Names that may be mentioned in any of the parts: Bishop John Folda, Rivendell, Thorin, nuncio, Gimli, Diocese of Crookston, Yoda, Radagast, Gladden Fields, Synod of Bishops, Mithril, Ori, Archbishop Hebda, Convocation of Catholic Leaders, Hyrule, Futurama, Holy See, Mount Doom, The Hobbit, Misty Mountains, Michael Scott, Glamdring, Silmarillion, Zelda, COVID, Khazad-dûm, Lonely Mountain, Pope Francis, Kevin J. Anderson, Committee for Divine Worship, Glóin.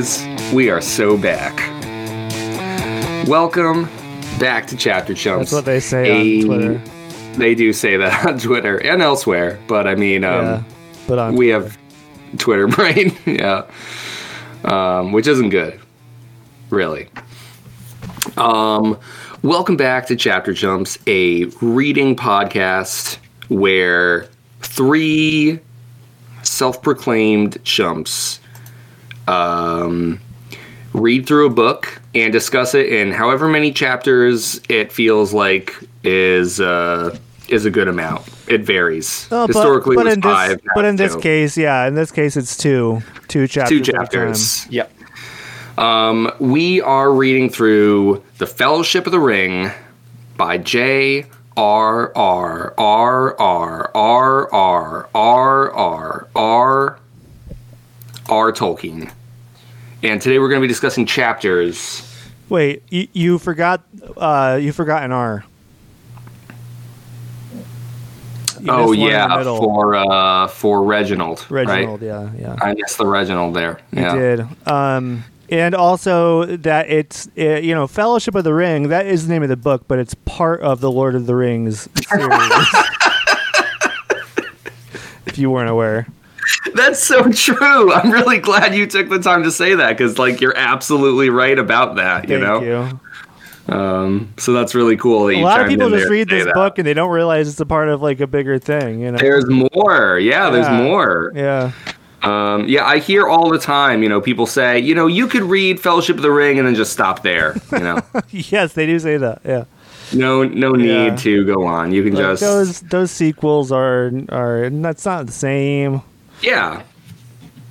boys, we are so back. Welcome back to Chapter Chumps. That's what they say on Twitter. They do say that on Twitter and elsewhere, but I mean, we have Twitter brain, which isn't good, really. Welcome back to Chapter Jumps, a reading podcast where three self-proclaimed chumps read through a book and discuss it in however many chapters it feels like is a good amount. It varies. Historically, but it was five. But in this case, it's two chapters. Two chapters. Yep. We are reading through The Fellowship of the Ring by J. R. R. R. R. R. R. R. R. R. R. Tolkien. And today we're going to be discussing chapters. Wait, you forgot an R. For Reginald. Reginald, right? Yeah. I missed the Reginald there. Yeah. You did. And also that it's Fellowship of the Ring, that is the name of the book, but it's part of the Lord of the Rings series. If you weren't aware. That's so true. I'm really glad you took the time to say that, because you're absolutely right about that. Thank you. So that's really cool. That a lot of people just read this book and they don't realize it's a part of a bigger thing. There's more. Yeah, there's more. Yeah. I hear all the time, people say, you could read Fellowship of the Ring and then just stop there. Yes, they do say that. Yeah. No need to go on. You can just those sequels are that's not the same. Yeah.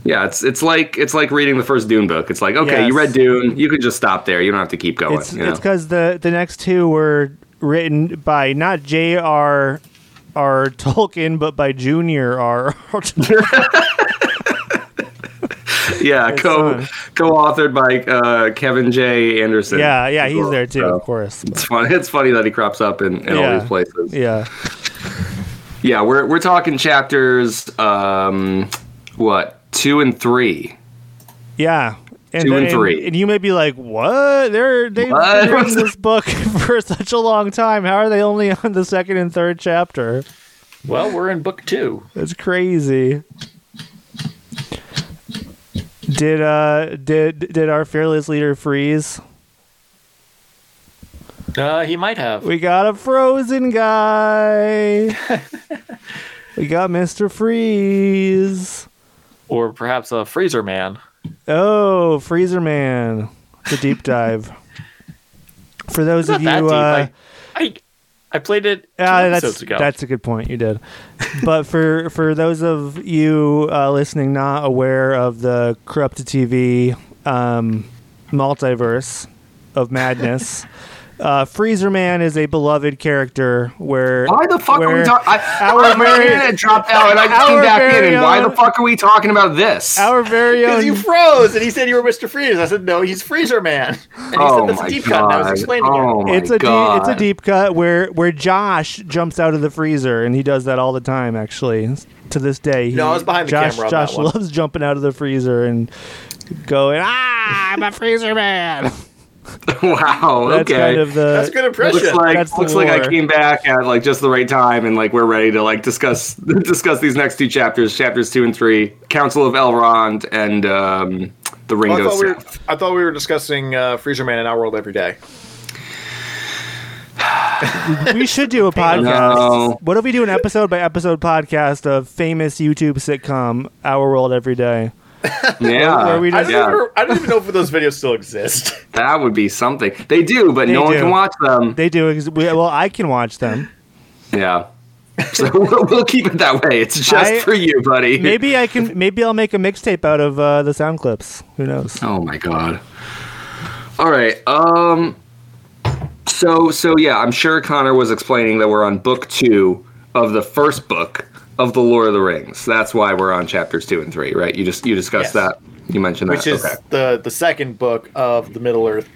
Yeah, it's like reading the first Dune book. It's you read Dune, you can just stop there. You don't have to keep going. It's because the next two were written by not J. R. R. Tolkien, but by Junior R. R. Tolkien. Yeah, co-authored by Kevin J. Anderson. Yeah, he's there too, so of course. But. It's funny. It's funny that he crops up in all these places. Yeah. Yeah, we're talking chapters. What? 2 and 3. Yeah. And 2 and 3. And you may be like, what? They've been on this book for such a long time. How are they only on the 2nd and 3rd chapter? Well, we're in book 2. That's crazy. Did our fearless leader freeze? He might have. We got a frozen guy. We got Mr. Freeze. Or perhaps a Freezer Man. Oh, Freezer Man. The deep dive. For those of you... I played it 2 episodes ago. That's a good point. You did. But for those of you listening not aware of the Corrupted TV multiverse of madness... Freezer Man is a beloved character. Why the fuck are we talking? I dropped out and I just came back in. And why the fuck are we talking about this? Our very own. Because you froze and he said you were Mr. Freeze. I said no, he's Freezer Man. And he said that's a deep cut. And I was explaining it. It's a deep cut where Josh jumps out of the freezer, and he does that all the time. Actually, to this day, I was behind the camera. Josh loves jumping out of the freezer and going, I'm a Freezer Man. Wow. That's okay. That's a good impression. Looks like I came back at just the right time, and we're ready to discuss these next two chapters, chapters 2 and 3, Council of Elrond, and the Ring Goes South. I thought we were discussing Freezer Man in Our World Every Day. We should do a podcast. No. What if we do an episode by episode podcast of famous YouTube sitcom Our World Every Day? Yeah. I don't even know if those videos still exist. That would be something. They do, but no one can watch them. They do. Well, I can watch them. Yeah. So we'll keep it that way. It's just for you, buddy. Maybe I'll make a mixtape out of the sound clips. Who knows? Oh my God. All right. So I'm sure Connor was explaining that we're on book 2 of the first book of the Lord of the Rings. That's why we're on chapters 2 and 3, right? You discussed that. You mentioned that. Which is the second book of the Middle Earth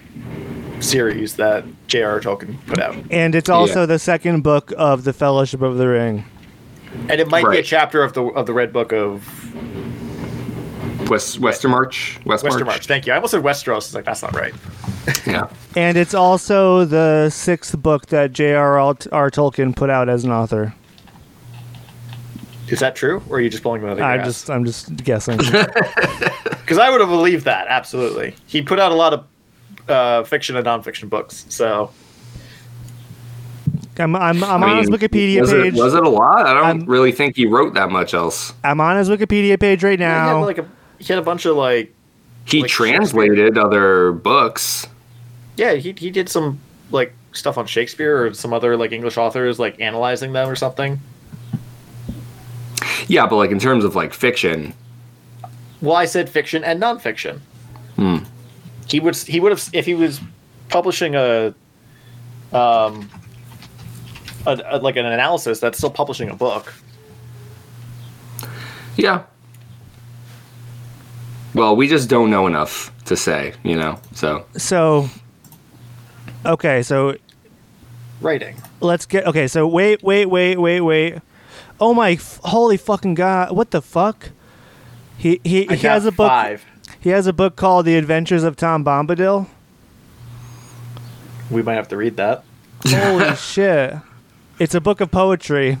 series that J. R. R. Tolkien put out. And it's also the second book of the Fellowship of the Ring. And it might be a chapter of the Red Book of Westermarch. Thank you. I almost said Westeros. I was like, that's not right. Yeah. And it's also the sixth book that J. R. R. Tolkien put out as an author. Is that true, or are you just blowing me out of the grass? I'm just guessing. Because I would have believed that, absolutely. He put out a lot of fiction and nonfiction books, so. I'm on his Wikipedia page. Was it a lot? I don't really think he wrote that much else. I'm on his Wikipedia page right now. He had a bunch of like. He translated other books. Yeah, he did some like stuff on Shakespeare or some other like English authors, like analyzing them or something. Yeah, but like in terms of like fiction. Well, I said fiction and nonfiction. He would have if he was publishing like an analysis, that's still publishing a book. Yeah. Well, we just don't know enough to say, you know. So writing. Let's get wait. Oh my! Holy fucking god! What the fuck? He has a book. Five. He has a book called The Adventures of Tom Bombadil. We might have to read that. Holy shit! It's a book of poetry.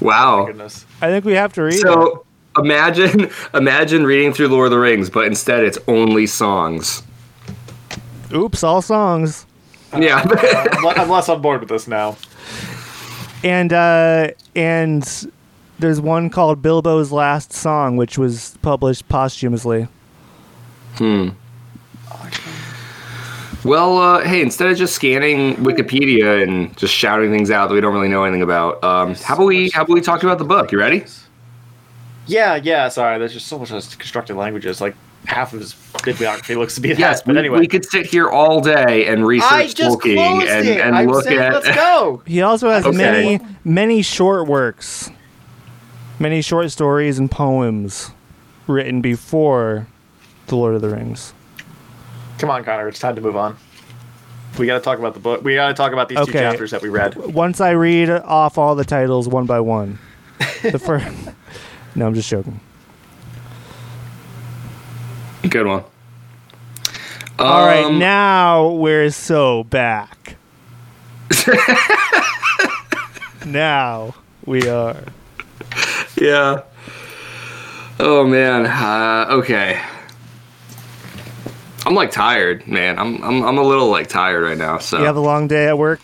Wow! Oh my goodness. I think we have to read it. So imagine reading through Lord of the Rings, but instead it's only songs. Oops! All songs. Yeah, I'm less on board with this now. And there's one called Bilbo's Last Song, which was published posthumously. Well, hey, instead of just scanning Wikipedia and just shouting things out that we don't really know anything about, how about we talk about the book? You ready? Yeah. Sorry, there's just so much constructed languages. Like half of his bibliography looks to be that. Yes, but anyway, we could sit here all day and research Tolkien and look at. Let's go. He also has many short works, many short stories and poems written before The Lord of the Rings. Come on, Connor, it's time to move on. We got to talk about the book. We got to talk about these two chapters that we read. Once I read off all the titles one by one, the first. No, I'm just joking. Good one. All right, now we're so back. Now we are. Yeah. Oh, man. Okay. I'm like tired, man. I'm a little like tired right now. So you have a long day at work?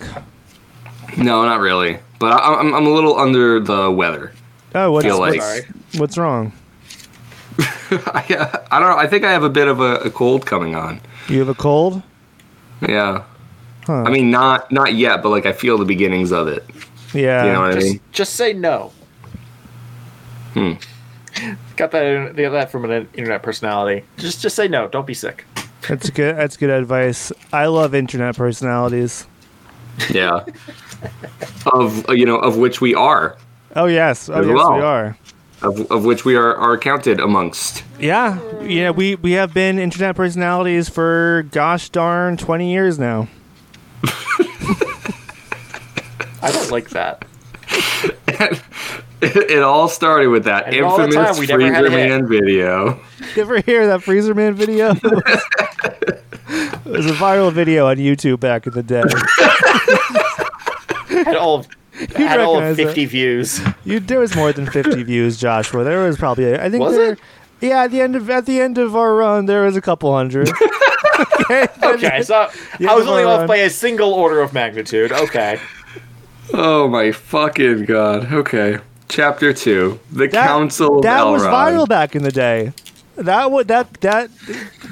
No, not really. But I'm a little under the weather. Oh, what's wrong? I don't know. I think I have a bit of a cold coming on. You have a cold? Yeah. Huh. I mean, not yet, but like I feel the beginnings of it. Yeah. You know what I mean? Just say no. Got that from an internet personality. Just say no. Don't be sick. That's good advice. I love internet personalities. Yeah. Of which we are. Oh yes. Oh yes, we are. Of which we are counted amongst. Yeah, we have been internet personalities for gosh darn 20 years now. I don't like that. It all started with that infamous Freezer Man video. You ever hear that Freezer Man video? It was a viral video on YouTube back in the day. Had all of 50 views. There was more than 50 views, Joshua. There was probably, I think. Yeah, at the end of our run, there was a couple hundred. Okay, so I was only off by a single order of magnitude. Okay. Oh my fucking god. Okay, Chapter 2, Council of Elrond. That was viral back in the day. That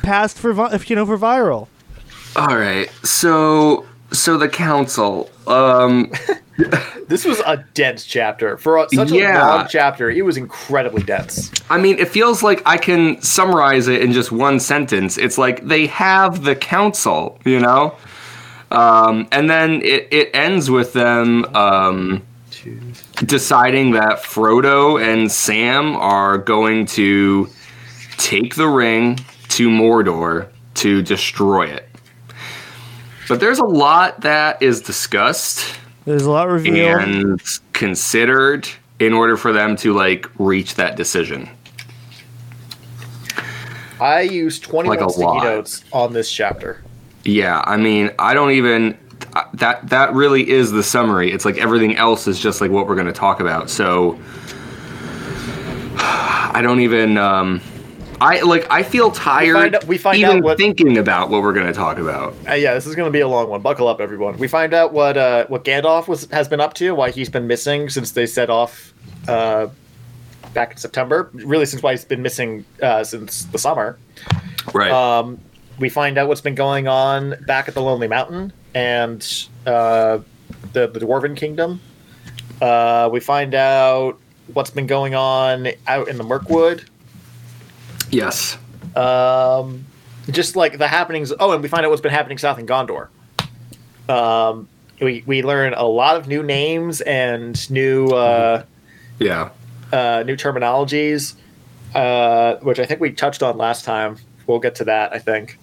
passed for viral. All right, so the council. This was a dense chapter. For such a long chapter, it was incredibly dense. I mean, it feels like I can summarize it in just one sentence. It's like they have the council, you know? And then it ends with them deciding that Frodo and Sam are going to take the ring to Mordor to destroy it. But there's a lot that is discussed. There's a lot revealed and considered in order for them to like reach that decision. I used 21 like sticky notes on this chapter. Yeah, I mean, I don't even... That really is the summary. It's like everything else is just like what we're going to talk about. So I don't even... I feel tired we find out thinking about what we're going to talk about. Yeah, this is going to be a long one. Buckle up, everyone. We find out what Gandalf has been up to, why he's been missing since they set off back in September. Really, since why he's been missing since the summer. Right. We find out what's been going on back at the Lonely Mountain and the Dwarven Kingdom. We find out what's been going on out in the Mirkwood. Yes. Just like the happenings. Oh, and we find out what's been happening south in Gondor. We learn a lot of new names and new terminologies, which I think we touched on last time. We'll get to that, I think.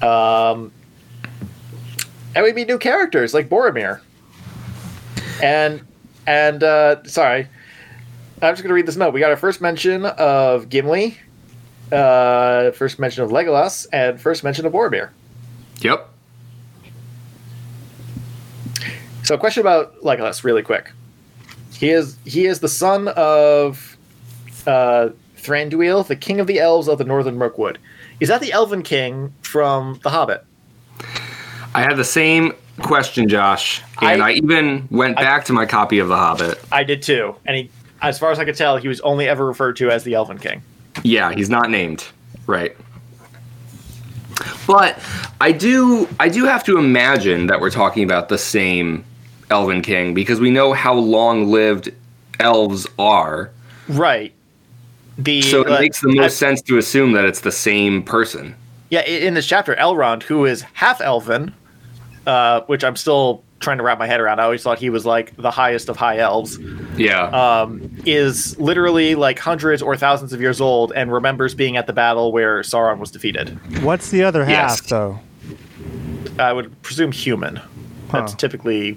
And we meet new characters like Boromir. And sorry, I'm just gonna read this note. We got our first mention of Gimli. First mention of Legolas and first mention of Boromir. Yep. So, a question about Legolas, really quick. He is the son of Thranduil, the king of the elves of the Northern Mirkwood. Is that the Elven King from The Hobbit? I had the same question, Josh, and I even went back to my copy of The Hobbit. I did too, and he, as far as I could tell, he was only ever referred to as the Elven King. Yeah, he's not named, right? But I do have to imagine that we're talking about the same Elven King because we know how long-lived elves are, right? So it makes the most sense to assume that it's the same person. Yeah, in this chapter, Elrond, who is half Elven, which I'm still trying to wrap my head around. I always thought he was like the highest of high elves. Yeah. Is literally like hundreds or thousands of years old and remembers being at the battle where Sauron was defeated. What's the other half, though? I would presume human. That's typically...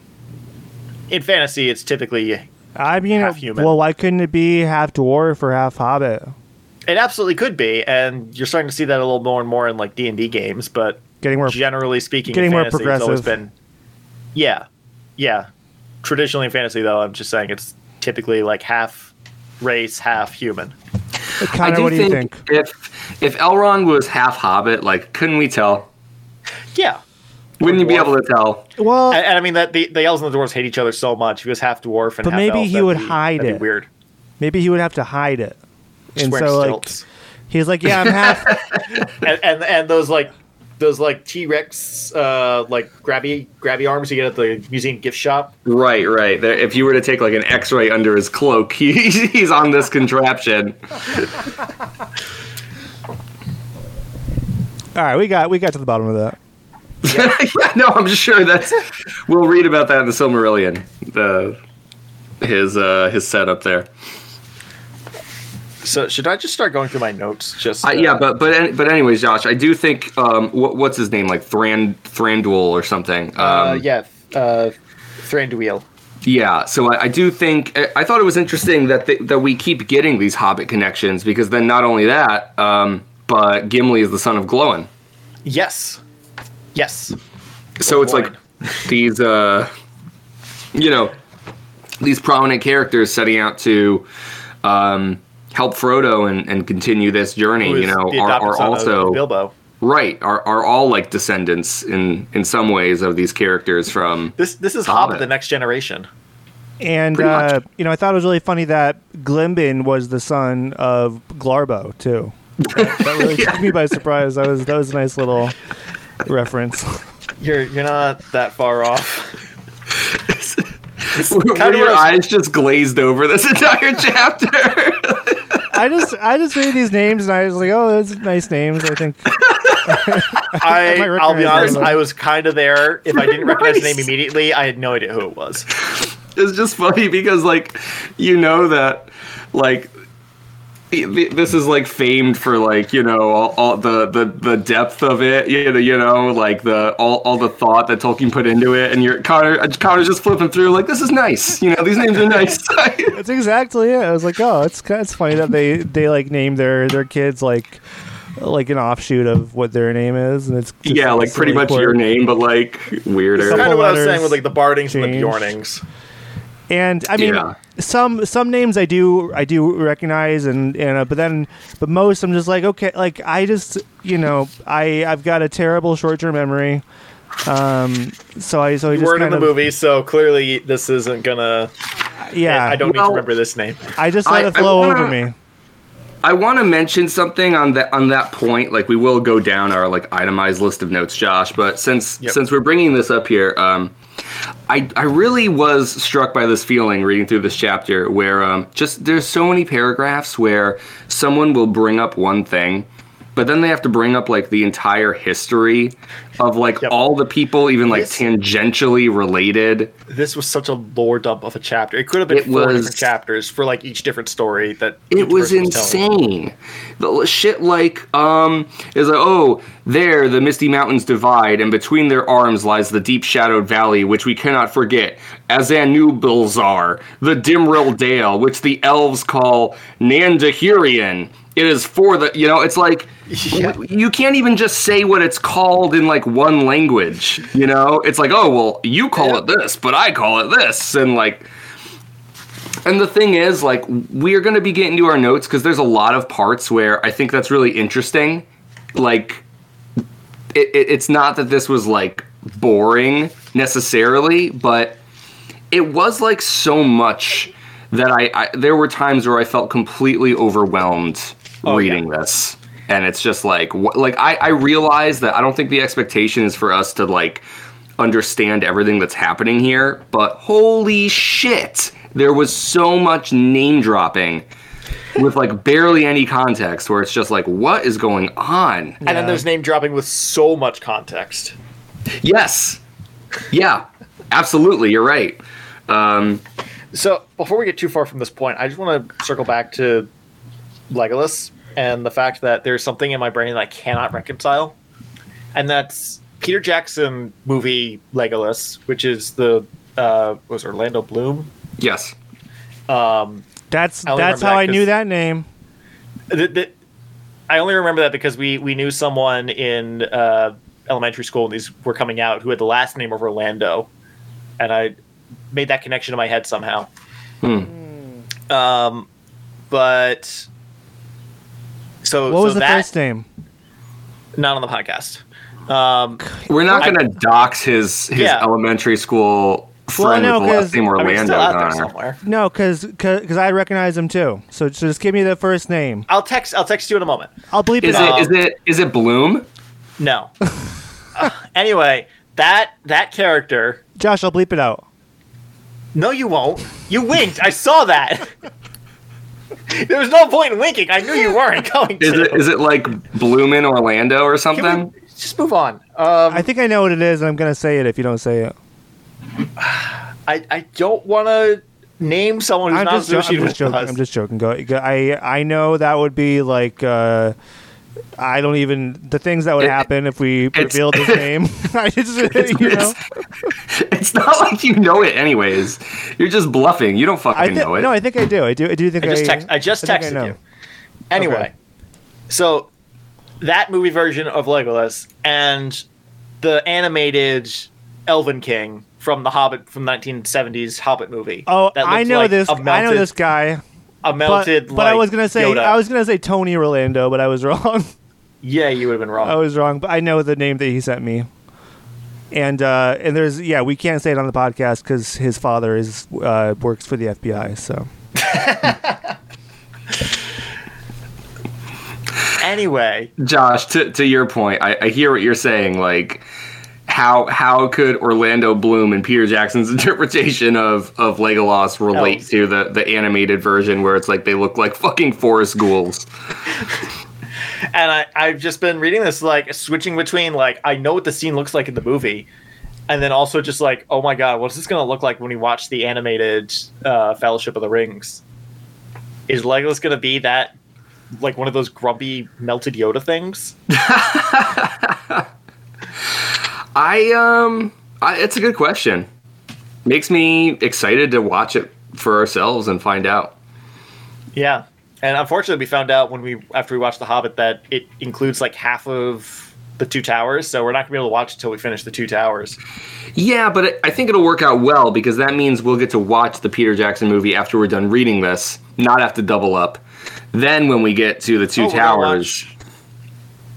In fantasy, it's typically half human. Well, why couldn't it be half dwarf or half hobbit? It absolutely could be, and you're starting to see that a little more and more in like D&D games, but generally speaking, in fantasy, it's always been... Yeah. Traditionally in fantasy, though, I'm just saying it's typically like half race, half human. What do you think? If Elrond was half Hobbit, like, couldn't we tell? Yeah. Wouldn't you be able to tell? Well, and I mean that the elves and the dwarves hate each other so much. If he was half dwarf and half elf, that'd be weird. Maybe he would have to hide it. And so, stilts. Like, he's like, yeah, I'm half. and those T-Rex like grabby arms you get at the museum gift shop. Right. There, if you were to take like an X-ray under his cloak, he's on this contraption. All right, we got to the bottom of that. Yeah. No, I'm sure we'll read about that in the Silmarillion. His setup there. So should I just start going through my notes? But anyways, Josh, I do think what's his name, like Thranduil or something. Thranduil. Yeah. So I do think I thought it was interesting that we keep getting these Hobbit connections because then not only that, but Gimli is the son of Glóin. Yes. So it's like these, these prominent characters setting out to. Help Frodo and continue this journey, are also Bilbo. Right, are all like descendants in some ways of these characters from This is Hobbit, the next generation. And I thought it was really funny that Glimbin was the son of Glarbo too. That really took me by surprise. That was a nice little reference. You're not that far off. Were your eyes just glazed over this entire chapter? I just read these names and I was like, oh, those are nice names. I think. I'll be honest. I was kind of there. If I didn't recognize the name immediately, I had no idea who it was. It's just funny because, like, that, like. This is like famed for like all the depth of it, like the all the thought that Tolkien put into it, and Connor's just flipping through like this is nice, these names are nice. That's exactly it. I was like, oh, it's funny that they like name their kids like like an offshoot of what their name is, and it's just like pretty much your name, but like weirder. It's kind of what I was saying with like the Bardings and the Bjornings. And I mean, some names I do recognize, but most I'm just like, okay, like I just, you know, I've got a terrible short-term memory. So I just weren't in the movie, so clearly this isn't gonna. Yeah, I don't need to remember this name. I just let it flow over me. I want to mention something on that point. Like we will go down our like itemized list of notes, Josh. But since we're bringing this up here, I really was struck by this feeling reading through this chapter where just there's so many paragraphs where someone will bring up one thing, but then they have to bring up like the entire history of like all the people, even like tangentially related. This was such a lore dump of a chapter. It could have been four different chapters for like each different story that it was insane. The shit like is like, oh, there the misty mountains divide, and between their arms lies the deep shadowed valley, which we cannot forget. As Anubilzar, the Dimrill Dale, which the elves call Nandahirion. It is for the, you know, it's like, you can't even just say what it's called in, like, one language, you know? It's like, oh, well, you call it this, but I call it this, and, like, and the thing is, like, we're going to be getting to our notes, because there's a lot of parts where I think that's really interesting. Like, it's not that this was, like, boring, necessarily, but it was, like, so much that I there were times where I felt completely overwhelmed reading this. And it's just like, I realize that I don't think the expectation is for us to like understand everything that's happening here, but holy shit, there was so much name dropping with like barely any context where it's just like, what is going on? Yeah. And then there's name dropping with so much context. Yes. Yeah, absolutely. You're right. So before we get too far from this point, I just want to circle back to Legolas and the fact that there's something in my brain that I cannot reconcile. And that's Peter Jackson movie Legolas, which is the was Orlando Bloom. Yes. That's how I knew that name. I only remember that because we knew someone in elementary school and these were coming out who had the last name of Orlando. And I made that connection in my head somehow. But so what was the first name? Not on the podcast. We're not going to dox his elementary school friend with the last name Orlando. He's still out there somewhere. No, because I recognize him too. So just give me the first name. I'll text you in a moment. I'll bleep it out. Is it Bloom? No. Anyway, that character. Josh, I'll bleep it out. No, you won't. You winked. I saw that. There was no point in winking. I knew you weren't going to. Is it like Bloomin' Orlando or something? Just move on. I think I know what it is, and I'm going to say it if you don't say it. I don't want to name someone who's not associated with us. I'm just joking. Go. I know that would be like... I don't even... The things that would happen if we revealed his name. I just, you know? It's not like you know it anyways. You're just bluffing. You don't fucking know it. No, I think I do. I do think I... I just texted you. Anyway. Okay. So, that movie version of Legolas and the animated Elven King from The Hobbit, from the 1970s Hobbit movie. Oh, I know this guy. A melted, but like I was gonna say Yoda. I was gonna say Tony Orlando, but I was wrong. Yeah, you would have been wrong. I was wrong, but I know the name that he sent me, and there's we can't say it on the podcast because his father is works for the FBI. So anyway, Josh, to your point, I hear what you're saying. Like how could Orlando Bloom and Peter Jackson's interpretation of Legolas relate to the animated version where it's like they look like fucking forest ghouls? And I've just been reading this, like, switching between, like, I know what the scene looks like in the movie, and then also just like, oh my god, what's this going to look like when we watch the animated Fellowship of the Rings? Is Legolas going to be that, like, one of those grumpy, melted Yoda things? It's a good question. Makes me excited to watch it for ourselves and find out. Yeah. And unfortunately, we found out after we watched The Hobbit that it includes like half of The Two Towers, so we're not going to be able to watch it until we finish The Two Towers. Yeah, but I think it'll work out well, because that means we'll get to watch the Peter Jackson movie after we're done reading this, not have to double up. Then when we get to The Two Towers...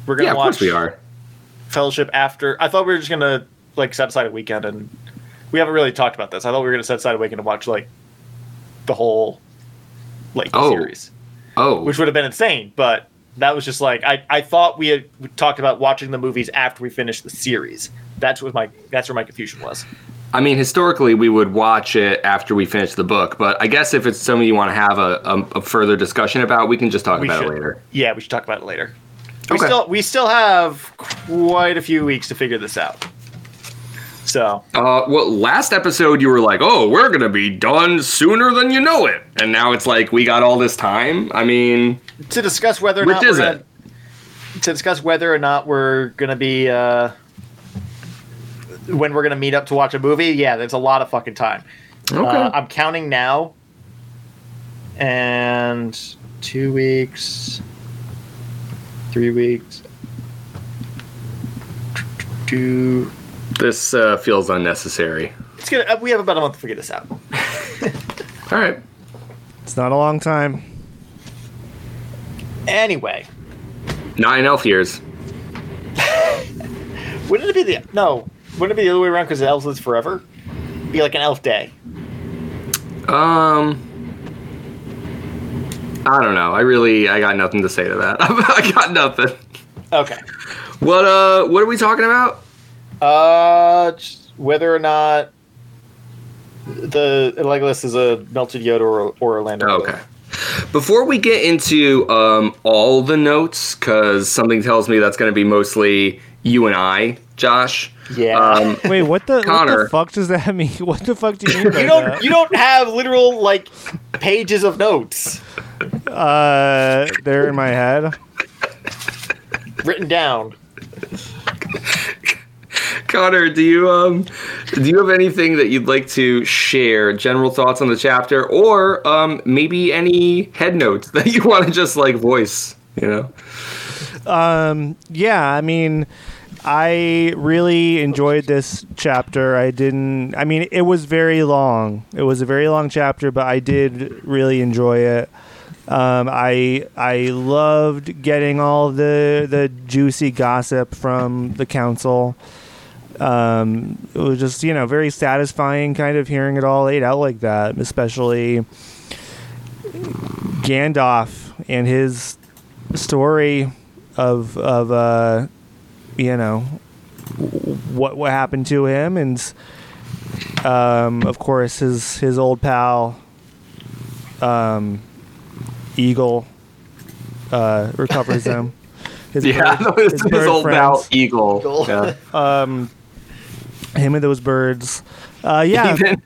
We're going to watch... Yeah, of course we are. Fellowship after... I thought we were just going to like set aside a weekend, and we haven't really talked about this. I thought we were going to set aside a weekend and watch like the whole like series. Oh. Which would have been insane, but that was just like I thought we had talked about watching the movies after we finished the series. That's where my confusion was. I mean, historically, we would watch it after we finish the book, but I guess if it's something you want to have a further discussion about, we can just talk about it later. Yeah, we should talk about it later. Okay. We still have quite a few weeks to figure this out. So, last episode you were like, "Oh, we're gonna be done sooner than you know it," and now it's like we got all this time. I mean, to discuss whether or not we're gonna be when we're gonna meet up to watch a movie. Yeah, that's a lot of fucking time. Okay, I'm counting now, and 2 weeks, 3 weeks, two. This feels unnecessary. We have about a month to figure this out. All right. It's not a long time. Anyway. 9 elf years. Wouldn't it be the other way around because elves live forever? It'd be like an elf day. I don't know. I got nothing to say to that. I got nothing. Okay. What are we talking about? Whether or not the Legolas is a melted Yoda or a Lando. Okay. Before we get into all the notes, because something tells me that's going to be mostly you and I, Josh. Yeah. Wait, Connor, what the fuck does that mean? What the fuck do you mean? You don't have literal like pages of notes. They're in my head, written down. Connor, do you have anything that you'd like to share? General thoughts on the chapter, or maybe any head notes that you want to just like voice? You know? Yeah. I mean, I really enjoyed this chapter. It was very long. It was a very long chapter, but I did really enjoy it. I loved getting all the juicy gossip from the council. It was just, very satisfying kind of hearing it all laid out like that, especially Gandalf and his story of what happened to him. And, of course, his old pal, Eagle, recovers him. His old pal, Eagle. Yeah. Him and those birds. Yeah. It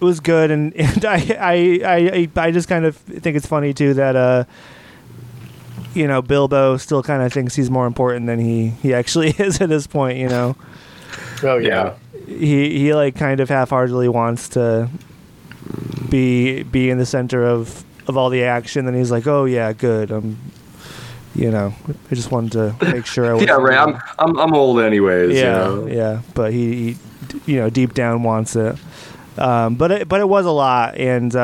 was good, and I just kind of think it's funny too that Bilbo still kind of thinks he's more important than he actually is at this point, Oh yeah. He like kind of half-heartedly wants to be in the center of all the action, then he's like, "Oh yeah, good. I just wanted to make sure I was." Yeah, right. I'm old anyways. Yeah, yeah. But he deep down wants it. But it was a lot, and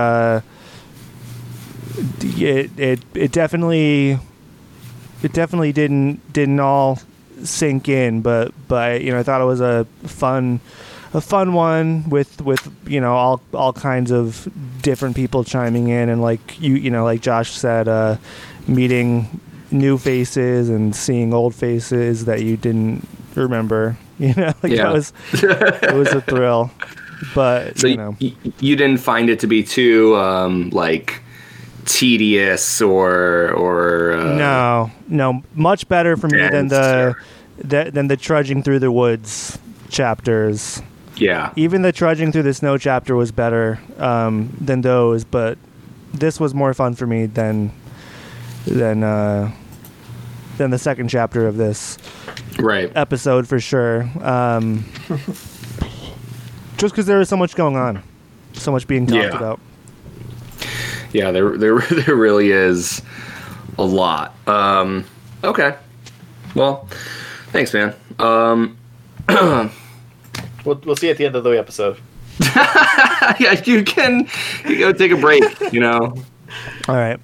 it definitely didn't all sink in. But I thought it was a fun one with all kinds of different people chiming in, and like like Josh said, meeting new faces and seeing old faces that you didn't remember. It was a thrill. But so you didn't find it to be too like tedious or no, much better for me than the trudging through the woods chapters. Yeah. Even the trudging through the snow chapter was better than those, but this was more fun for me than the second chapter of this episode for sure. Just because there was so much going on, so much being talked about. yeah, there really is a lot. Okay. Well, thanks, man. We'll see you at the end of the episode. Yeah, you can go take a break, you know. All right.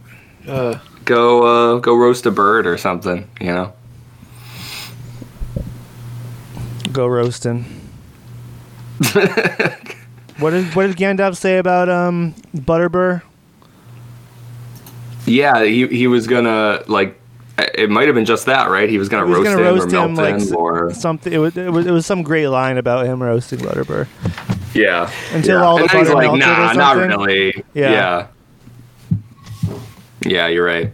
Go roast a bird or something, you know. Go roasting. What did Gandalf say about Butterbur? Yeah, he was gonna, like, it might have been just that, right? He was gonna roast him or melt him or something. It was some great line about him roasting Butterbur. Yeah. Until all the butter melted, nah, not really. Yeah. Yeah, you're right.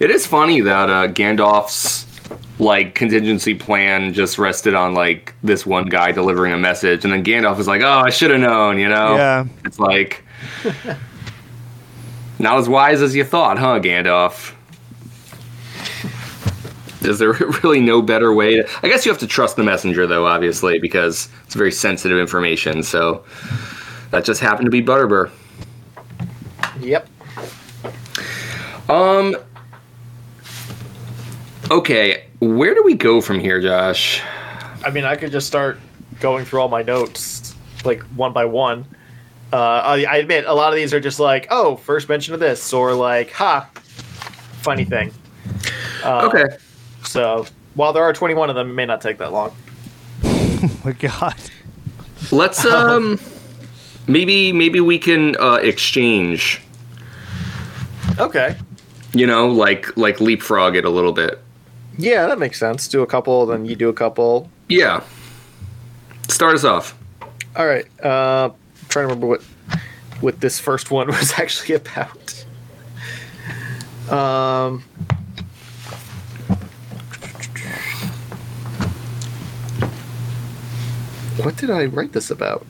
It is funny that Gandalf's like contingency plan just rested on like this one guy delivering a message, and then Gandalf was like, "Oh, I should have known," you know. Yeah. It's like not as wise as you thought, huh, Gandalf? Is there really no better way to... I guess you have to trust the messenger, though, obviously, because it's very sensitive information, so that just happened to be Butterbur. Yep. Okay, where do we go from here, Josh? I mean, I could just start going through all my notes, like, one by one. I admit, a lot of these are just like, oh, first mention of this, or like, ha, funny thing. Okay. So, while there are 21 of them, it may not take that long. Oh my god. Let's, maybe we can exchange. Okay. You know, like leapfrog it a little bit. Yeah, that makes sense. Do a couple, then you do a couple. Yeah. Start us off. All right. I'm trying to remember what this first one was actually about. What did I write this about?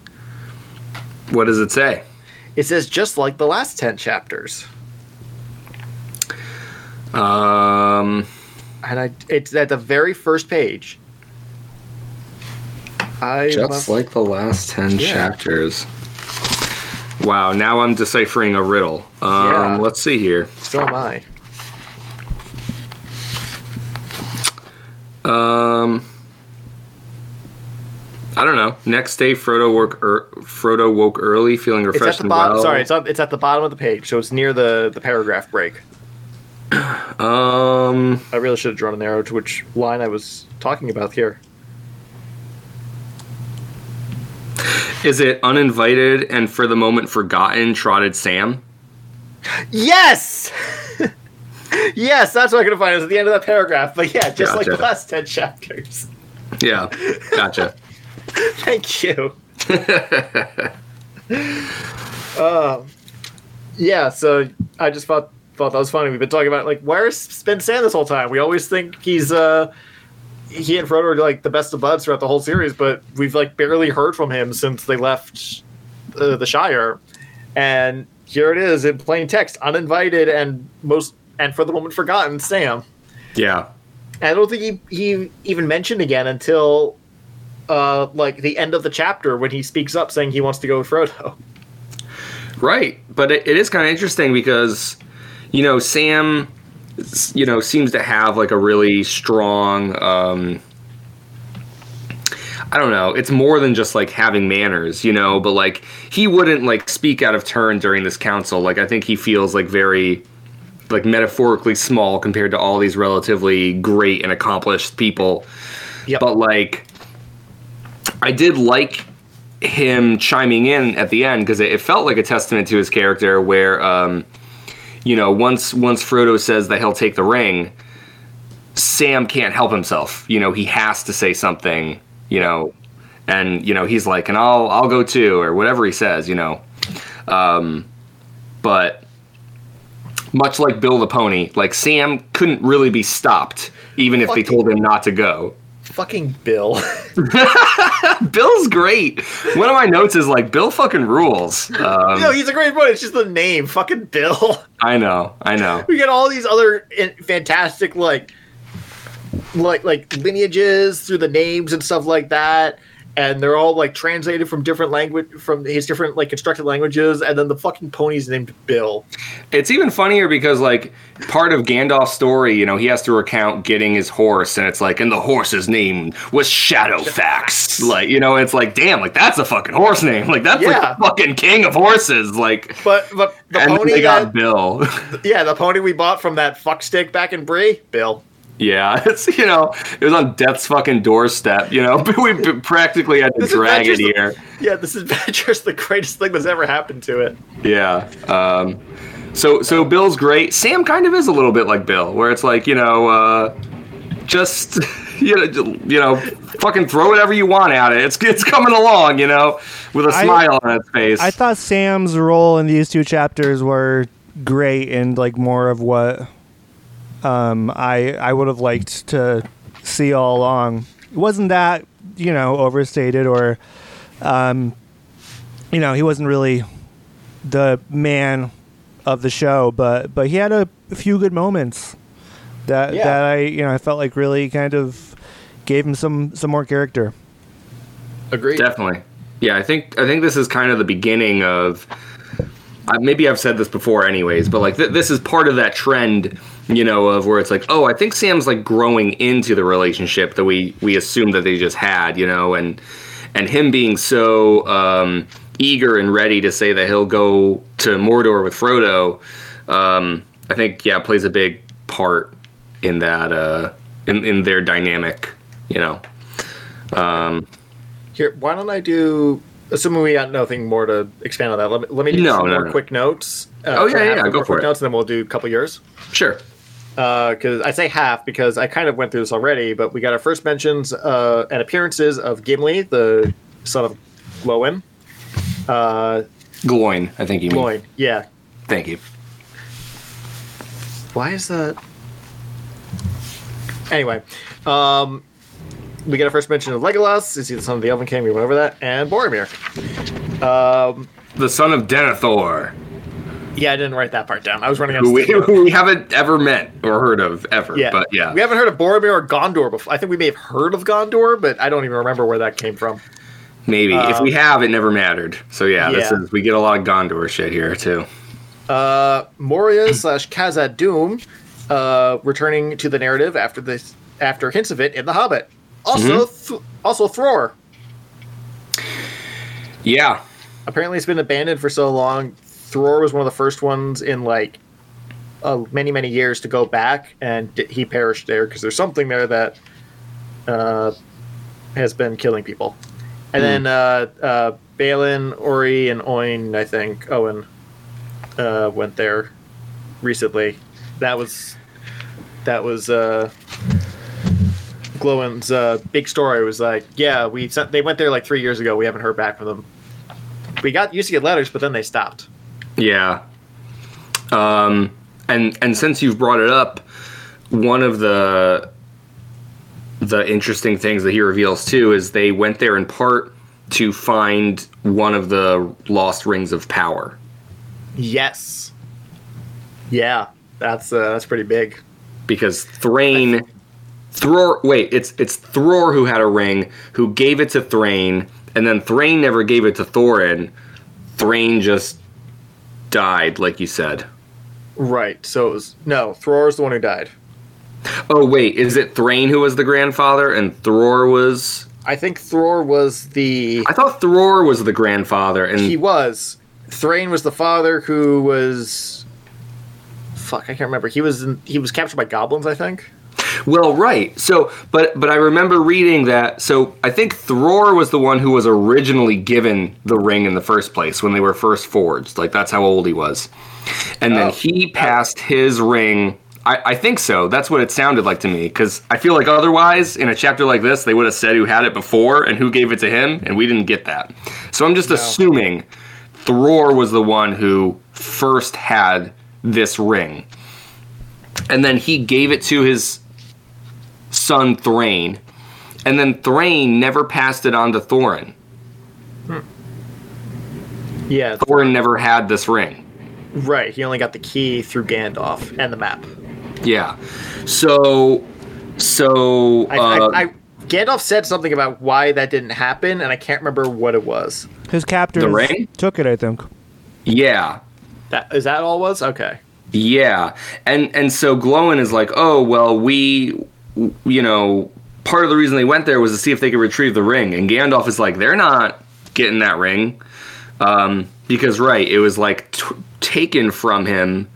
What does it say? It says, just like the last 10 chapters. And it's at the very first page. Like the last 10 chapters. Wow, now I'm deciphering a riddle. Let's see here. So am I. I don't know. Next day, Frodo woke early, feeling refreshed and well. Sorry, it's at the bottom of the page, so it's near the paragraph break. I really should have drawn an arrow to which line I was talking about here. Is it uninvited and for the moment forgotten trotted Sam? Yes! Yes, that's what I could have found. It was at the end of that paragraph. But yeah, just like the last 10 chapters. Yeah, gotcha. Thank you. Yeah, so I just thought that was funny. We've been talking about, like, where's been Sam this whole time? We always think he and Frodo are, like, the best of buds throughout the whole series, but we've, like, barely heard from him since they left the Shire. And here it is in plain text, uninvited and for the moment forgotten, Sam. Yeah. And I don't think he even mentioned again until... like the end of the chapter when he speaks up saying he wants to go with Frodo. Right. But it is kind of interesting because, you know, Sam, you know, seems to have like a really strong, I don't know. It's more than just like having manners, you know, but like he wouldn't like speak out of turn during this council. Like I think he feels like very like metaphorically small compared to all these relatively great and accomplished people. Yep. But like, I did like him chiming in at the end because it felt like a testament to his character where, you know, once Frodo says that he'll take the ring, Sam can't help himself. You know, he has to say something, you know, and, you know, he's like, and I'll go too, or whatever he says, you know. But much like Bill the Pony, like Sam couldn't really be stopped even if they told him not to go. Fucking Bill. Bill's great. One of my notes is like, Bill fucking rules. No, he's a great boy. It's just the name. Fucking Bill. I know. We get all these other fantastic, like lineages through the names and stuff like that. and they're all like translated from different language, from his different like constructed languages, and then the fucking pony's named Bill. It's even funnier because like part of Gandalf's story, you know, he has to recount getting his horse, and it's like, and the horse's name was Shadowfax. Like, you know, it's like, damn, like that's a fucking horse name. Like that's like the fucking king of horses. Like, but the and pony they got that, Bill. Yeah, the pony we bought from that fuckstick back in Bree, Bill. Yeah, it's, you know, it was on death's fucking doorstep, you know, but we practically had to drag it here. Yeah, this is just the greatest thing that's ever happened to it. Yeah. So Bill's great. Sam kind of is a little bit like Bill, where it's like, you know, just fucking throw whatever you want at it. It's coming along, you know, with a smile on its face. I thought Sam's role in these two chapters were great and like more of what I would have liked to see all along. It wasn't that, you know, overstated or, you know, he wasn't really the man of the show, but he had a few good moments that I, you know, I felt like really kind of gave him some more character. Agreed. Definitely. Yeah. I think this is kind of the beginning of, maybe I've said this before anyways, but like this is part of that trend, you know, of where it's like, oh, I think Sam's like growing into the relationship that we assumed that they just had, you know, and him being so eager and ready to say that he'll go to Mordor with Frodo, I think, yeah, plays a big part in that, in their dynamic, you know. Here, why don't I do... Assuming we got nothing more to expand on that, let me do some more quick notes. Go for it. Notes, and then we'll do a couple of yours. Sure. Because I say half because I kind of went through this already, but we got our first mentions and appearances of Gimli, the son of Glóin. Glóin, I think you mean. Glóin, yeah. Thank you. Why is that? Anyway, we get a first mention of Legolas. Is he the son of the Elven King? We went over that. And Boromir. The son of Denethor. Yeah, I didn't write that part down. I was running out of time. Who we haven't ever met or heard of ever. Yeah. But yeah. We haven't heard of Boromir or Gondor before. I think we may have heard of Gondor, but I don't even remember where that came from. Maybe. If we have, it never mattered. So yeah. This is, we get a lot of Gondor shit here too. Moria /Khazad-dûm returning to the narrative after hints of it in The Hobbit. Also, mm-hmm. also Thror. Yeah. Apparently it's been abandoned for so long. Thror was one of the first ones in, like, many, many years to go back, and he perished there because there's something there that has been killing people. And then Balin, Ori, and Owen went there recently. That was Glóin's big story was like, yeah, they went there like 3 years ago. We haven't heard back from them. We used to get letters, but then they stopped. Yeah. And since you've brought it up, one of the interesting things that he reveals too is they went there in part to find one of the lost rings of power. Yes. Yeah, that's pretty big. Because it's Thror who had a ring, who gave it to Thrain, and then Thrain never gave it to Thorin. Thrain just died, like you said. Right, so it was... No, Thror's the one who died. Oh, wait, is it Thrain who was the grandfather, and Thror was... I think Thror was the... I thought Thror was the grandfather, and... He was. Thrain was the father who was... Fuck, I can't remember. He was captured by goblins, I think. Well, right. So, but I remember reading that. So I think Thror was the one who was originally given the ring in the first place when they were first forged. Like, that's how old he was. And then he passed his ring. I think so. That's what it sounded like to me. Because I feel like otherwise, in a chapter like this, they would have said who had it before and who gave it to him. And we didn't get that. So I'm just assuming Thror was the one who first had this ring. And then he gave it to his... son Thrain, and then Thrain never passed it on to Thorin. Yeah, Thorin never had this ring. Right, he only got the key through Gandalf and the map. Yeah, so Gandalf said something about why that didn't happen, and I can't remember what it was. His captors took it, I think. Yeah. Is that all it was? Okay. Yeah. And so Glóin is like, oh, well, part of the reason they went there was to see if they could retrieve the ring. And Gandalf is like, they're not getting that ring. Because, right, it was, like, taken from him.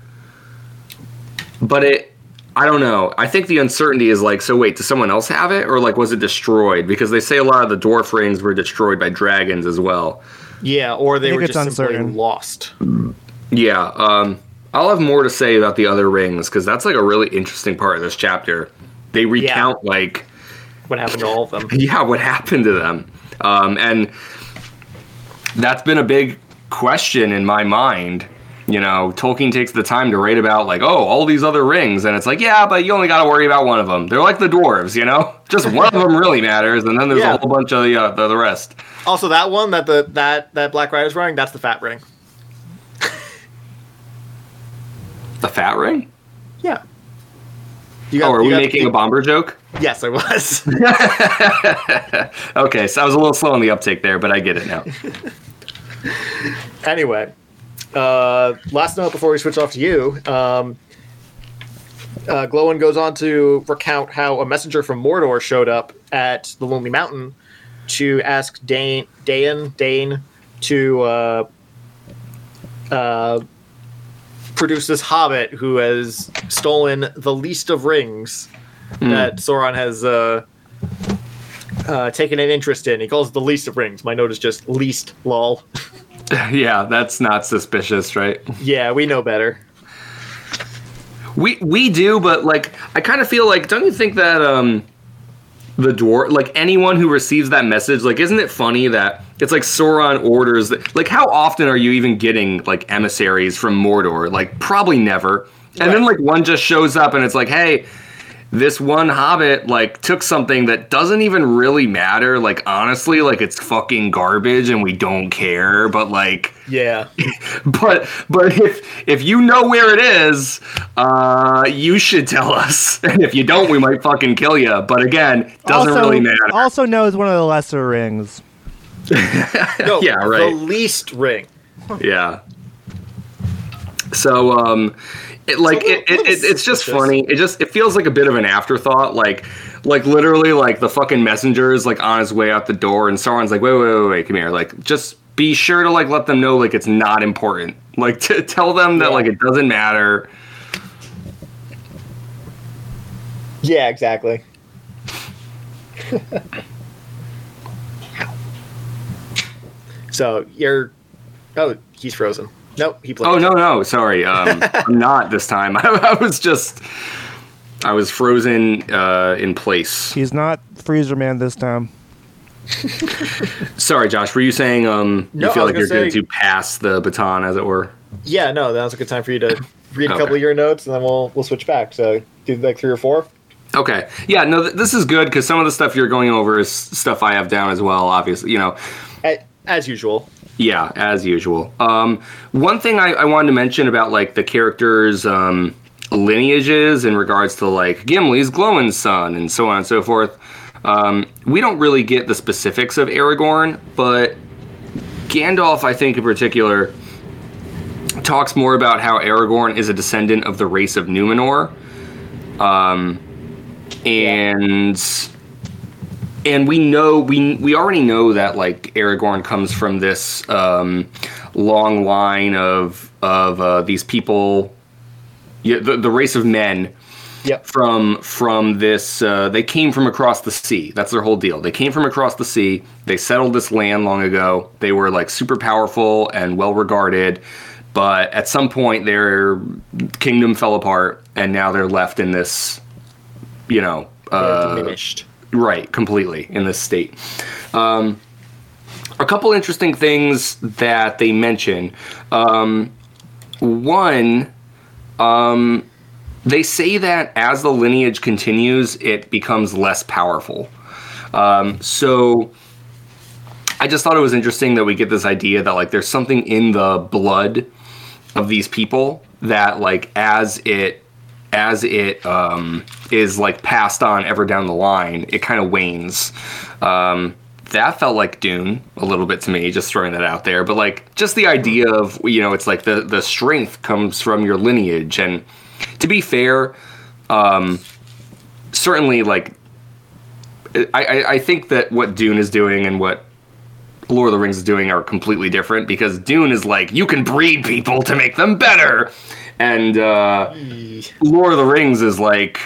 But I don't know. I think the uncertainty is like, so wait, does someone else have it? Or, like, was it destroyed? Because they say a lot of the dwarf rings were destroyed by dragons as well. Yeah, or they were just simply lost. Yeah. I'll have more to say about the other rings, because that's, like, a really interesting part of this chapter. They recount, like... what happened to all of them. Yeah, what happened to them. And that's been a big question in my mind. You know, Tolkien takes the time to write about, like, oh, all these other rings. And it's like, yeah, but you only got to worry about one of them. They're like the dwarves, you know? Just one of them really matters. And then there's a whole bunch of the rest. Also, that one that that Black Rider's wearing, that's the fat ring. The fat ring? Yeah. Are we making a bomber joke? Yes, I was. Okay, so I was a little slow on the uptake there, but I get it now. Anyway, last note before we switch off to you. Glóin goes on to recount how a messenger from Mordor showed up at the Lonely Mountain to ask Dain to produce this hobbit who has stolen the least of rings that Sauron has taken an interest in. He calls it the least of rings. My note is just least, lol. Yeah, that's not suspicious, right? Yeah, we know better. We do, but like I kind of feel like, don't you think that the dwarf, like anyone who receives that message, like isn't it funny that it's like Sauron orders that, like how often are you even getting like emissaries from Mordor? Like probably never. And then like one just shows up and it's like, hey, this one hobbit, like, took something that doesn't even really matter. Like, honestly, like, it's fucking garbage and we don't care. But, like... yeah. But if you know where it is, you should tell us. And if you don't, we might fucking kill you. But, again, doesn't really matter. Also knows one of the lesser rings. No, yeah, right. The least ring. Yeah. So, It's just funny. It feels like a bit of an afterthought. Like literally, like the fucking messenger is like on his way out the door, and Sauron's like, wait, come here. Like, just be sure to like let them know like it's not important. Like, to tell them that like it doesn't matter. Yeah, exactly. So he's frozen. Nope, he played. Oh, no, sorry. I'm not this time. I was frozen in place. He's not Freezer Man this time. Sorry, Josh, were you saying you feel like you're going to pass the baton, as it were? Yeah, no, that was a good time for you to read a couple of your notes, and then we'll switch back. So do like 3 or 4. Okay. Yeah, no, this is good, because some of the stuff you're going over is stuff I have down as well, obviously, you know. As usual. Yeah, as usual. One thing I wanted to mention about like the characters' lineages in regards to like Gimli's Glóin's son and so on and so forth. We don't really get the specifics of Aragorn, but Gandalf, I think in particular, talks more about how Aragorn is a descendant of the race of Numenor, And we already know that like Aragorn comes from this long line of these people, the race of men. Yep. From this, they came from across the sea. That's their whole deal. They came from across the sea. They settled this land long ago. They were like super powerful and well regarded, but at some point their kingdom fell apart, and now they're left in this, you know, diminished. Right, completely, in this state. A couple interesting things that they mention. One, they say that as the lineage continues, it becomes less powerful. So I just thought it was interesting that we get this idea that, like, there's something in the blood of these people that, like, as it as it is like passed on ever down the line, it kind of wanes. That felt like Dune a little bit to me, just throwing that out there. But like just the idea of, you know, it's like the strength comes from your lineage. And to be fair, certainly like I think that what Dune is doing and what Lord of the Rings is doing are completely different, because Dune is like, you can breed people to make them better. And Lord of the Rings is like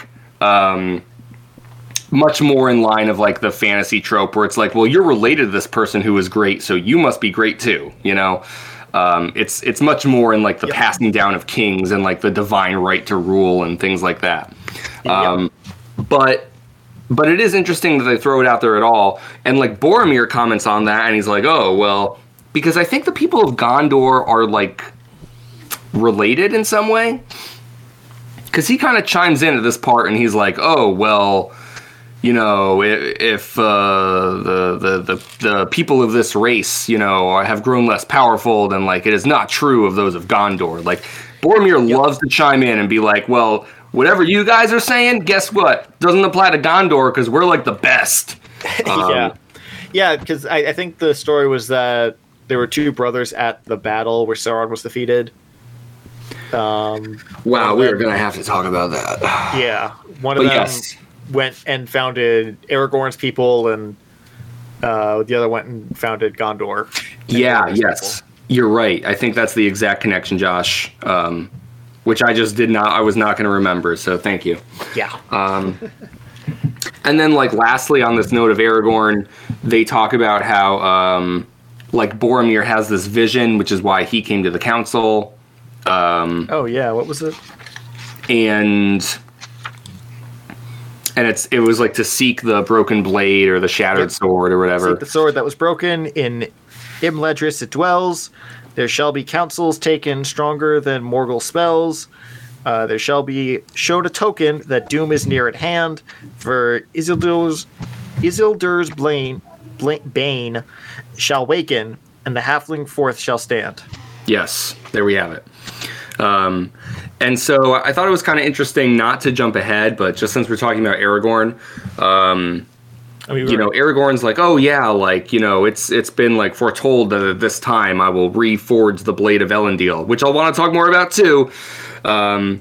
much more in line of like the fantasy trope where it's like, well, you're related to this person who is great, so you must be great too, you know? It's much more in like the passing down of kings and like the divine right to rule and things like that. But it is interesting that they throw it out there at all. And like Boromir comments on that and he's like, oh, well, because I think the people of Gondor are like related in some way. Because he kind of chimes in at this part and he's like, oh, well, you know, if the people of this race, you know, have grown less powerful, then like it is not true of those of Gondor. Like Boromir loves to chime in and be like, well, whatever you guys are saying, guess what? Doesn't apply to Gondor because we're like the best. Because I think the story was that there were two brothers at the battle where Sauron was defeated. We are going to have to talk about that. One of them went and founded Aragorn's people, and the other went and founded Gondor. You're right. I think that's the exact connection, Josh. Which I just did not, I was not going to remember, so thank you. And then, like, lastly, on this note of Aragorn, they talk about how, like, Boromir has this vision, which is why he came to the council. What was it? And it was, like, to seek the broken blade or the shattered sword or whatever. Seek the sword that was broken, in Imledris it dwells. There shall be counsels taken stronger than Morgul spells. There shall be shown a token that doom is near at hand, for Isildur's bane shall waken, and the halfling forth shall stand. Yes, there we have it. And so I thought it was kind of interesting, not to jump ahead, but just since we're talking about Aragorn, Aragorn's like, oh yeah, like, you know, it's been like foretold that at this time I will reforge the blade of Elendil, which I'll want to talk more about too. And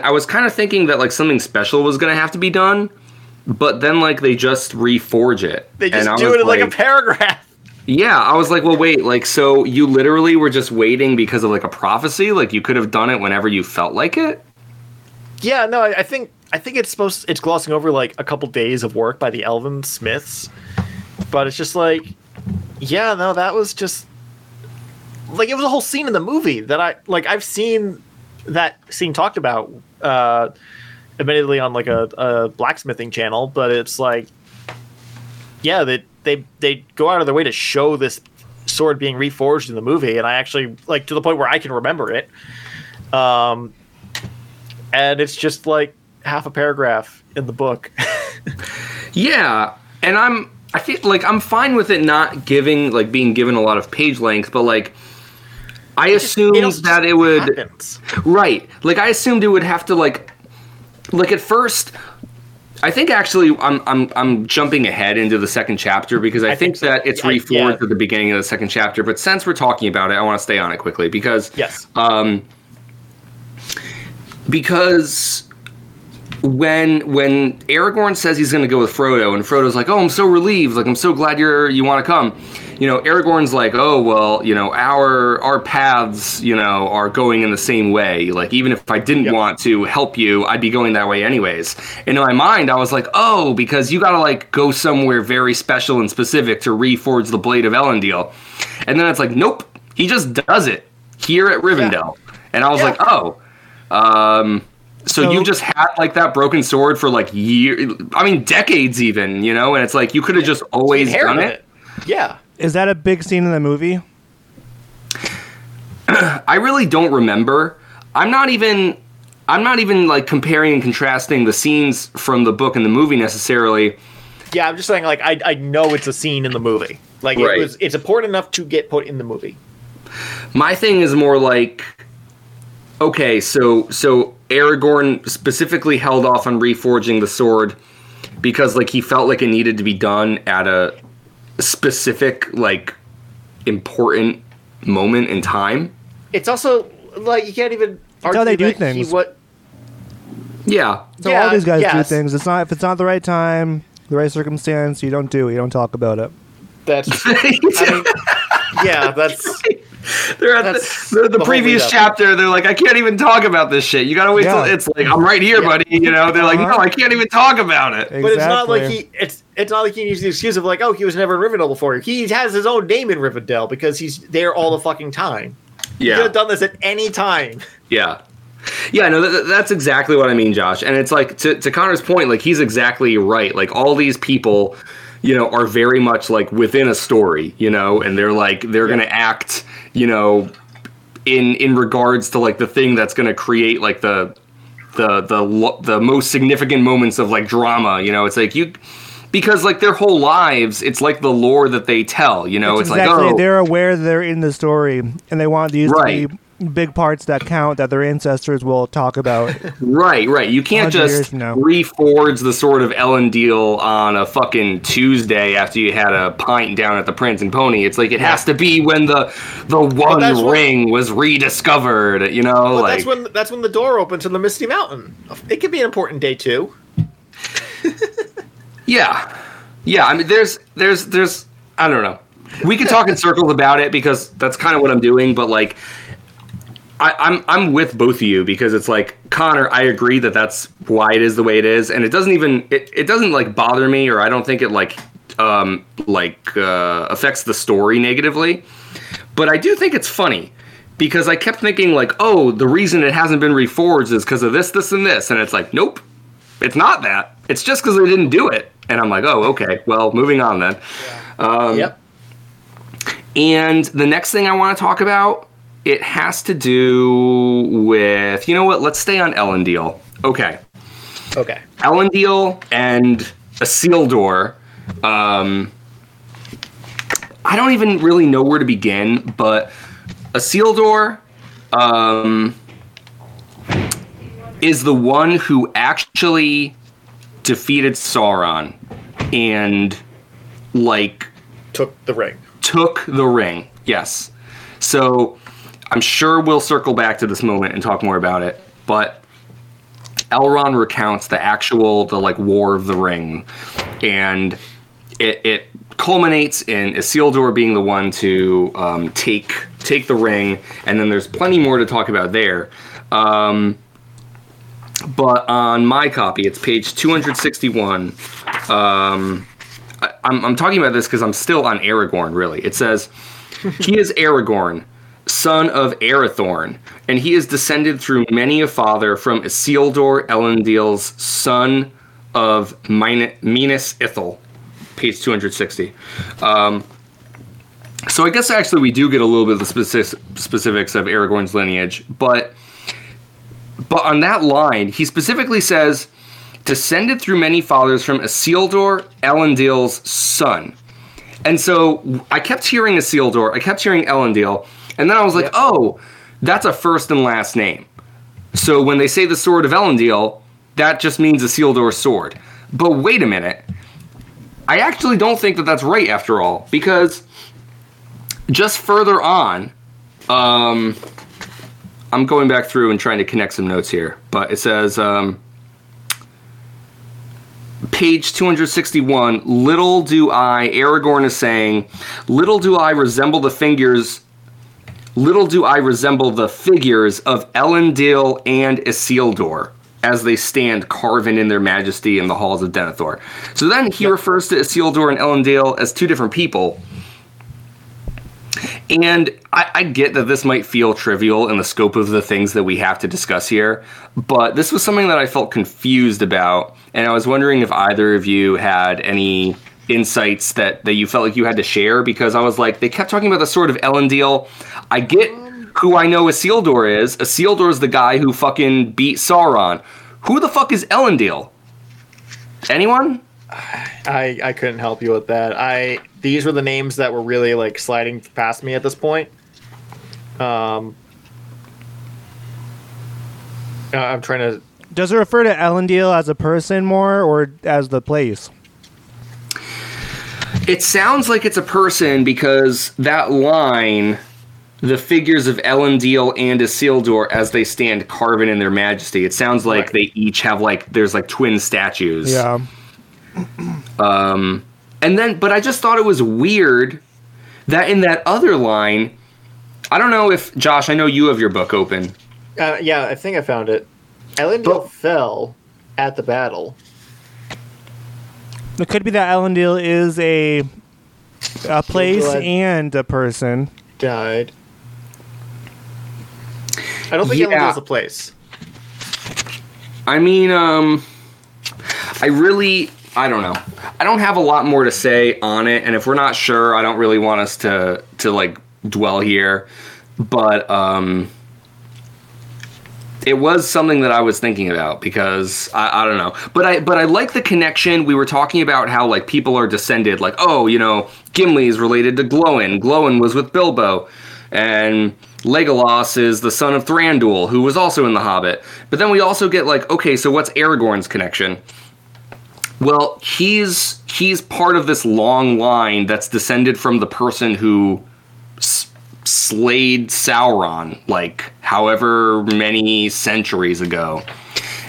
I was kind of thinking that like something special was going to have to be done, but then like they just reforge it. They just do it in like a paragraph. Yeah, I was like, well, wait, like, so you literally were just waiting because of like a prophecy? Like you could have done it whenever you felt like it? Yeah, no, I think it's glossing over like a couple days of work by the elven smiths, but it's just like, yeah, no, that was just like, it was a whole scene in the movie that I've seen that scene talked about, admittedly on like a blacksmithing channel, but it's like, yeah, they go out of their way to show this sword being reforged in the movie. And I actually like, to the point where I can remember it. And it's just like, half a paragraph in the book. Yeah, and I feel like I'm fine with it not giving, like, being given a lot of page length, but like I assumed that it would happens. Right, like I assumed it would have to like at first. I think actually I'm jumping ahead into the second chapter because I think that it's reforged at the beginning of the second chapter, but since we're talking about it, I want to stay on it quickly because because when Aragorn says he's going to go with Frodo, and Frodo's like, oh, I'm so relieved, like, I'm so glad you want to come, you know, Aragorn's like, oh, well, you know, our paths, you know, are going in the same way, like, even if I didn't want to help you, I'd be going that way anyways. And in my mind, I was like, oh, because you got to, like, go somewhere very special and specific to reforge the blade of Elendil. And then it's like, nope, he just does it here at Rivendell. And I was like, oh, So you just had, like, that broken sword for, like, years, I mean, decades even, you know? And it's like, you could have just always done it. Yeah. Is that a big scene in the movie? I really don't remember. I'm not even, like, comparing and contrasting the scenes from the book and the movie necessarily. Yeah, I'm just saying, like, I know it's a scene in the movie. Like, right. It's important enough to get put in the movie. My thing is more like... Okay, so Aragorn specifically held off on reforging the sword because, like, he felt like it needed to be done at a specific, like, important moment in time. It's also, like, you can't even argue how they do things. Yeah. So all these guys do things. It's not, if it's not the right time, the right circumstance, you don't do it. You don't talk about it. That's... that's... They're at the previous chapter. They're like, I can't even talk about this shit. You gotta wait till it's like, I'm right here, buddy. You know, they're like, no, I can't even talk about it. Exactly. But it's not like it's not like he needs the excuse of like, oh, he was never in Rivendell before. He has his own name in Rivendell because he's there all the fucking time. Yeah, he could have done this at any time. Yeah, yeah. No, that's exactly what I mean, Josh. And it's like to Connor's point, like he's exactly right. Like all these people, you know, are very much like within a story, you know, and they're like they're gonna act, you know, in regards to like the thing that's gonna create like the most significant moments of like drama, you know. It's like because like their whole lives, it's like the lore that they tell, you know. It's like, oh, they're aware they're in the story and they want these to be big parts that count that their ancestors will talk about. Right. You can't just reforge the sword of Elendil on a fucking Tuesday after you had a pint down at the Prince and Pony. It's like it has to be when the one ring was rediscovered. You know, well, like that's when the door opens in the Misty Mountain. It could be an important day too. Yeah. I mean, there's I don't know. We could talk in circles about it because that's kind of what I'm doing, but like. I'm with both of you because it's like, Connor, I agree that's why it is the way it is, and it doesn't even it doesn't like bother me, or I don't think it affects the story negatively. But I do think it's funny because I kept thinking like, oh, the reason it hasn't been reforged is because of this, and this, and it's like, nope, it's not that. It's just because they didn't do it, and I'm like, oh, okay, well, moving on then. Yeah. Yep. And the next thing I want to talk about. It has to do with... You know what? Let's stay on Elendil. Okay. Elendil and Isildur. I don't even really know where to begin, but Isildur is the one who actually defeated Sauron and, like... Took the ring, yes. So... I'm sure we'll circle back to this moment and talk more about it, but Elrond recounts the War of the Ring, and it culminates in Isildur being the one to take the ring, and then there's plenty more to talk about there. But on my copy, it's page 261. I'm talking about this because I'm still on Aragorn, really. It says, he is Aragorn, son of Arathorn, and he is descended through many a father from Isildur Elendil's son of Minas Ithil. Page 260. So I guess actually we do get a little bit of the specifics of Aragorn's lineage, but on that line, he specifically says, descended through many fathers from Isildur Elendil's son. And so I kept hearing Isildur, I kept hearing Elendil, and then I was like, oh, that's a first and last name. So when they say the Sword of Elendil, that just means Isildur's sword. But wait a minute. I actually don't think that's right after all, because just further on, I'm going back through and trying to connect some notes here, but it says, page 261, little do I resemble the fingers... Little do I resemble the figures of Elendil and Isildur as they stand carven in their majesty in the halls of Denethor. So then he refers to Isildur and Elendil as two different people. And I get that this might feel trivial in the scope of the things that we have to discuss here, but this was something that I felt confused about, and I was wondering if either of you had any... insights that you felt like you had to share, because I was like, they kept talking about the Sword of Elendil. I get who I know Isildur is. Isildur is the guy who fucking beat Sauron. Who the fuck is Elendil? Anyone? I couldn't help you with that. These were the names that were really like sliding past me at this point. I'm trying to... Does it refer to Elendil as a person more or as the place? It sounds like it's a person because that line, the figures of Elendil and Isildur as they stand carven in their majesty, it sounds like they each have there's twin statues. Yeah. But I just thought it was weird that in that other line, I don't know if, Josh, I know you have your book open. Yeah, I think I found it. Elendil fell at the battle. It could be that Elendil is a place and a person. Died. I don't think Elendil's a place. I mean, I don't know. I don't have a lot more to say on it, and if we're not sure, I don't really want us to dwell here. But it was something that I was thinking about because I don't know. But I like the connection. We were talking about how people are descended. Gimli is related to Glóin. Glóin was with Bilbo, and Legolas is the son of Thranduil, who was also in The Hobbit. But then we also get so what's Aragorn's connection? Well, he's part of this long line that's descended from the person who slayed Sauron, however many centuries ago.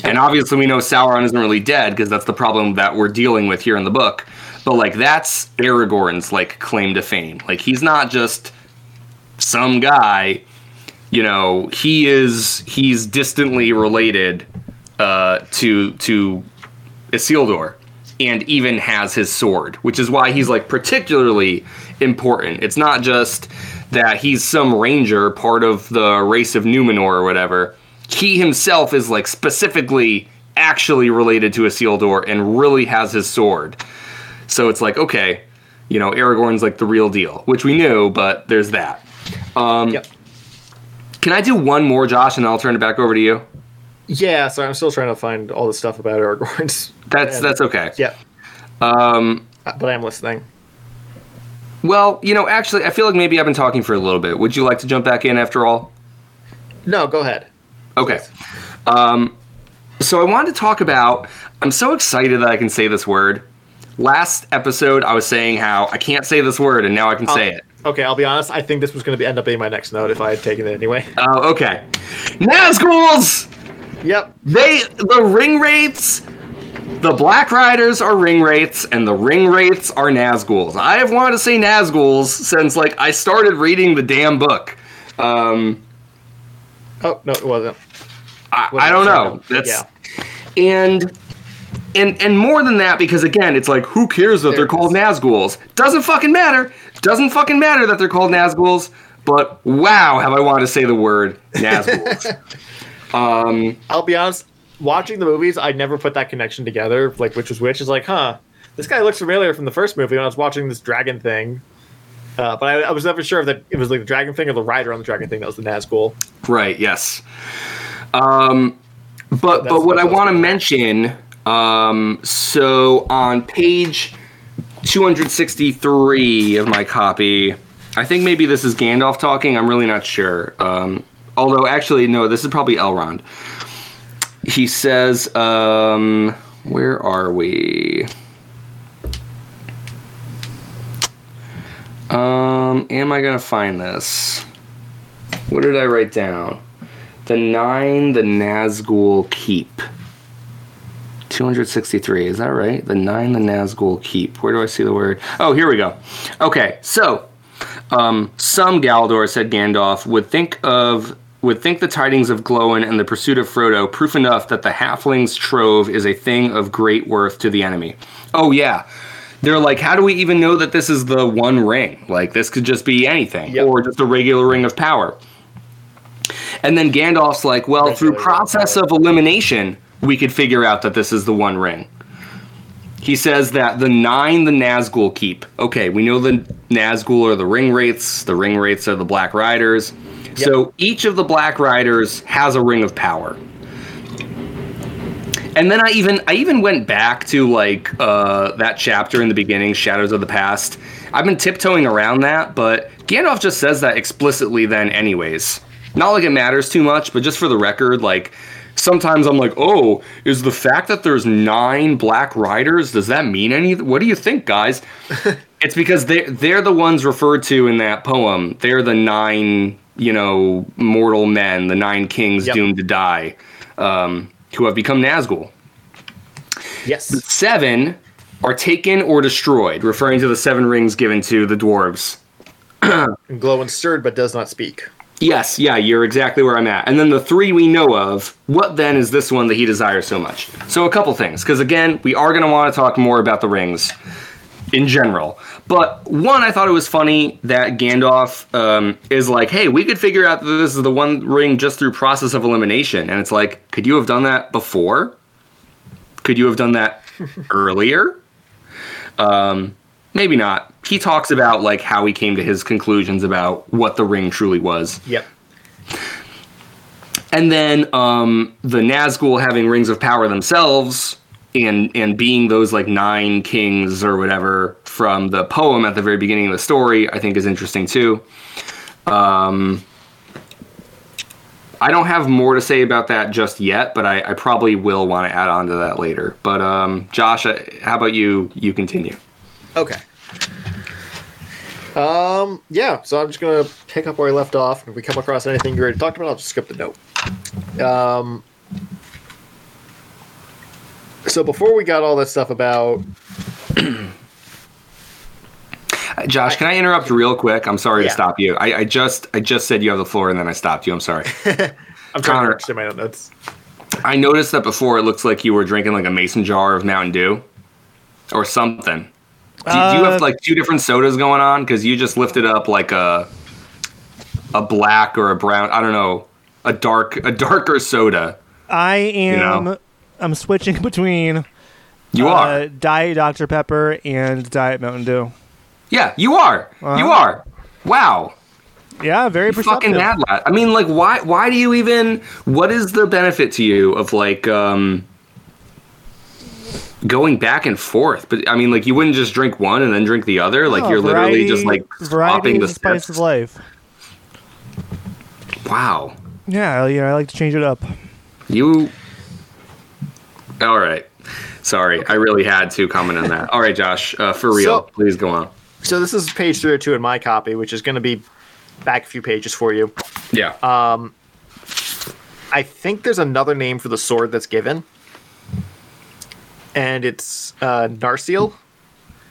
And obviously we know Sauron isn't really dead because that's the problem that we're dealing with here in the book. But, that's Aragorn's, claim to fame. He's not just some guy, he's distantly related to Isildur. And even has his sword, which is why he's particularly important. It's not just that he's some ranger, part of the race of Numenor or whatever. He himself is specifically actually related to Isildur and really has his sword. So it's Aragorn's the real deal, which we knew, but there's that. Yep. Can I do one more, Josh, and then I'll turn it back over to you? Yeah, so I'm still trying to find all the stuff about Aragorn. That's okay. Yeah. But I am listening. Well, actually, I feel like maybe I've been talking for a little bit. Would you like to jump back in after all? No, go ahead. Okay. So I wanted to talk about, I'm so excited that I can say this word. Last episode, I was saying how I can't say this word, and now I can say it. Okay, I'll be honest. I think this was going to end up being my next note if I had taken it anyway. Oh, okay. Nazgûls! Yep. The ring wraiths, the Black Riders are ring wraiths, and the ring wraiths are Nazgûls. I have wanted to say Nazgûls since, I started reading the damn book. Oh, no, it wasn't. I don't know. That's, And more than that, because again, it's who cares that they're called Nazgûls? Doesn't fucking matter. Doesn't fucking matter that they're called Nazgûls, but wow, have I wanted to say the word Nazgûls. I'll be honest, watching the movies, I never put that connection together, which was which. It's this guy looks familiar from the first movie when I was watching this dragon thing. But I was never sure if that it was the dragon thing or the rider on the dragon thing that was the Nazgûl. Right, yes. But what I want to mention, so on page 263 of my copy, I think maybe this is Gandalf talking, I'm really not sure. Although, actually, no, this is probably Elrond. He says, where are we? Am I going to find this? What did I write down? The Nine, the Nazgûl Keep. 263, is that right? The Nine, the Nazgûl Keep. Where do I see the word? Oh, here we go. Okay, so, some Galdor, said Gandalf, would think the tidings of Glóin and the pursuit of Frodo proof enough that the halfling's trove is a thing of great worth to the enemy. Oh, yeah. They're how do we even know that this is the one ring? This could just be anything. Yep. Or just a regular ring of power. And then Gandalf's through process of elimination, we could figure out that this is the one ring. He says that the Nine, the Nazgûl Keep. Okay, we know the Nazgûl are the ring wraiths. The ring wraiths are the Black Riders. Yep. So each of the Black Riders has a ring of power. And then I even went back to that chapter in the beginning, Shadows of the Past. I've been tiptoeing around that, but Gandalf just says that explicitly then anyways. Not it matters too much, but just for the record, sometimes I'm like, oh, is the fact that there's 9 black riders, does that mean anything? What do you think, guys? It's because they're the ones referred to in that poem. They're the 9, mortal men, the 9 kings doomed to die, who have become Nazgûl. Yes. The 7 are taken or destroyed, referring to the 7 rings given to the dwarves. Glóin stirred but does not speak. Yes, yeah, you're exactly where I'm at. And then the 3 we know of, what then is this one that he desires so much? So a couple things, because again, we are going to want to talk more about the rings in general. But one, I thought it was funny that Gandalf is like, hey, we could figure out that this is the one ring just through process of elimination. And it's like, could you have done that before? Could you have done that earlier? Maybe not. He talks about like how he came to his conclusions about what the ring truly was. Yep. And then the Nazgûl having rings of power themselves and being those like 9 kings or whatever from the poem at the very beginning of the story, I think is interesting too. I don't have more to say about that just yet, but I probably will want to add on to that later. But Josh, how about you? You continue. Okay. So I'm just going to pick up where I left off. If we come across anything you already talked about, I'll just skip the note. So before we got all that stuff about... Josh, can I interrupt real quick? I'm sorry to stop you. I just said you have the floor, and then I stopped you. I'm sorry. I'm trying to understand my own notes. I noticed that before it looks like you were drinking like a mason jar of Mountain Dew or something. Do you have like 2 different sodas going on? Because you just lifted up like a black or a brown, I don't know, a darker soda. I am. I'm switching between. You are Diet Dr Pepper and Diet Mountain Dew. Yeah, you are. You are. Wow. Yeah, very perceptive. Fucking mad lad. I mean, like, why do you even? What is the benefit to you of like? Going back and forth, but I mean, like, you wouldn't just drink one and then drink the other. Like, you're literally just like popping the spice of life. Wow. Yeah, I like to change it up. You. All right. Sorry, okay. I really had to comment on that. All right, Josh, for real, please go on. So this is page 302 in my copy, which is going to be back a few pages for you. Yeah. I think there's another name for the sword that's given. And it's Narsil,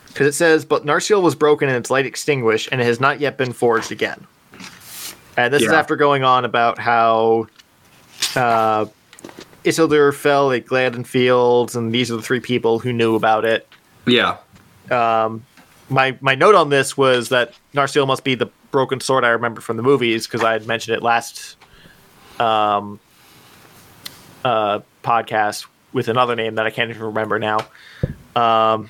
because it says, but Narsil was broken and its light extinguished, and it has not yet been forged again. And this is after going on about how Isildur fell at Gladden Fields, and these are the 3 people who knew about it. Yeah. My note on this was that Narsil must be the broken sword I remember from the movies, because I had mentioned it last podcast with another name that I can't even remember now. And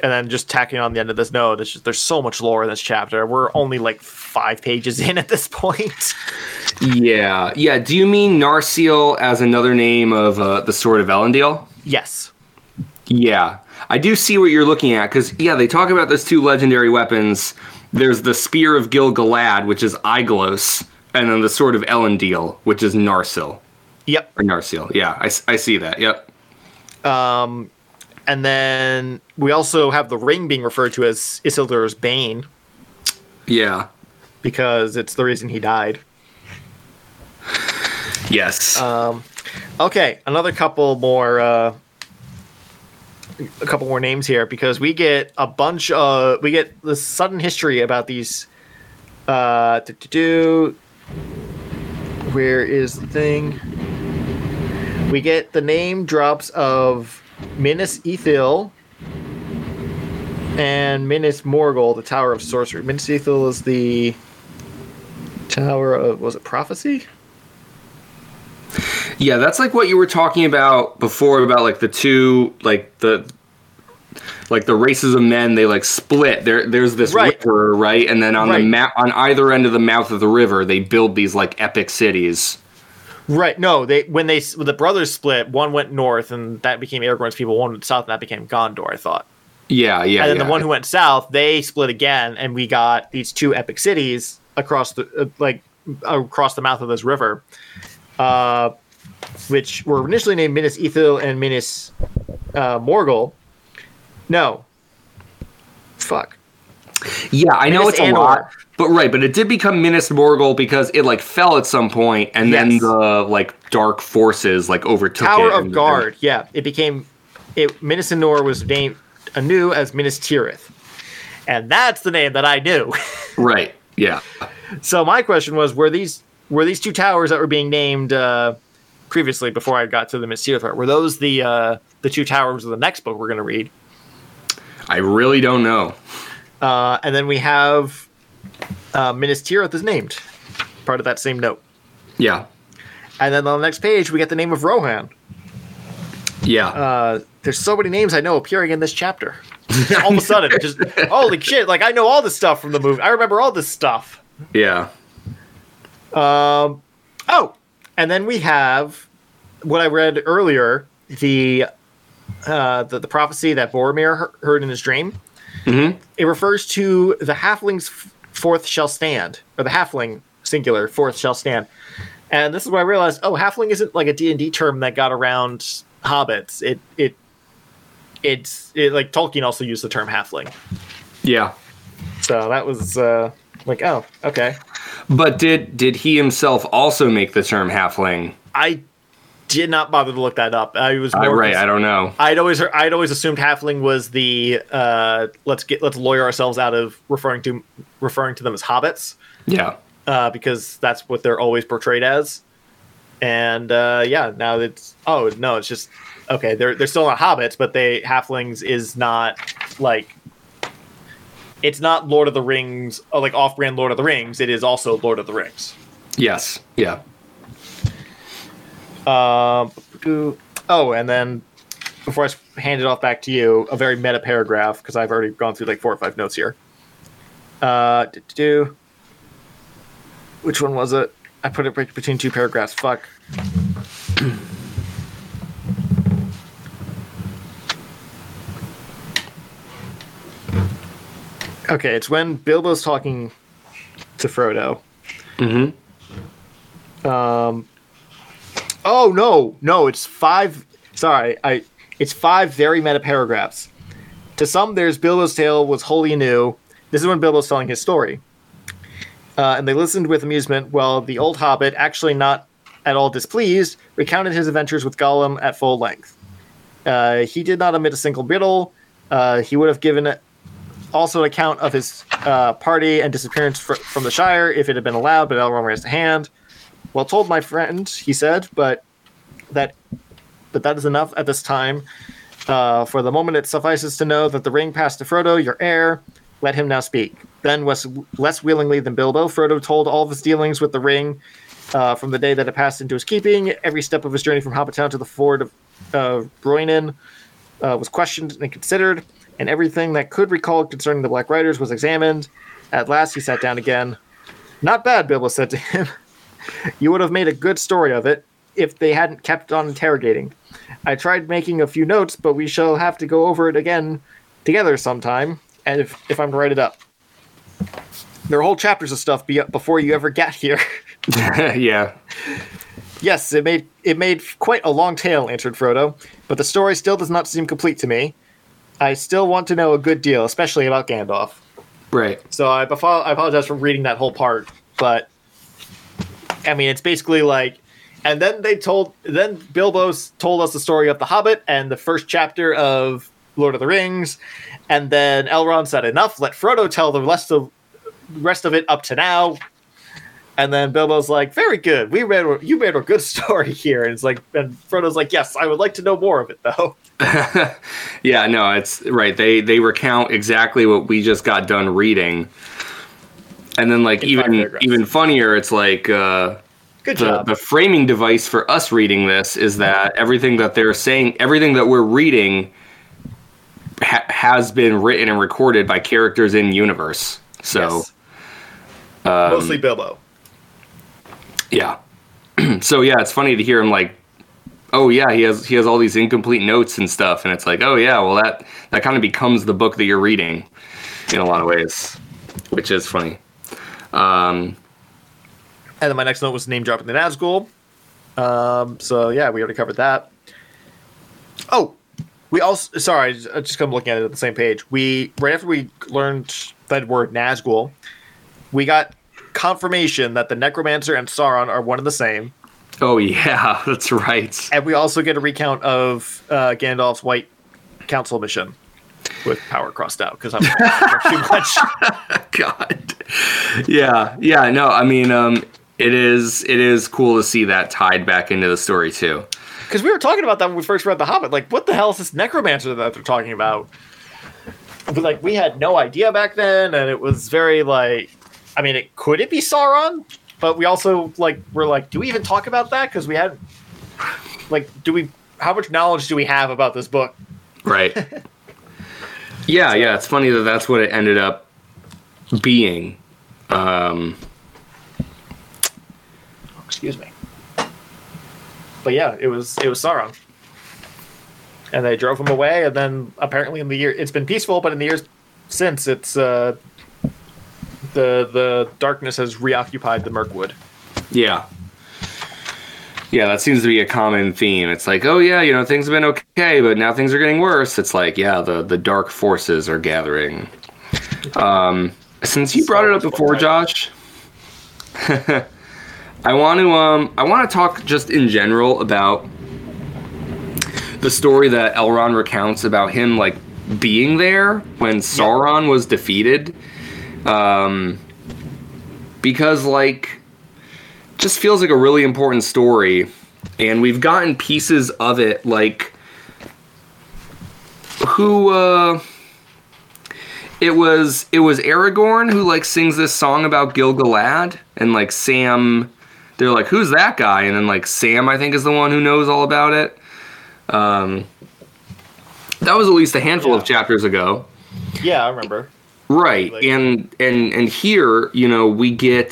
then just tacking on the end of this note, there's so much lore in this chapter. We're only like 5 pages in at this point. Yeah. Yeah. Do you mean Narsil as another name of the Sword of Elendil? Yes. Yeah. I do see what you're looking at, because, they talk about those 2 legendary weapons. There's the Spear of Gil-galad, which is Iglos, and then the Sword of Elendil, which is Narsil. Yep. Or Narsil. Yeah, I see that. Yep. And then we also have the ring being referred to as Isildur's Bane. Yeah. Because it's the reason he died. Yes. Okay, another couple more names here, because we get a bunch of... We get the sudden history about these... Where is the thing... We get the name drops of Minas Ithil and Minas Morgul, the Tower of Sorcery. Minas Ithil is the Tower of... Was it Prophecy? Yeah, that's like what you were talking about before, about like the 2... Like the races of men, they like split. There's this river, right? And then on the map, on either end of the mouth of the river, they build these like epic cities. Right. No, when the brothers split, one went north, and that became Aragorn's people. One went south, and that became Gondor, I thought. Yeah. And then the one who went south, they split again, and we got these 2 epic cities across the mouth of this river. which were initially named Minas Ithil and Minas Morgul. No. Fuck. Yeah, I know Minas it's Anor. A lot. But right, but it did become Minas Morgul because it like fell at some point, and then the like dark forces like overtook Tower it. Tower of Guard, yeah. It became Minas Anor was named anew as Minas Tirith. And that's the name that I knew. Right, yeah. So my question was, were these two towers that were being named previously before I got to the Minas Tirith part, were those the two towers of the next book we're going to read? I really don't know. And then we have Minas Tirith is named. Part of that same note. Yeah. And then on the next page, we get the name of Rohan. Yeah. There's so many names I know appearing in this chapter. All of a sudden, just, holy shit, like, I know all this stuff from the movie. I remember all this stuff. Yeah. Oh, and then we have what I read earlier, the prophecy that Boromir heard in his dream. Mm-hmm. It refers to the halfling's fourth shall stand, or the halfling singular fourth shall stand. And this is where I realized, oh, halfling isn't like a D&D term that got around hobbits. It's like Tolkien also used the term halfling. Yeah. So that was like, oh, okay. But did he himself also make the term halfling? I did not bother to look that up. I was right. I don't know. I'd always assumed halfling was the let's lawyer ourselves out of referring to them as hobbits. Yeah. Because that's what they're always portrayed as. And yeah, now it's it's just okay. They're still not hobbits, but halflings is not like it's not Lord of the Rings, like off-brand Lord of the Rings. It is also Lord of the Rings. Yes. Yeah. And then before I hand it off back to you, a very meta paragraph because I've already gone through like 4 or 5 notes here. Which one was it? I put it between 2 paragraphs. Fuck. Okay, it's when Bilbo's talking to Frodo. Mm-hmm. Oh, no, it's 5. Sorry, it's 5 very meta paragraphs. To some, there's Bilbo's tale was wholly new. This is when Bilbo's telling his story. And they listened with amusement while the old hobbit, actually not at all displeased, recounted his adventures with Gollum at full length. He did not omit a single riddle. He would have given also an account of his party and disappearance from the Shire if it had been allowed, but Elrond raised a hand. Well told, my friend, he said, but that is enough at this time. For the moment, it suffices to know that the ring passed to Frodo, your heir. Let him now speak. Then, less willingly than Bilbo, Frodo told all of his dealings with the ring from the day that it passed into his keeping. Every step of his journey from Hobbitown to the ford of Roinan was questioned and considered, and everything that could recall concerning the Black Riders was examined. At last, he sat down again. Not bad, Bilbo said to him. You would have made a good story of it if they hadn't kept on interrogating. I tried making a few notes, but we shall have to go over it again together sometime. And if I'm to write it up, there are whole chapters of stuff before you ever get here. Yeah. Yes, it made quite a long tale, answered Frodo, but the story still does not seem complete to me. I still want to know a good deal, especially about Gandalf. Right. So I apologize for reading that whole part, but I mean, it's basically like, and then then Bilbo told us the story of The Hobbit and the first chapter of Lord of the Rings, and then Elrond said enough, let Frodo tell the rest of it up to now. And then Bilbo's like, very good, you made a good story here. And it's like, and Frodo's like, yes, I would like to know more of it though. Yeah, no, it's right. They recount exactly what we just got done reading. And then like even funnier, it's like good job. The framing device for us reading this is that everything that they're saying, everything that we're reading has been written and recorded by characters in universe. So yes. Mostly Bilbo. Yeah. So yeah, it's funny to hear him like, oh yeah, he has all these incomplete notes and stuff, and it's like, oh yeah, well that kind of becomes the book that you're reading in a lot of ways, which is funny. And then my next note was name dropping the Nazgûl. So yeah, we already covered that. Oh, we also, sorry, I just come looking at it at the same page. We, right after we learned that word Nazgûl, we got confirmation that the Necromancer and Sauron are one and the same. Oh yeah, that's right. And we also get a recount of Gandalf's White Council mission with power crossed out because I'm too much. God. Yeah. No, I mean, it is cool to see that tied back into the story too. Because we were talking about that when we first read The Hobbit. Like, what the hell is this Necromancer that they're talking about? But, like, we had no idea back then, and it was very, like... I mean, could it be Sauron? But we also, like, were like, do we even talk about that? Because we had... Like, do we... How much knowledge do we have about this book? Right. Yeah, it's funny that that's what it ended up being. Excuse me. But yeah, it was Sauron, and they drove him away. And then apparently, in the year, it's been peaceful, but in the years since, it's the darkness has reoccupied the Mirkwood. Yeah, that seems to be a common theme. It's like, oh yeah, you know, things have been okay, but now things are getting worse. It's like, yeah, the dark forces are gathering. Since you brought it up before, Josh. I want to talk just in general about the story that Elrond recounts about him like being there when Sauron was defeated, because like just feels like a really important story, and we've gotten pieces of it like who. It was Aragorn who like sings this song about Gilgalad, and like Sam. They're like, who's that guy? And then, like, Sam, I think, is the one who knows all about it. That was at least a handful of chapters ago. Yeah, I remember. Right. Like, and here, you know, we get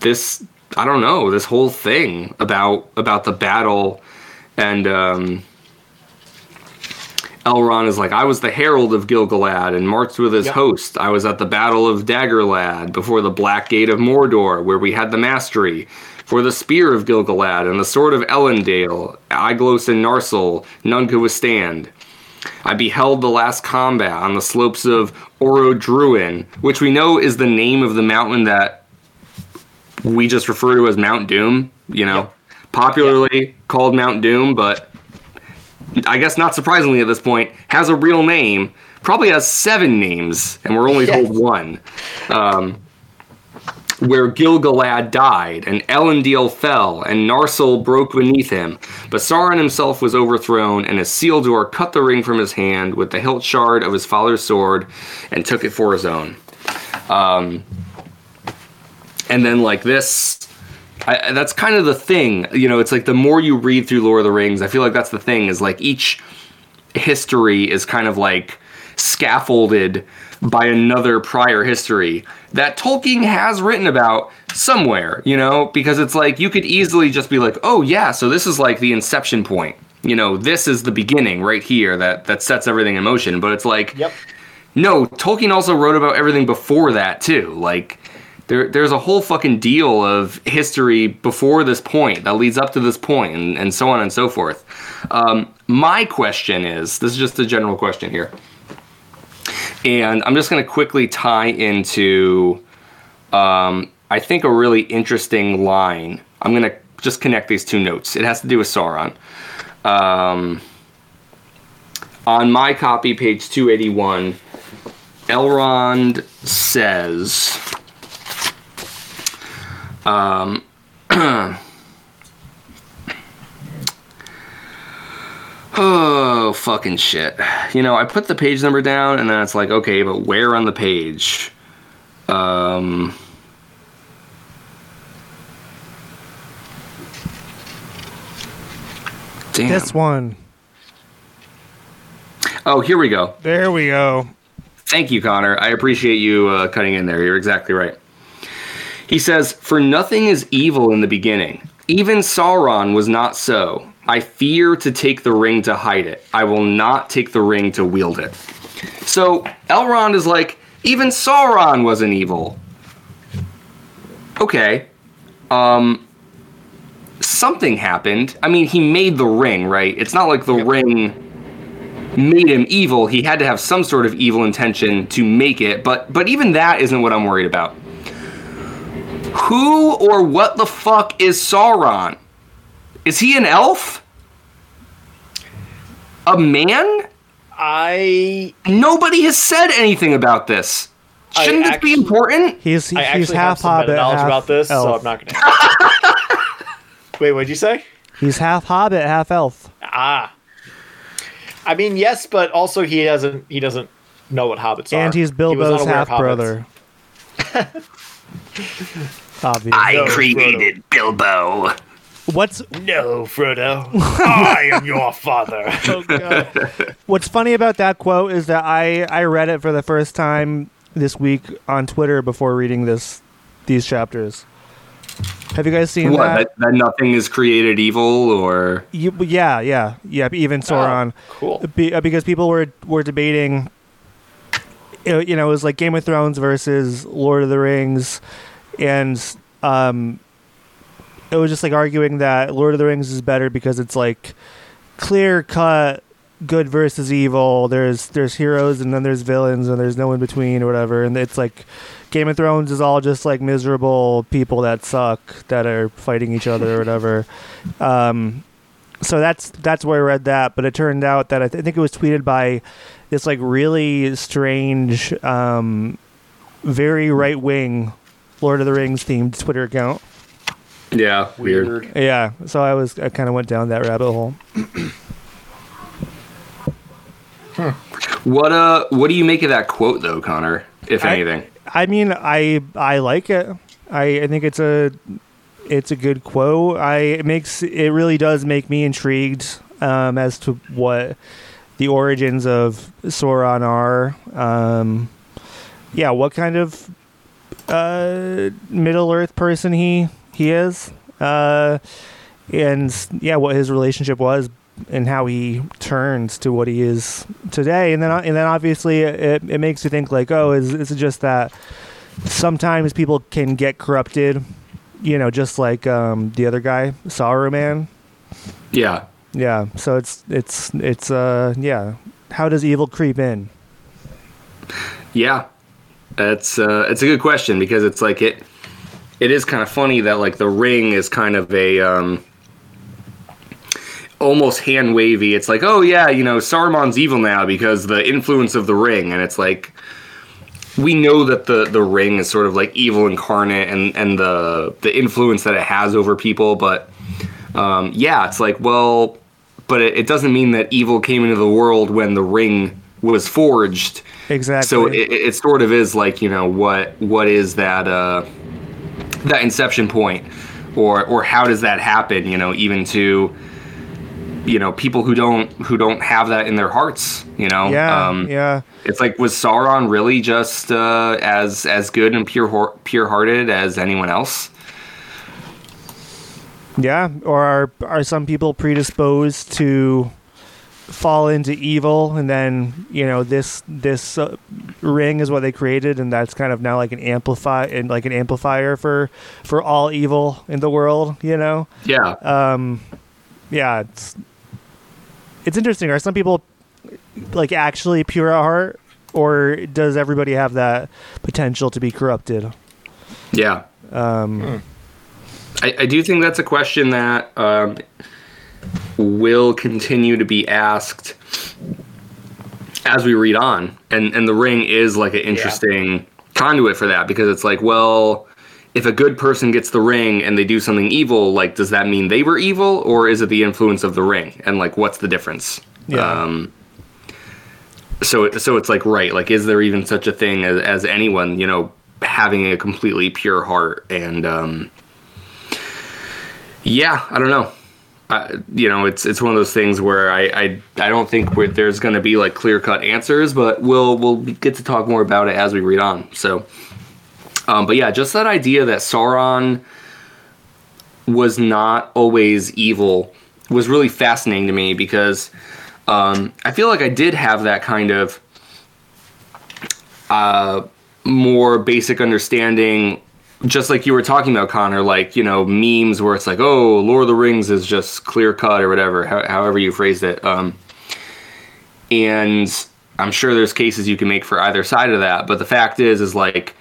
this, I don't know, this whole thing about the battle. And Elrond is like, I was the herald of Gilgalad and marched with his host. I was at the Battle of Daggerlad before the Black Gate of Mordor, where we had the mastery for the spear of Gilgalad and the sword of Elendil, Iglos and Narsil, none could withstand. I beheld the last combat on the slopes of Orodruin, which we know is the name of the mountain that we just refer to as Mount Doom, you know, popularly called Mount Doom, but I guess not surprisingly at this point, has a real name, probably has 7 names, and we're only told one, where Gilgalad died, and Elendil fell, and Narsil broke beneath him, but Sauron himself was overthrown, and Isildur cut the ring from his hand with the hilt shard of his father's sword, and took it for his own. And then like this... that's kind of the thing, you know, it's like the more you read through Lord of the Rings, I feel like that's the thing, is like each history is kind of like scaffolded by another prior history that Tolkien has written about somewhere, you know, because it's like you could easily just be like, oh yeah, so this is like the inception point, you know, this is the beginning right here that sets everything in motion, but it's like, no, Tolkien also wrote about everything before that too, like... There's a whole fucking deal of history before this point that leads up to this point, and so on and so forth. My question is, this is just a general question here, and I'm just going to quickly tie into, I think, a really interesting line. I'm going to just connect these two notes. It has to do with Sauron. On my copy, page 281, Elrond says... oh, fucking shit. You know, I put the page number down, and then it's like, okay, but where on the page? Damn. This one. Oh, here we go. There we go. Thank you, Connor. I appreciate you cutting in there. You're exactly right. He says, for nothing is evil in the beginning. Even Sauron was not so. I fear to take the ring to hide it. I will not take the ring to wield it. So Elrond is like, even Sauron wasn't evil. Okay. something happened. I mean, he made the ring, right? It's not like the ring made him evil. He had to have some sort of evil intention to make it, but even that isn't what I'm worried about. Who or what the fuck is Sauron? Is he an elf? A man? Nobody has said anything about this. Shouldn't this be important? He's half hobbit, half about this, elf. So I'm not gonna. Wait, what'd you say? He's half hobbit, half elf. Ah. I mean, yes, but also he doesn't know what hobbits are. And he's Bilbo's half brother. Obviously. I created Bilbo. No, Frodo. I am your father. Oh, God. What's funny about that quote is that I read it for the first time this week on Twitter before reading these chapters. Have you guys seen that nothing is created evil, or yeah, even Sauron? Cool. Because people were debating. You know, it was like Game of Thrones versus Lord of the Rings, and it was just like arguing that Lord of the Rings is better because it's like clear cut good versus evil. There's heroes and then there's villains and there's no in between or whatever. And it's like Game of Thrones is all just like miserable people that suck that are fighting each other or whatever. So that's where I read that. But it turned out that I think it was tweeted by this like really strange, very right wing Lord of the Rings themed Twitter account. Yeah, weird. Yeah, so I kind of went down that rabbit hole. What do you make of that quote though, Connor? If anything, I mean, I like it. I think it's a good quote. It really does make me intrigued as to what the origins of Sauron are. What kind of Middle Earth person he is, and yeah, what his relationship was and how he turns to what he is today. And then obviously it makes you think like, oh, is it just that sometimes people can get corrupted, you know, just like the other guy, Saruman. Yeah. Yeah. So it's yeah. How does evil creep in? Yeah. It's a good question because it's like it is kind of funny that like the ring is kind of a, almost hand wavy. It's like, oh yeah, you know, Saruman's evil now because the influence of the ring. And it's like, we know that the ring is sort of like evil incarnate and the influence that it has over people. But yeah, it's like, well, but it doesn't mean that evil came into the world when the ring was forged. Exactly. So it sort of is like, you know, what is that inception point, or how does that happen? You know, even to, you know, people who don't have that in their hearts, you know? Yeah, yeah. It's like, was Sauron really just as good and pure-hearted as anyone else? Yeah, or are some people predisposed to fall into evil, and then, you know, this ring is what they created, and that's kind of now like an amplifier for all evil in the world, you know? Yeah. Yeah, it's interesting. Are some people like actually pure at heart, or does everybody have that potential to be corrupted? Yeah. I do think that's a question that will continue to be asked as we read on. And the ring is like an interesting conduit for that, because it's like, well, if a good person gets the ring and they do something evil, like, does that mean they were evil, or is it the influence of the ring? And like, what's the difference? Yeah. So it's like, right. Like, is there even such a thing as anyone, you know, having a completely pure heart? And, yeah, I don't know. You know, it's one of those things where I don't think there's going to be like clear cut answers, but we'll get to talk more about it as we read on. So, but yeah, just that idea that Sauron was not always evil was really fascinating to me, because I feel like I did have that kind of more basic understanding just like you were talking about, Connor, like, you know, memes where it's like, oh, Lord of the Rings is just clear cut or whatever, however you phrased it. And I'm sure there's cases you can make for either side of that. But the fact is like,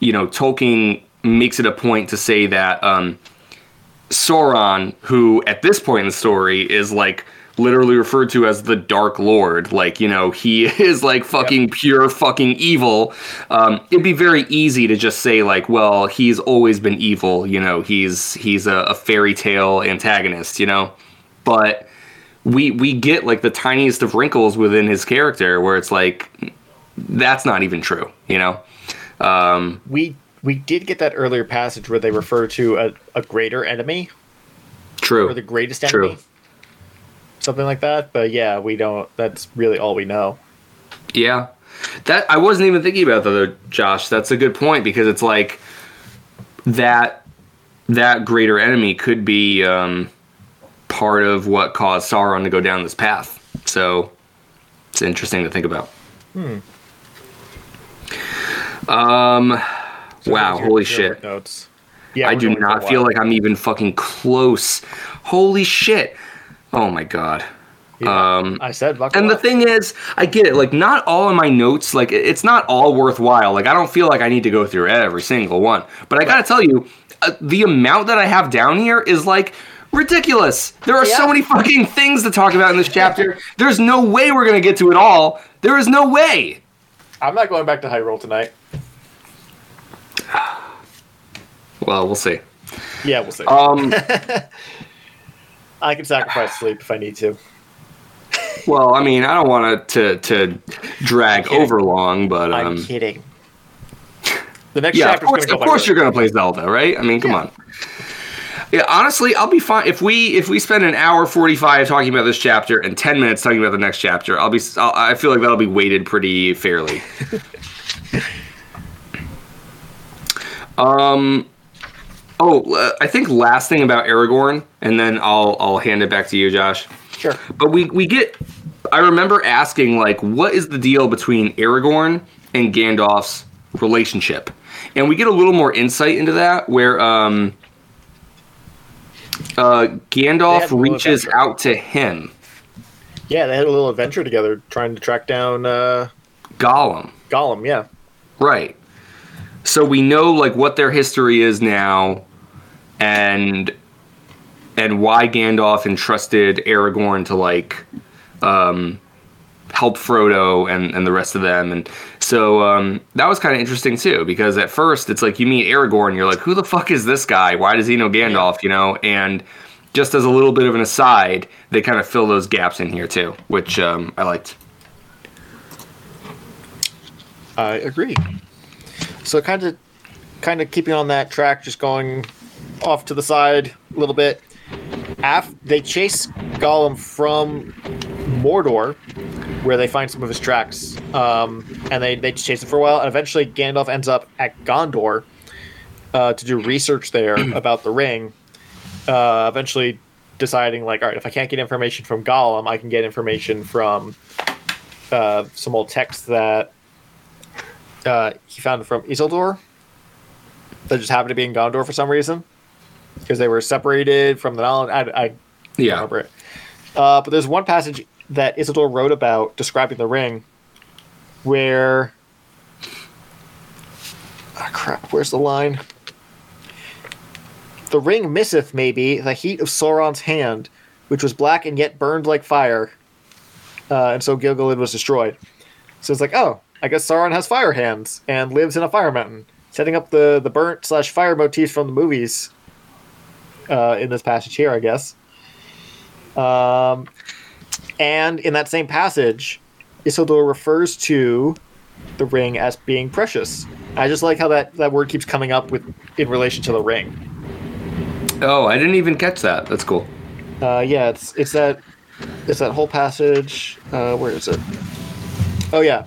you know, Tolkien makes it a point to say that Sauron, who at this point in the story is like literally referred to as the Dark Lord, like, you know, he is like fucking pure fucking evil. It'd be very easy to just say like, well, he's always been evil, you know, he's a fairy tale antagonist, you know, but we get like the tiniest of wrinkles within his character where it's like, that's not even true, you know? We did get that earlier passage where they refer to a greater enemy. True. Or the greatest enemy. True. Something like that. But yeah, we don't, that's really all we know. Yeah. That I wasn't even thinking about that though, Josh. That's a good point, because it's like that greater enemy could be part of what caused Sauron to go down this path. So it's interesting to think about. So wow, holy shit. Notes. Yeah, I do not feel like I'm even fucking close. Holy shit. Oh my god. Yeah, I said and the thing is, I get it, like not all of my notes, like it's not all worthwhile. Like I don't feel like I need to go through every single one. But I gotta tell you, the amount that I have down here is like ridiculous. There are so many fucking things to talk about in this chapter. There's no way we're gonna get to it all. There is no way. I'm not going back to Hyrule tonight. Well, we'll see. Yeah, we'll see. I can sacrifice sleep if I need to. Well, I mean, I don't want it to drag over long, but I'm kidding. The next chapter. Of course, you're going to play Zelda, right? I mean, come on. Yeah, honestly, I'll be fine if we spend an hour 45 talking about this chapter and 10 minutes talking about the next chapter. I feel like that'll be weighted pretty fairly. I think last thing about Aragorn, and then I'll hand it back to you, Josh. Sure. But we get, I remember asking, like, what is the deal between Aragorn and Gandalf's relationship? And we get a little more insight into that, where Gandalf reaches out to him. Yeah, they had a little adventure together, trying to track down Gollum. Gollum, yeah. Right. So we know like what their history is now, and why Gandalf entrusted Aragorn to like help Frodo and the rest of them. And so that was kind of interesting too, because at first it's like you meet Aragorn, you're like, who the fuck is this guy? Why does he know Gandalf? You know, and just as a little bit of an aside, they kind of fill those gaps in here too, which I liked. I agree. So kind of keeping on that track, just going off to the side a little bit. They chase Gollum from Mordor, where they find some of his tracks, and they chase him for a while. And eventually, Gandalf ends up at Gondor to do research there about the ring. Eventually, deciding like, all right, if I can't get information from Gollum, I can get information from some old text that. He found it from Isildur. That just happened to be in Gondor for some reason, because they were separated from the knowledge. I don't remember it. But there's one passage that Isildur wrote about describing the ring, where where's the line? The ring misseth maybe the heat of Sauron's hand, which was black and yet burned like fire, and so Gilgalad was destroyed. So it's like, oh. I guess Sauron has fire hands and lives in a fire mountain, setting up the burnt/fire motifs from the movies in this passage here, I guess. And in that same passage, Isildur refers to the ring as being precious. I just like how that word keeps coming up in relation to the ring. Oh, I didn't even catch that. That's cool. Yeah, it's that whole passage. Where is it? Oh, yeah.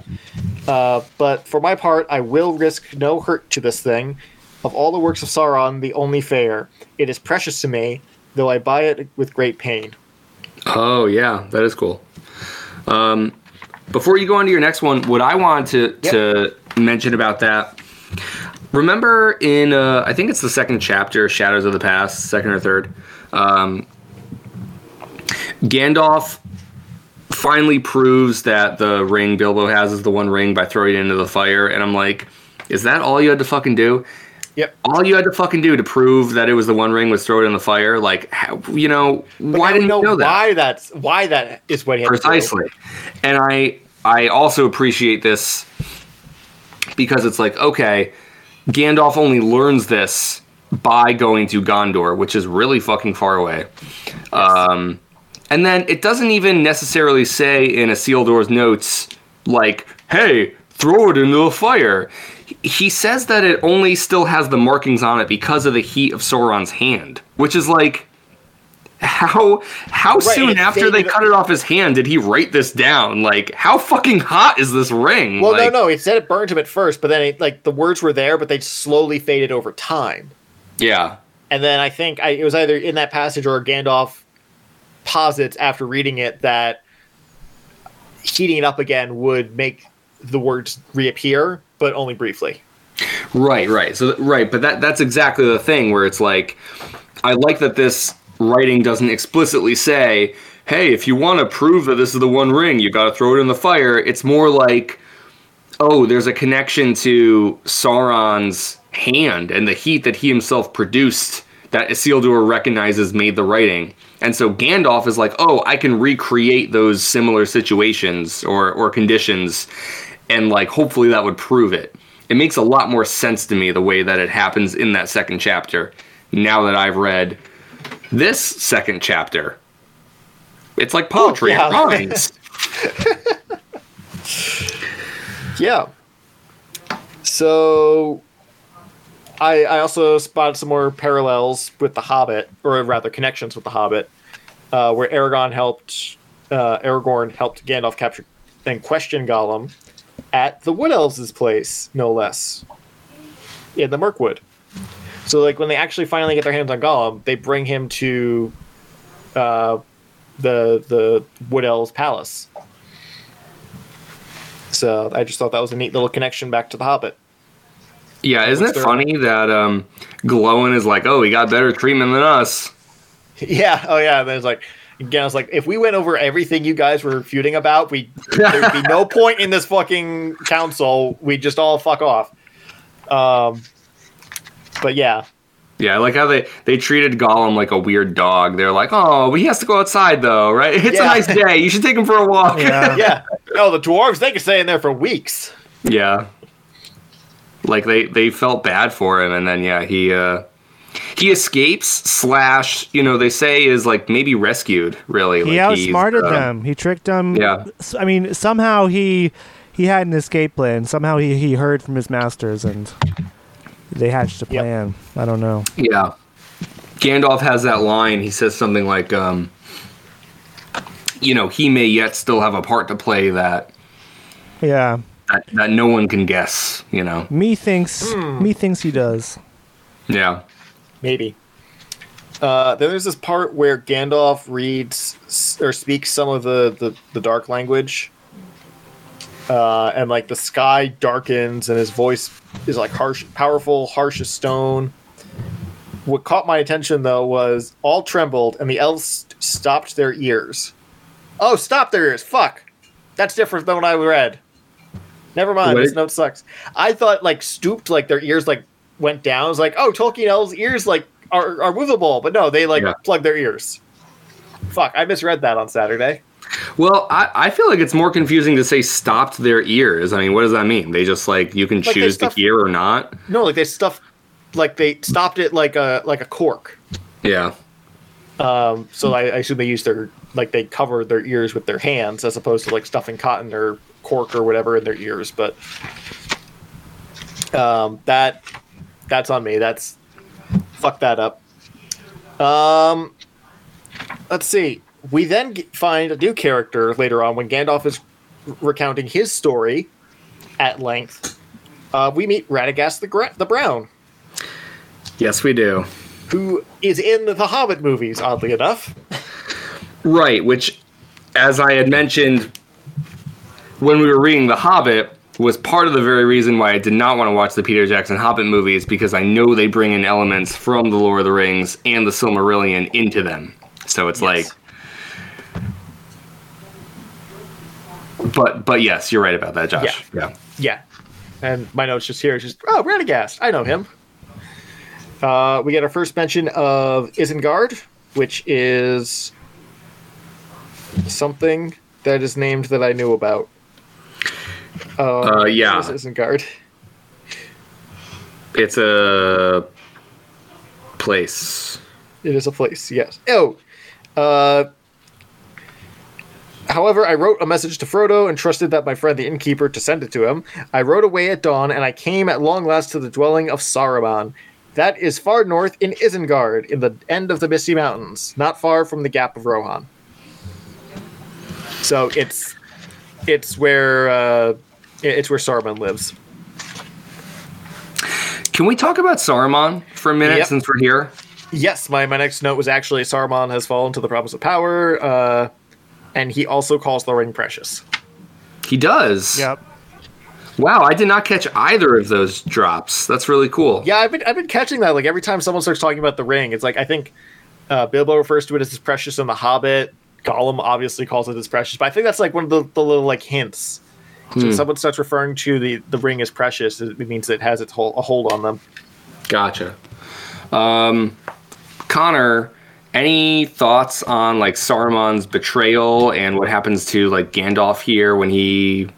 But for my part, I will risk no hurt to this thing. Of all the works of Sauron, the only fair. It is precious to me, though I buy it with great pain. Oh, yeah. That is cool. Before you go on to your next one, what I wanted to mention about that, Remember in, I think it's the second chapter, Shadows of the Past, second or third, Gandalf finally proves that the ring Bilbo has is the one ring by throwing it into the fire. And I'm like, is that all you had to fucking do? Yep. All you had to fucking do to prove that it was the one ring was thrown in the fire. Like, how, you know, but why didn't you know that? Why that is what he had precisely. To do. And I also appreciate this because it's like, okay, Gandalf only learns this by going to Gondor, which is really fucking far away. Yes. And then it doesn't even necessarily say in Isildur's notes, like, hey, throw it into the fire. He says that it only still has the markings on it because of the heat of Sauron's hand, which is like, how right, soon after they cut it off his hand did he write this down? Like, how fucking hot is this ring? Well, like, no, it said it burned him at first, but then it, like, the words were there, but they slowly faded over time. Yeah. And then I think it was either in that passage or Gandalf posits after reading it that heating it up again would make the words reappear, but only briefly. Right. So, right. But that's exactly the thing where it's like, I like that this writing doesn't explicitly say, hey, if you want to prove that this is the one ring, you got to throw it in the fire. It's more like, oh, there's a connection to Sauron's hand and the heat that he himself produced that Isildur recognizes made the writing. And so Gandalf is like, oh, I can recreate those similar situations or conditions, and like hopefully that would prove it. It makes a lot more sense to me the way that it happens in that second chapter. Now that I've read this second chapter, it's like poetry. Oh, yeah. It rhymes. Yeah. So I also spotted some more parallels with The Hobbit, or rather connections with The Hobbit, where Aragorn helped Gandalf capture and question Gollum at the Wood Elves' place, no less, in the Mirkwood. So, like, when they actually finally get their hands on Gollum, they bring him to the Wood Elves' palace. So I just thought that was a neat little connection back to The Hobbit. Yeah, isn't it funny that Glóin is like, oh, he got better treatment than us. Yeah, oh yeah. And then it's like, again, I was like, if we went over everything you guys were feuding about, there'd be no point in this fucking council. We'd just all fuck off. But yeah. Yeah, I like how they treated Gollum like a weird dog. They're like, oh, but he has to go outside though, right? It's a nice day. You should take him for a walk. Yeah. Yeah. No, the dwarves, they could stay in there for weeks. Yeah. Like, they felt bad for him, and then, yeah, he escapes, / you know, they say is, like, maybe rescued, really. He outsmarted them. He tricked them. Yeah. I mean, somehow he had an escape plan. Somehow he heard from his masters, and they hatched a plan. Yep. I don't know. Yeah. Gandalf has that line. He says something like, you know, he may yet still have a part to play that. Yeah. That no one can guess, you know. Methinks he does. Yeah. Maybe. Then there's this part where Gandalf reads or speaks some of the dark language. And, like, the sky darkens and his voice is, like, harsh as stone. What caught my attention, though, was all trembled and the elves stopped their ears. Oh, stop their ears. Fuck. That's different than what I read. Never mind, Wait. This note sucks. I thought, like, stooped, like, their ears, like, went down. I was like, oh, Tolkien elves' ears, like, are movable. But no, they, like, plug their ears. Fuck, I misread that on Saturday. Well, I feel like it's more confusing to say stopped their ears. I mean, what does that mean? They just, like, you can like choose to hear or not? No, like, they stopped it like a cork. Yeah. So I assume they used their, like, they covered their ears with their hands as opposed to, like, stuffing cotton or cork or whatever in their ears, but that's on me. That's fuck that up. Let's see. We then find a new character later on when Gandalf is recounting his story at length. We meet Radagast the Brown. Yes, we do. Who is in the Hobbit movies, oddly enough. Right, which, as I had mentioned when we were reading The Hobbit, was part of the very reason why I did not want to watch the Peter Jackson Hobbit movies, because I know they bring in elements from The Lord of the Rings and the Silmarillion into them. So it's like... But yes, you're right about that, Josh. Yeah. And my notes just here is just, oh, Radagast, I know him. We get our first mention of Isengard, which is something that is named that I knew about. Yeah. Isengard. It's a place. It is a place, yes. Oh! However, I wrote a message to Frodo and trusted that my friend the innkeeper to send it to him. I rode away at dawn, and I came at long last to the dwelling of Saruman. That is far north in Isengard, in the end of the Misty Mountains, not far from the Gap of Rohan. So it's where Saruman lives. Can we talk about Saruman for a minute since we're here? Yes, my next note was actually Saruman has fallen to the problems of power, and he also calls the ring precious. He does. Yep. Wow, I did not catch either of those drops. That's really cool. Yeah, I've been catching that. Like every time someone starts talking about the ring, it's like I think Bilbo refers to it as his precious in The Hobbit. Gollum obviously calls it as precious, but I think that's like one of the little like hints. So if someone starts referring to the ring as precious, it means it has a hold on them. Gotcha. Connor, any thoughts on like Saruman's betrayal and what happens to like Gandalf here when he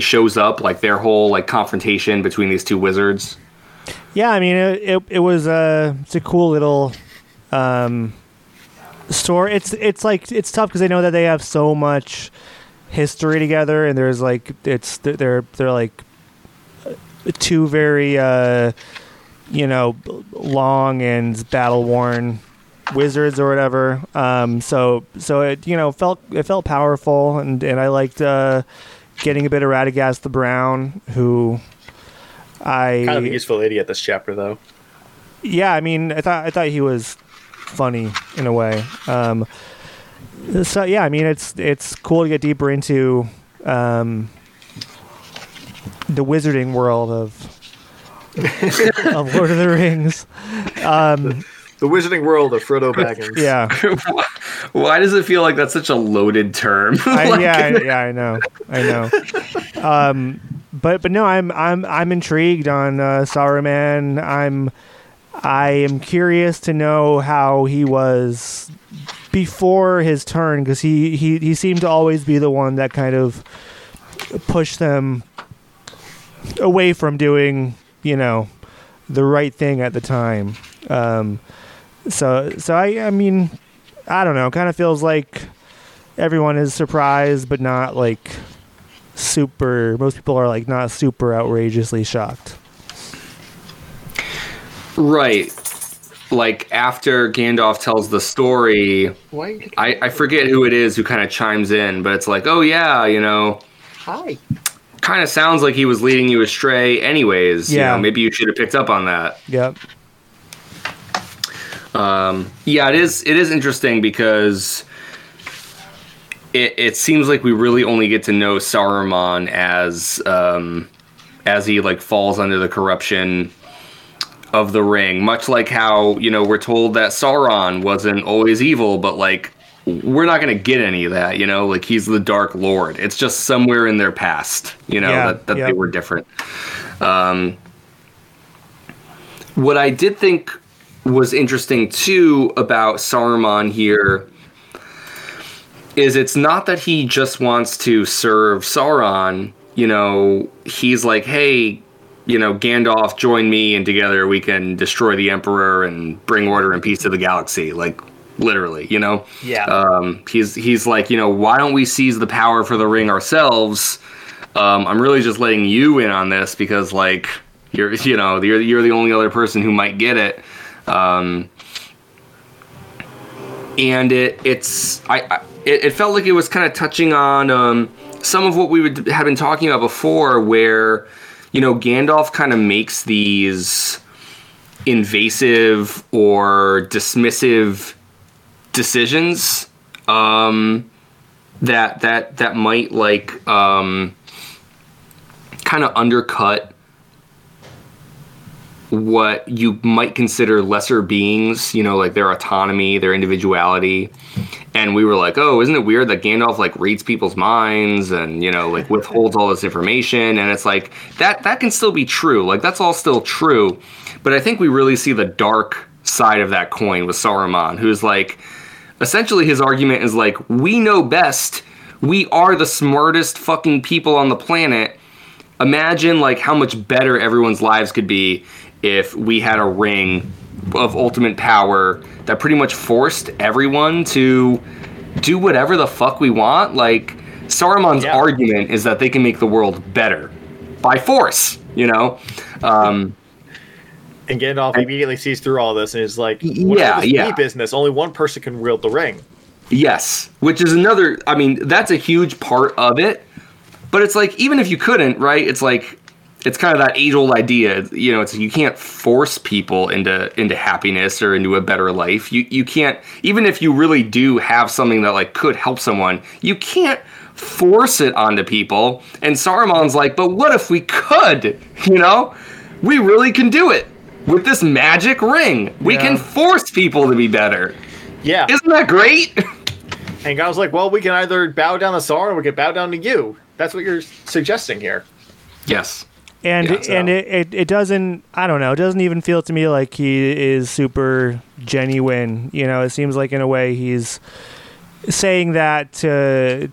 shows up, like their whole like confrontation between these two wizards? Yeah, I mean it was it's a cool little story. It's like it's tough because they know that they have so much history together, and there's like they're like two very long and battle worn wizards or whatever. So it felt powerful, and I liked. Getting a bit of Radagast the Brown, who I kind of a useful idiot this chapter though. Yeah, I mean, I thought he was funny in a way. So yeah, I mean, it's cool to get deeper into the wizarding world of Lord of the Rings. The wizarding world of Frodo Baggins. Yeah. Why does it feel like that's such a loaded term? I know. But no, I'm intrigued on Saruman. I am curious to know how he was before his turn, because he seemed to always be the one that kind of pushed them away from doing the right thing at the time. So I mean, I don't know. Kind of feels like everyone is surprised, but not like super. Most people are like not super outrageously shocked, right? Like after Gandalf tells the story, I forget who it is who kind of chimes in, but it's like, oh yeah, hi. Kind of sounds like he was leading you astray, anyways. Yeah, maybe you should have picked up on that. Yep. Yeah, it is interesting because it seems like we really only get to know Saruman as he like falls under the corruption of the ring, much like how we're told that Sauron wasn't always evil, but like we're not going to get any of that, like he's the Dark Lord. It's just somewhere in their past, that they were different. What I did think was interesting too about Saruman here is it's not that he just wants to serve Sauron. He's like, hey, Gandalf, join me and together we can destroy the Emperor and bring order and peace to the galaxy. Like literally, Yeah. He's like, why don't we seize the power for the ring ourselves? I'm really just letting you in on this because like you're the only other person who might get it. And it felt like it was kind of touching on some of what we have been talking about before, where Gandalf kind of makes these invasive or dismissive decisions that might like kind of undercut what you might consider lesser beings, you know, like their autonomy, their individuality. And we were like, oh, isn't it weird that Gandalf like reads people's minds and, you know, like withholds all this information? And it's like that can still be true. Like that's all still true. But I think we really see the dark side of that coin with Saruman, who's like, essentially his argument is like, we know best. We are the smartest fucking people on the planet. Imagine like how much better everyone's lives could be if we had a ring of ultimate power that pretty much forced everyone to do whatever the fuck we want. Like, Saruman's argument is that they can make the world better by force, you know? And Gandalf immediately sees through all this and is like, what is this business? Only one person can wield the ring. Yes, which is another, I mean, that's a huge part of it. But it's like, even if you couldn't, right, it's like, it's kind of that age-old idea, you know. It's you can't force people into happiness or into a better life. You can't, even if you really do have something that like could help someone, you can't force it onto people. And Saruman's like, but what if we could? You know, we really can do it with this magic ring. We can force people to be better. Yeah, isn't that great? And I was like, well, we can either bow down to Sauron or we can bow down to you. That's what you're suggesting here. Yes. And it doesn't, I don't know, it doesn't even feel to me like he is super genuine. You know, it seems like in a way he's saying that to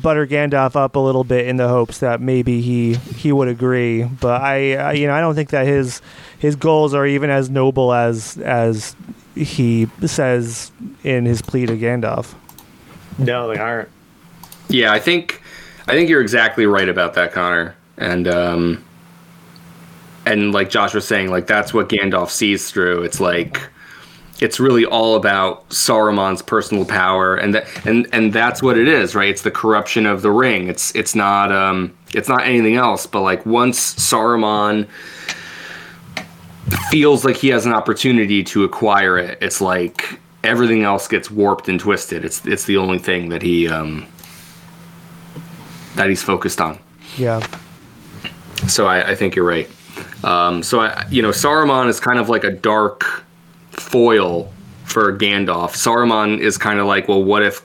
butter Gandalf up a little bit in the hopes that maybe he would agree. But I you know, I don't think that his goals are even as noble as he says in his plea to Gandalf. No, they aren't. Yeah, I think you're exactly right about that, Connor. And like Josh was saying, like that's what Gandalf sees through. It's like it's really all about Saruman's personal power, and that's what it is, right? It's the corruption of the ring. It's not anything else. But like once Saruman feels like he has an opportunity to acquire it, it's like everything else gets warped and twisted. It's the only thing that he's focused on. Yeah. So I think you're right. So Saruman is kind of like a dark foil for Gandalf. Saruman is kind of like, well, what if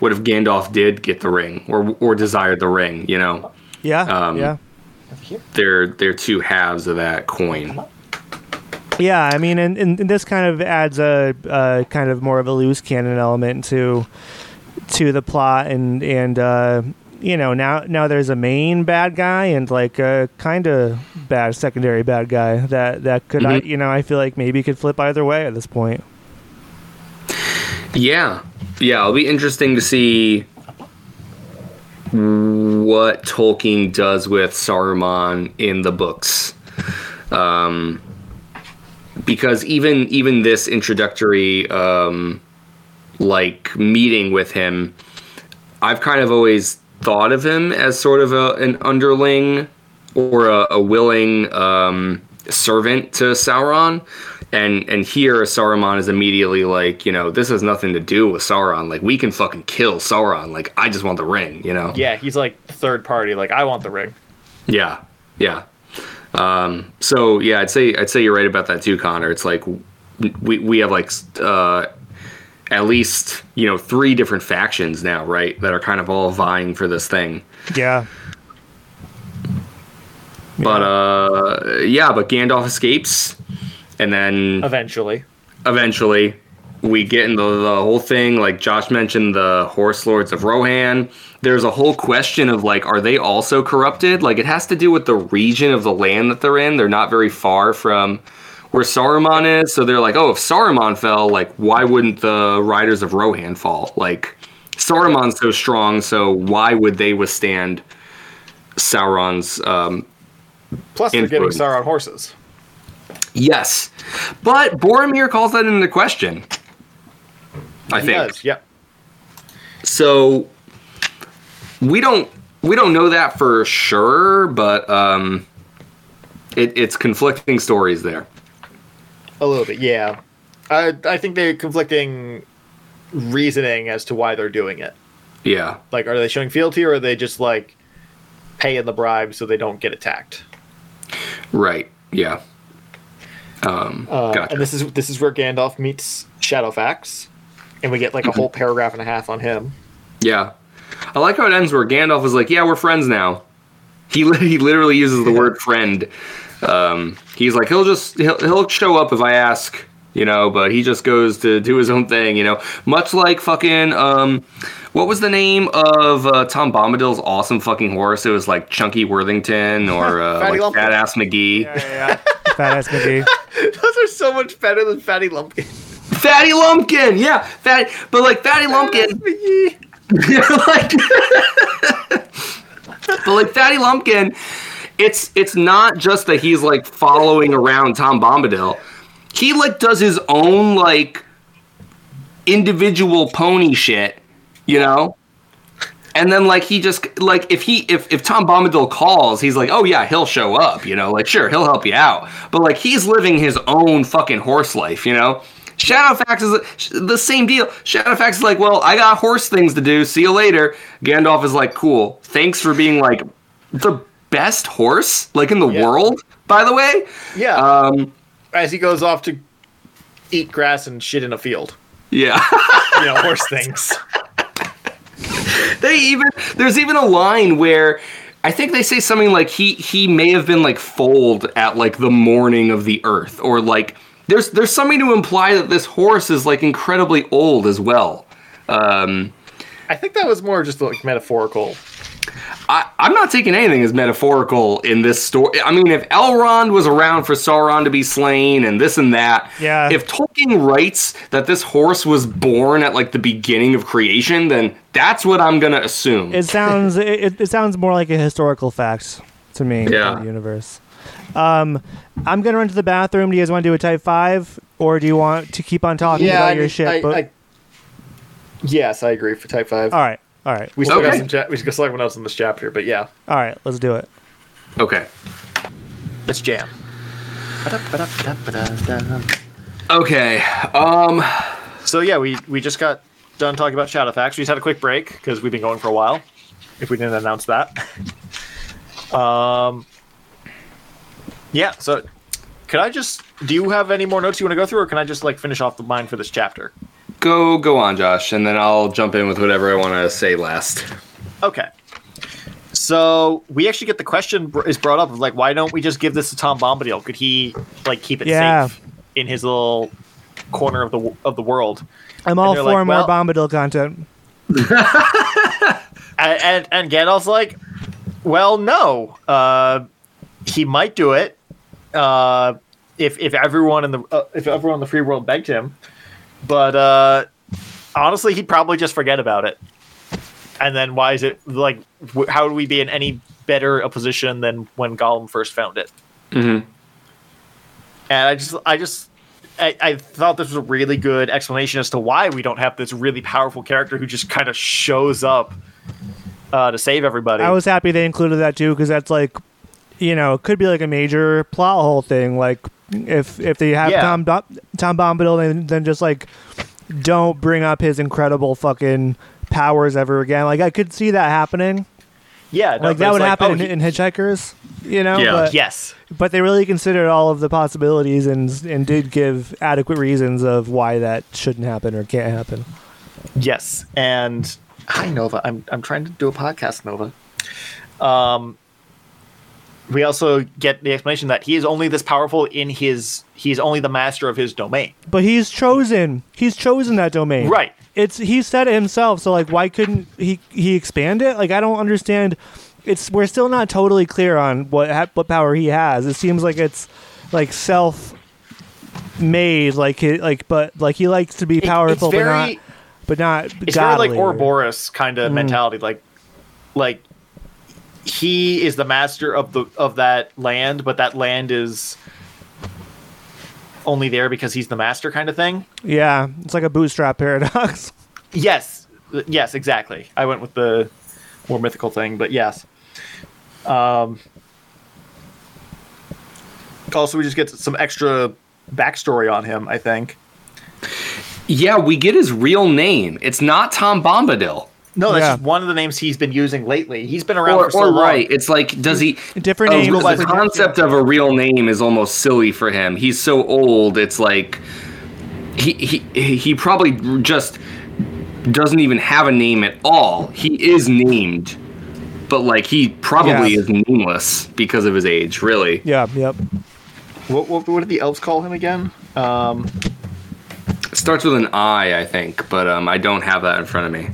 Gandalf did get the ring or desired the ring? You know. Yeah. Yeah. They're two halves of that coin. Yeah, I mean, and this kind of adds a kind of more of a loose cannon element to the plot and. You know, now there's a main bad guy and like a kind of bad secondary bad guy that could, mm-hmm. I feel like maybe could flip either way at this point. Yeah, it'll be interesting to see what Tolkien does with Saruman in the books, because even this introductory like meeting with him, I've kind of always thought of him as sort of an underling or a willing servant to Sauron, and here Saruman is immediately like, you know, this has nothing to do with Sauron. Like, we can fucking kill Sauron. Like, I just want the ring, you know? Yeah, he's like third party. Like, I want the ring. Yeah. So yeah, I'd say you're right about that too, Connor. It's like we have like at least, you know, 3 different factions now, right? That are kind of all vying for this thing. Yeah. But, but Gandalf escapes, and then... Eventually, we get into the whole thing. Like, Josh mentioned the Horse Lords of Rohan. There's a whole question of, like, are they also corrupted? Like, it has to do with the region of the land that they're in. They're not very far from where Saruman is, so they're like, oh, if Saruman fell, like, why wouldn't the Riders of Rohan fall? Like, Saruman's so strong, so why would they withstand Sauron's plus influence? They're getting Sauron horses. Yes. But Boromir calls that into question, I think. He does, yeah. So, we don't know that for sure, but it's conflicting stories there. A little bit, yeah. I think they're conflicting reasoning as to why they're doing it. Yeah. Like, are they showing fealty, or are they just, like, paying the bribe so they don't get attacked. Right. Yeah. Gotcha. And this is where Gandalf meets Shadowfax, and we get like a whole paragraph and a half on him. Yeah, I like how it ends where Gandalf is like, "Yeah, we're friends now." He literally uses the word friend. He's like, he'll show up if I ask, you know, but he just goes to do his own thing, you know. Much like fucking what was the name of Tom Bombadil's awesome fucking horse? It was like Chunky Worthington or like Fat-Ass McGee. Yeah. Fat-Ass McGee. Those are so much better than Fatty Lumpkin. Fatty Lumpkin, yeah, but like Fatty Lumpkin. But like Fatty Lumpkin, it's not just that he's like following around Tom Bombadil. He like does his own like individual pony shit, you know? And then like he just like if Tom Bombadil calls, he's like, "Oh yeah, he'll show up," you know? Like, sure, he'll help you out. But like he's living his own fucking horse life, you know? Shadowfax is the same deal. Shadowfax is like, "Well, I got horse things to do. See you later." Gandalf is like, "Cool. Thanks for being like the best horse like in the world, by the way." Yeah. As he goes off to eat grass and shit in a field. Yeah. You know, horse things. There's even a line where I think they say something like he may have been like foaled at like the morning of the earth, or like there's something to imply that this horse is like incredibly old as well. I think that was more just like metaphorical. I'm not taking anything as metaphorical in this story. I mean, if Elrond was around for Sauron to be slain and this and that, if Tolkien writes that this horse was born at like the beginning of creation, then that's what I'm gonna assume. It sounds it sounds more like a historical fact to me in the universe. I'm gonna run to the bathroom. Do you guys want to do a type 5, or do you want to keep on talking about your shit? Yes, I agree for type 5. All right. All right. We still got some we still got someone else in this chapter, but yeah. All right, let's do it. Okay. Let's jam. Okay. So yeah, we just got done talking about Shadowfax. We just had a quick break because we've been going for a while. If we didn't announce that. Yeah. So, could I just? Do you have any more notes you want to go through, or can I just like finish off the mine for this chapter? Go on, Josh, and then I'll jump in with whatever I want to say last. Okay. So we actually get the question is brought up of like, why don't we just give this to Tom Bombadil? Could he like keep it safe in his little corner of the world? I'm all for like, more Bombadil content. and Gandalf's like, well, no, he might do it if everyone in the free world begged him. But honestly, he'd probably just forget about it. And then why is it like? How would we be in any better a position than when Gollum first found it? Mm-hmm. And I thought this was a really good explanation as to why we don't have this really powerful character who just kind of shows up to save everybody. I was happy they included that too, because that's like, you know, it could be like a major plot hole thing, like. If they have Tom Bombadil, then just like don't bring up his incredible fucking powers ever again. Like I could see that happening. Yeah, no, like that would happen in Hitchhikers, you know. Yeah. But they really considered all of the possibilities and did give adequate reasons of why that shouldn't happen or can't happen. Yes, and hi Nova, I'm trying to do a podcast, Nova. We also get the explanation that he is only this powerful in he's only the master of his domain. But he's chosen that domain. Right. He said it himself, so like why couldn't he expand it? Like I don't understand. We're still not totally clear on what power he has. It seems like it's like self-made, but he likes to be powerful, but not it's godly. Very like Ouroboros kind of mentality, like he is the master of that land, but that land is only there because he's the master kind of thing. Yeah, it's like a bootstrap paradox. Yes, exactly. I went with the more mythical thing, but yes. Also, we just get some extra backstory on him, I think. Yeah, we get his real name. It's not Tom Bombadil. No, that's just one of the names he's been using lately. He's been around for so long. Right. It's like, does he... Different names. The concept of a real name is almost silly for him. He's so old, it's like... He probably just doesn't even have a name at all. He is named, but, like, he probably is nameless because of his age, really. Yeah, yep. What did the elves call him again? It starts with an I think, but I don't have that in front of me.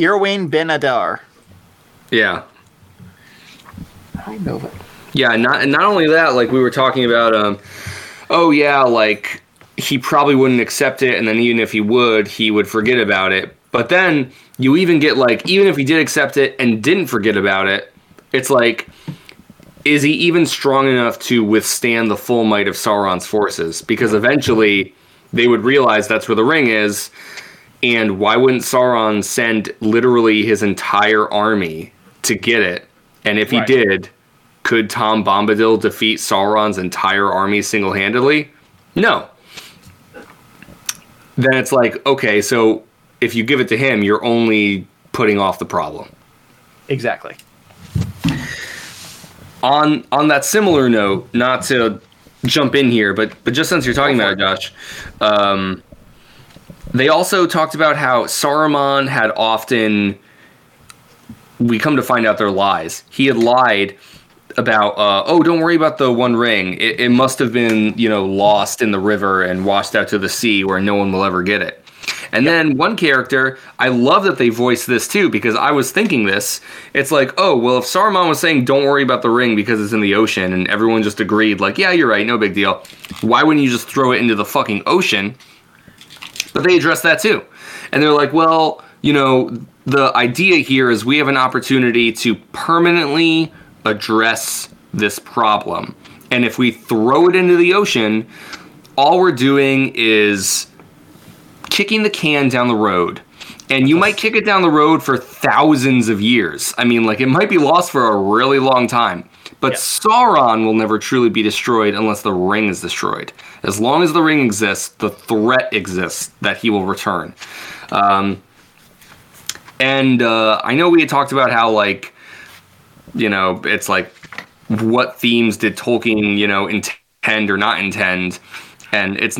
Irwin Ben Adar. Yeah. I know that. Yeah, not only that, like we were talking about, like he probably wouldn't accept it, and then even if he would, he would forget about it. But then you even get like, even if he did accept it and didn't forget about it, it's like, is he even strong enough to withstand the full might of Sauron's forces? Because eventually they would realize that's where the ring is. And why wouldn't Sauron send literally his entire army to get it? And if he did, could Tom Bombadil defeat Sauron's entire army single-handedly? No. Then it's like, okay, so if you give it to him, you're only putting off the problem. Exactly. On that similar note, not to jump in here, but just since you're talking about it, Josh, they also talked about how Saruman had often, we come to find out their lies. He had lied about, don't worry about the One Ring. It must have been, lost in the river and washed out to the sea where no one will ever get it. And then one character, I love that they voiced this too, because I was thinking this. It's like, if Saruman was saying, don't worry about the ring because it's in the ocean, and everyone just agreed, like, yeah, you're right, no big deal. Why wouldn't you just throw it into the fucking ocean? But they addressed that too. And they're like, well, the idea here is we have an opportunity to permanently address this problem. And if we throw it into the ocean, all we're doing is kicking the can down the road. And you might kick it down the road for thousands of years. I mean, like, it might be lost for a really long time. But Sauron will never truly be destroyed unless the ring is destroyed. As long as the ring exists, the threat exists that he will return. I know we had talked about how, like, it's like, what themes did Tolkien, intend or not intend? And it's,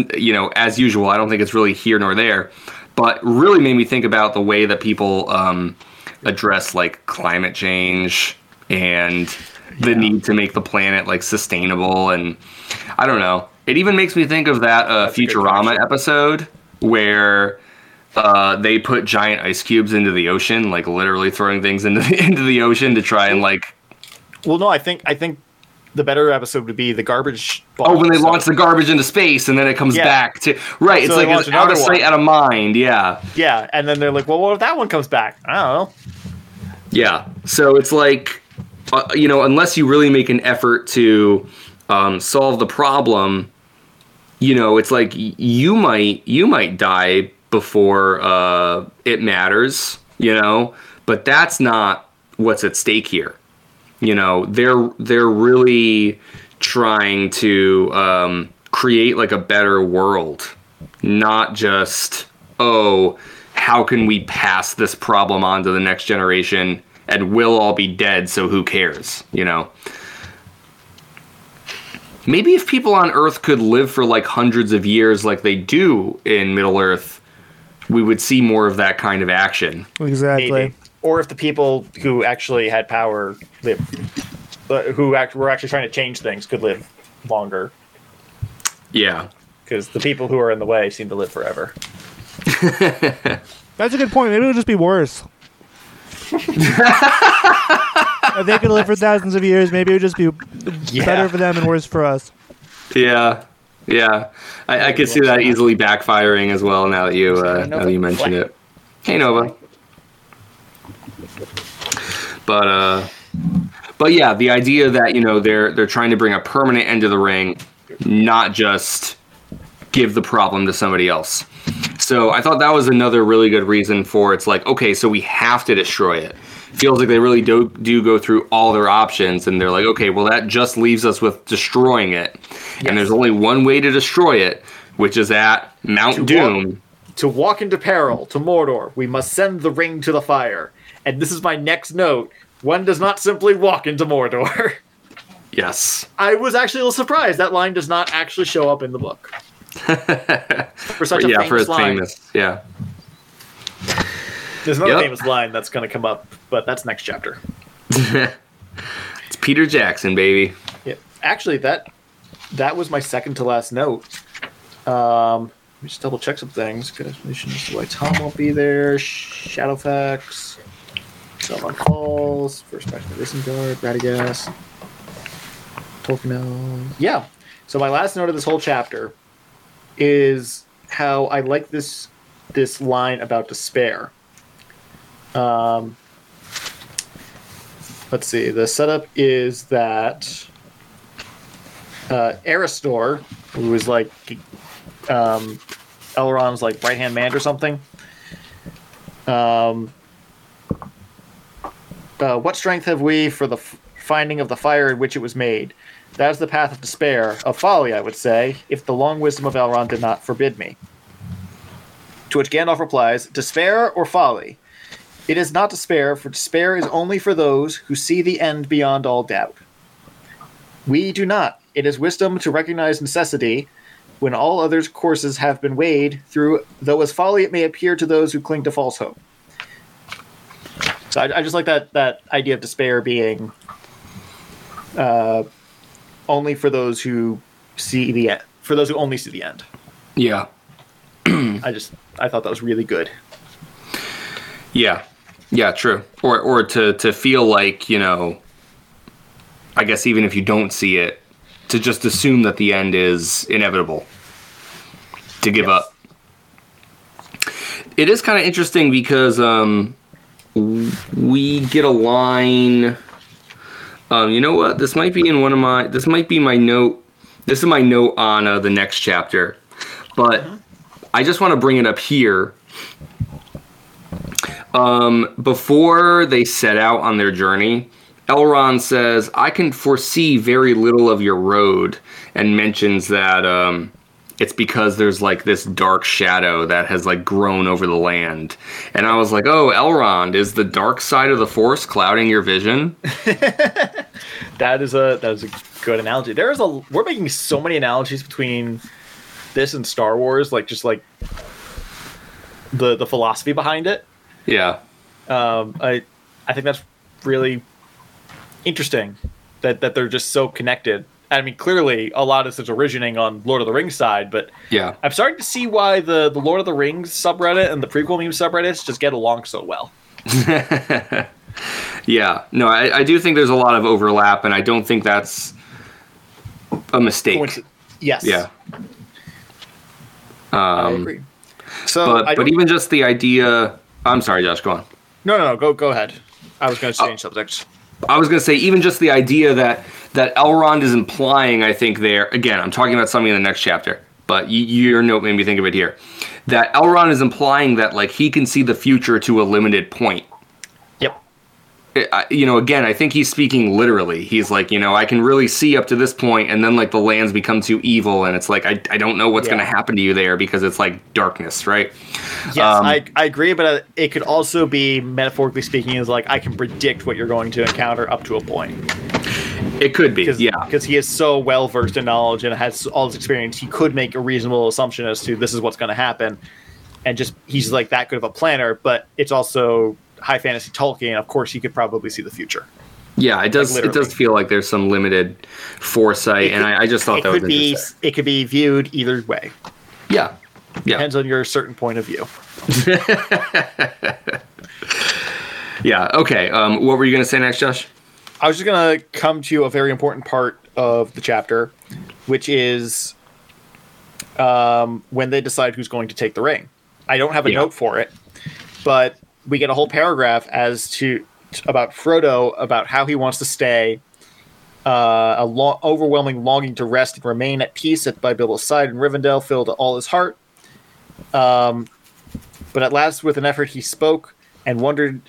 as usual, I don't think it's really here nor there. But really made me think about the way that people address, like, climate change and the need to make the planet, like, sustainable. And I don't know. It even makes me think of that Futurama episode where they put giant ice cubes into the ocean, like, literally throwing things into the ocean to try and, like... Well, no, I think the better episode would be the garbage bomb. Oh, when they launch the garbage into space and then it comes back to... Right, so it's like it's out of sight, out of mind, yeah. Yeah, and then they're like, well, what if that one comes back? I don't know. Yeah, so it's like... unless you really make an effort to solve the problem, it's like you might die before it matters, but that's not what's at stake here. They're really trying to create like a better world, not just, how can we pass this problem on to the next generation? And we'll all be dead, so who cares, Maybe if people on Earth could live for, like, hundreds of years like they do in Middle-earth, we would see more of that kind of action. Exactly. Maybe. Or if the people who actually had power who were actually trying to change things could live longer. Yeah. Because the people who are in the way seem to live forever. That's a good point. Maybe it'll just be worse. If they could live for thousands of years, maybe it would just be better for them and worse for us. Yeah. I could see that easily backfiring as well. Now that you mentioned it. Hey, Nova. But yeah, the idea that they're trying to bring a permanent end to the ring, not just give the problem to somebody else. So I thought that was another really good reason for it's like, okay, so we have to destroy it. Feels like they really do go through all their options, and they're like, okay, well, that just leaves us with destroying it. Yes. And there's only one way to destroy it, which is at Mount Doom. To walk into peril, to Mordor, we must send the ring to the fire. And this is my next note. One does not simply walk into Mordor. Yes. I was actually a little surprised. That line does not actually show up in the book. For such a famous line. Yeah. There's another famous line that's going to come up, but that's next chapter. It's Peter Jackson, baby. Yeah. Actually, that was my second to last note. Let me just double check some things. Good explanation as to why Tom won't be there. Shadowfax. Someone calls. First back to the Isildur. Radagast. Tolkien. Yeah. So my last note of this whole chapter is how I like this line about despair. Let's see. The setup is that Aristor, who is like Elrond's like right-hand man or something. What strength have we for the finding of the fire in which it was made? That is the path of despair, of folly, I would say, if the long wisdom of Elrond did not forbid me. To which Gandalf replies, despair or folly? It is not despair, for despair is only for those who see the end beyond all doubt. We do not. It is wisdom to recognize necessity when all other courses have been weighed through, though as folly it may appear to those who cling to false hope. So I just like that idea of despair being only for those who see the end, for those who only see the end. Yeah. I thought that was really good. Yeah. Yeah, true. Or to feel like, you know, I guess even if you don't see it, to just assume that the end is inevitable. To give up. It is kind of interesting because we get a line. You know what? This might be in one of my. This might be my note. This is my note on the next chapter, but I just want to bring it up here. Before they set out on their journey, Elrond says, "I can foresee very little of your road," and mentions that it's because there's like this dark shadow that has like grown over the land. And I was like, "Oh, Elrond, is the dark side of the Force clouding your vision?" That is a good analogy. We're making so many analogies between this and Star Wars, like just like the philosophy behind it. Yeah. I think that's really interesting that they're just so connected. I mean, clearly a lot of this is originating on Lord of the Rings side, but yeah, I'm starting to see why the Lord of the Rings subreddit and the prequel meme subreddits just get along so well. Yeah, no, I do think there's a lot of overlap, and I don't think that's a mistake. Yes. Yeah. I agree. So, but even just the idea. I'm sorry, Josh. Go on. No. Go ahead. I was going to change subjects. I was going to say, even just the idea that Elrond is implying, I think there, again, I'm talking about something in the next chapter, but your note made me think of it here, that Elrond is implying that, like, he can see the future to a limited point. Yep. Again, I think he's speaking literally. He's like, you know, I can really see up to this point, and then, like, the lands become too evil, and it's like, I don't know what's going to happen to you there, because it's, like, darkness, right? Yes, I agree, but it could also be, metaphorically speaking, is like, I can predict what you're going to encounter up to a point. It could be, because he is so well-versed in knowledge and has all this experience, he could make a reasonable assumption as to this is what's going to happen, and just, he's like that good of a planner, but it's also high fantasy Tolkien, of course he could probably see the future. Yeah, it does. Like, it does feel like there's some limited foresight, and I just thought that was interesting. It could be viewed either way. Yeah. Depends on your certain point of view. Yeah, okay. What were you going to say next, Josh? I was just going to come to a very important part of the chapter, which is when they decide who's going to take the ring. I don't have a note for it, but we get a whole paragraph as to about Frodo, about how he wants to stay, a overwhelming longing to rest and remain at peace by Bilbo's side in Rivendell filled all his heart. But at last, with an effort, he spoke and wondered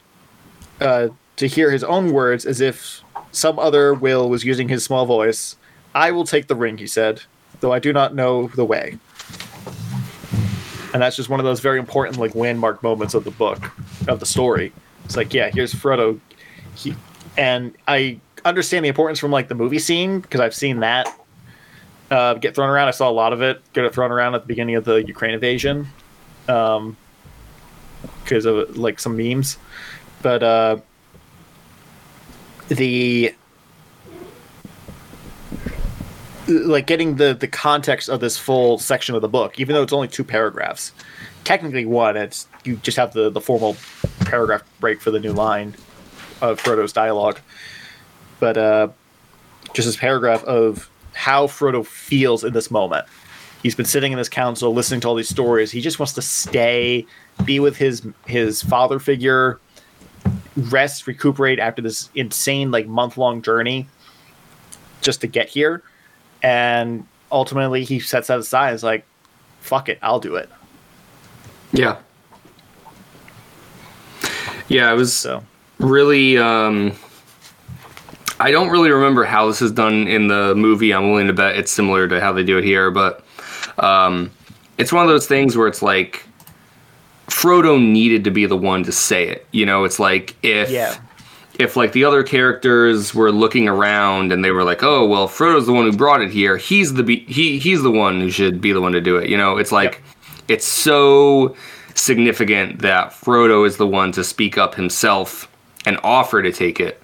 to hear his own words, as if some other will was using his small voice. "I will take the ring," he said, "though I do not know the way." And that's just one of those very important, like, landmark moments of the book, of the story. It's like, yeah, here's Frodo. And I understand the importance from, like, the movie scene, because I've seen that get thrown around. I saw a lot of it get thrown around at the beginning of the Ukraine invasion because of, like, some memes. But the... like getting the context of this full section of the book, even though it's only two paragraphs, technically one, it's you just have the formal paragraph break for the new line of Frodo's dialogue, but just this paragraph of how Frodo feels in this moment. He's been sitting in this council, listening to all these stories. He just wants to stay, be with his father figure, rest, recuperate after this insane, like, month-long journey just to get here. And ultimately, he sets that aside and is like, fuck it, I'll do it. Yeah. Yeah, it was really... I don't really remember how this is done in the movie. I'm willing to bet it's similar to how they do it here. But it's one of those things where it's like, Frodo needed to be the one to say it. You know, it's like, if... Yeah. If, like, the other characters were looking around and they were like, oh, well, Frodo's the one who brought it here. He's the one who should be the one to do it. You know, it's like, It's so significant that Frodo is the one to speak up himself and offer to take it.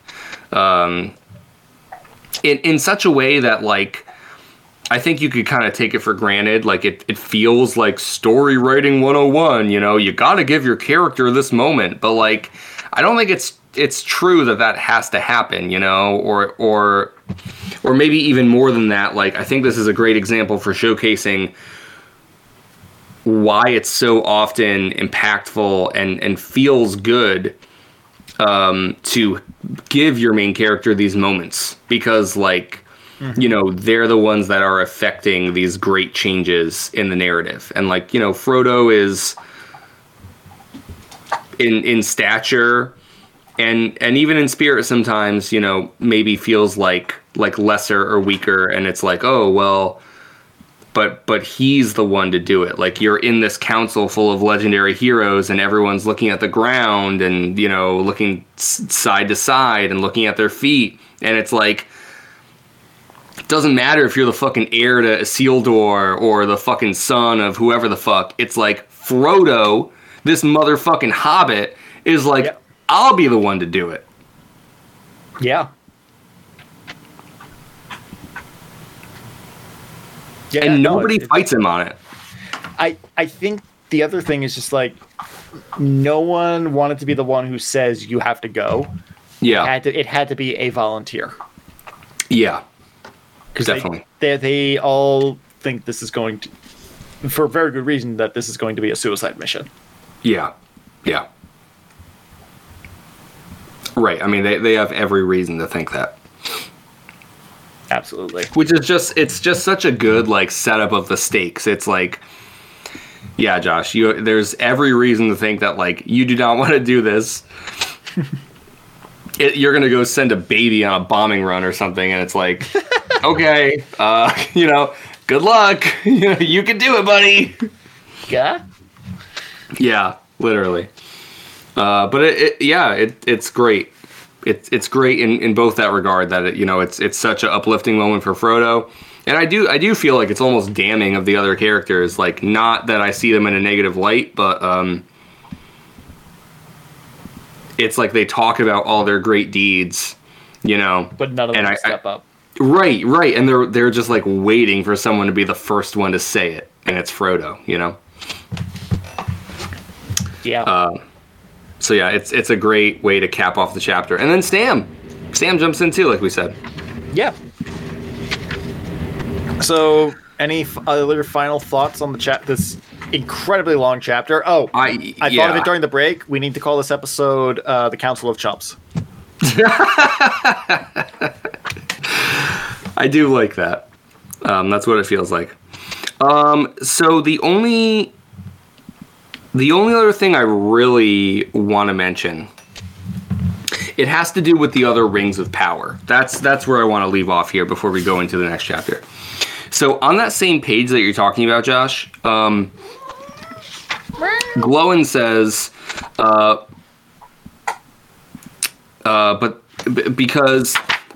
In such a way that, like, I think you could kind of take it for granted. Like, it feels like story writing 101, you know, you got to give your character this moment. But, like, I don't think it's true that has to happen, you know, or maybe even more than that. Like, I think this is a great example for showcasing why it's so often impactful and feels good to give your main character these moments, because, like, you know, they're the ones that are affecting these great changes in the narrative. And, like, you know, Frodo is in stature, and even in spirit sometimes, you know, maybe feels like lesser or weaker, and it's like, oh, well, but he's the one to do it. Like, you're in this council full of legendary heroes, and everyone's looking at the ground and, you know, looking side to side and looking at their feet, and it's like, it doesn't matter if you're the fucking heir to Isildur or the fucking son of whoever the fuck. It's like, Frodo, this motherfucking hobbit, is like... Yep. I'll be the one to do it. Yeah. Yeah, and nobody fights him on it. I think the other thing is just, like, no one wanted to be the one who says you have to go. Yeah. It had to be a volunteer. Yeah. Because definitely. They all think this is going to, for a very good reason, that this is going to be a suicide mission. Yeah. Yeah. Right. I mean, they have every reason to think that. Absolutely. Which is just, it's just such a good, like, setup of the stakes. It's like, yeah, Josh, there's every reason to think that, like, you do not want to do this. You're going to go send a baby on a bombing run or something. And it's like, okay, you know, good luck. You can do it, buddy. Yeah. Yeah, literally. But it's great. It's great in both that regard, that it, you know, it's such an uplifting moment for Frodo, and I do feel like it's almost damning of the other characters. Like, not that I see them in a negative light, but it's like they talk about all their great deeds, you know, but none of them step up. Right, and they're just, like, waiting for someone to be the first one to say it, and it's Frodo, you know. Yeah. So yeah, it's a great way to cap off the chapter. And then Sam jumps in too, like we said. Yeah. So any other final thoughts on the this incredibly long chapter? Oh, I thought of it during the break. We need to call this episode The Council of Chumps. I do like that. That's what it feels like. So the only other thing I really want to mention, it has to do with the other rings of power. That's where I want to leave off here before we go into the next chapter. So on that same page that you're talking about, Josh, Glóin says,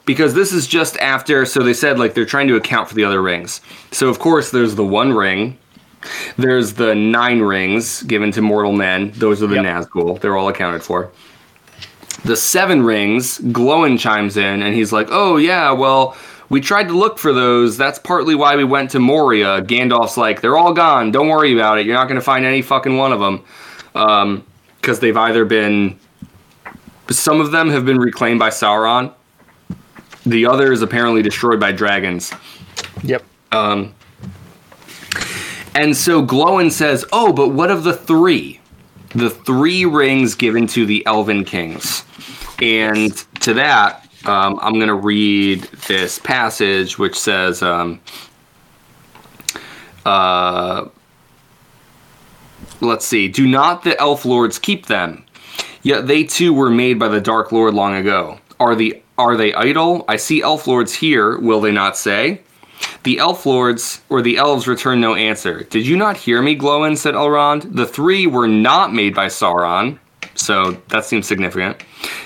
because this is just after, so they said like they're trying to account for the other rings. So of course there's the one ring, there's the 9 rings given to mortal men. Those are the Nazgûl. They're all accounted for. The 7 rings, Glóin chimes in, and he's like, oh, yeah, well, we tried to look for those. That's partly why we went to Moria. Gandalf's like, they're all gone. Don't worry about it. You're not going to find any fucking one of them. Because they've either been... Some of them have been reclaimed by Sauron. The other is apparently destroyed by dragons. Yep. And so Glóin says, oh, but what of the 3? The 3 rings given to the Elven Kings. And to that, I'm going to read this passage, which says, let's see, do not the Elf Lords keep them? Yet they too were made by the Dark Lord long ago. Are they idle? I see Elf Lords here, will they not say? The Elf Lords, or the Elves, return no answer. Did you not hear me, Glóin, said Elrond? The 3 were not made by Sauron, so that seems significant.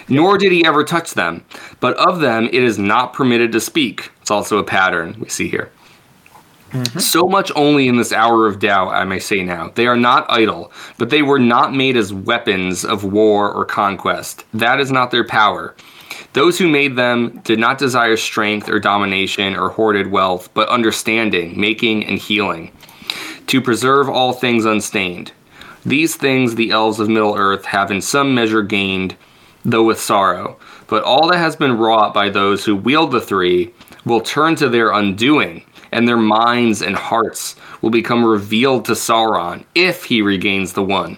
Nor did he ever touch them, but of them it is not permitted to speak. It's also a pattern we see here. Mm-hmm. So much only in this hour of doubt, I may say now. They are not idle, but they were not made as weapons of war or conquest. That is not their power. Those who made them did not desire strength or domination or hoarded wealth, but understanding, making, and healing, to preserve all things unstained. These things the elves of Middle-earth have in some measure gained, though with sorrow. But all that has been wrought by those who wield the 3 will turn to their undoing, and their minds and hearts will become revealed to Sauron if he regains the one.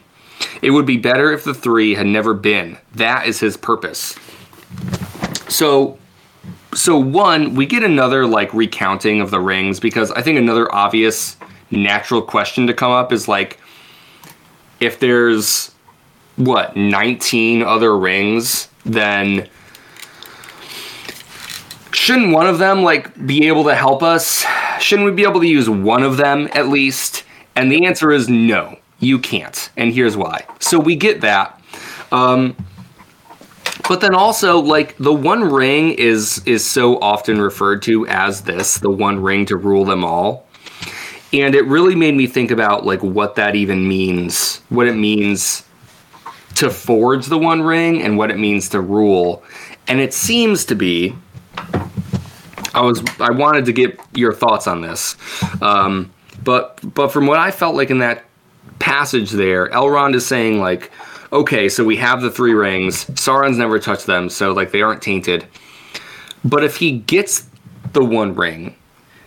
It would be better if the 3 had never been. That is his purpose. So one, we get another like recounting of the rings, because I think another obvious natural question to come up is like, if there's 19 other rings, then shouldn't one of them like be able to help us? Shouldn't we be able to use one of them at least? And the answer is no, you can't. And here's why. So we get that. But then also, like, the one ring is so often referred to as this, the one ring to rule them all. And it really made me think about, like, what that even means, what it means to forge the one ring and what it means to rule. And it seems to be, I wanted to get your thoughts on this. But from what I felt like in that passage there, Elrond is saying, like, okay, so we have the 3 rings. Sauron's never touched them, so like they aren't tainted. But if he gets the one ring,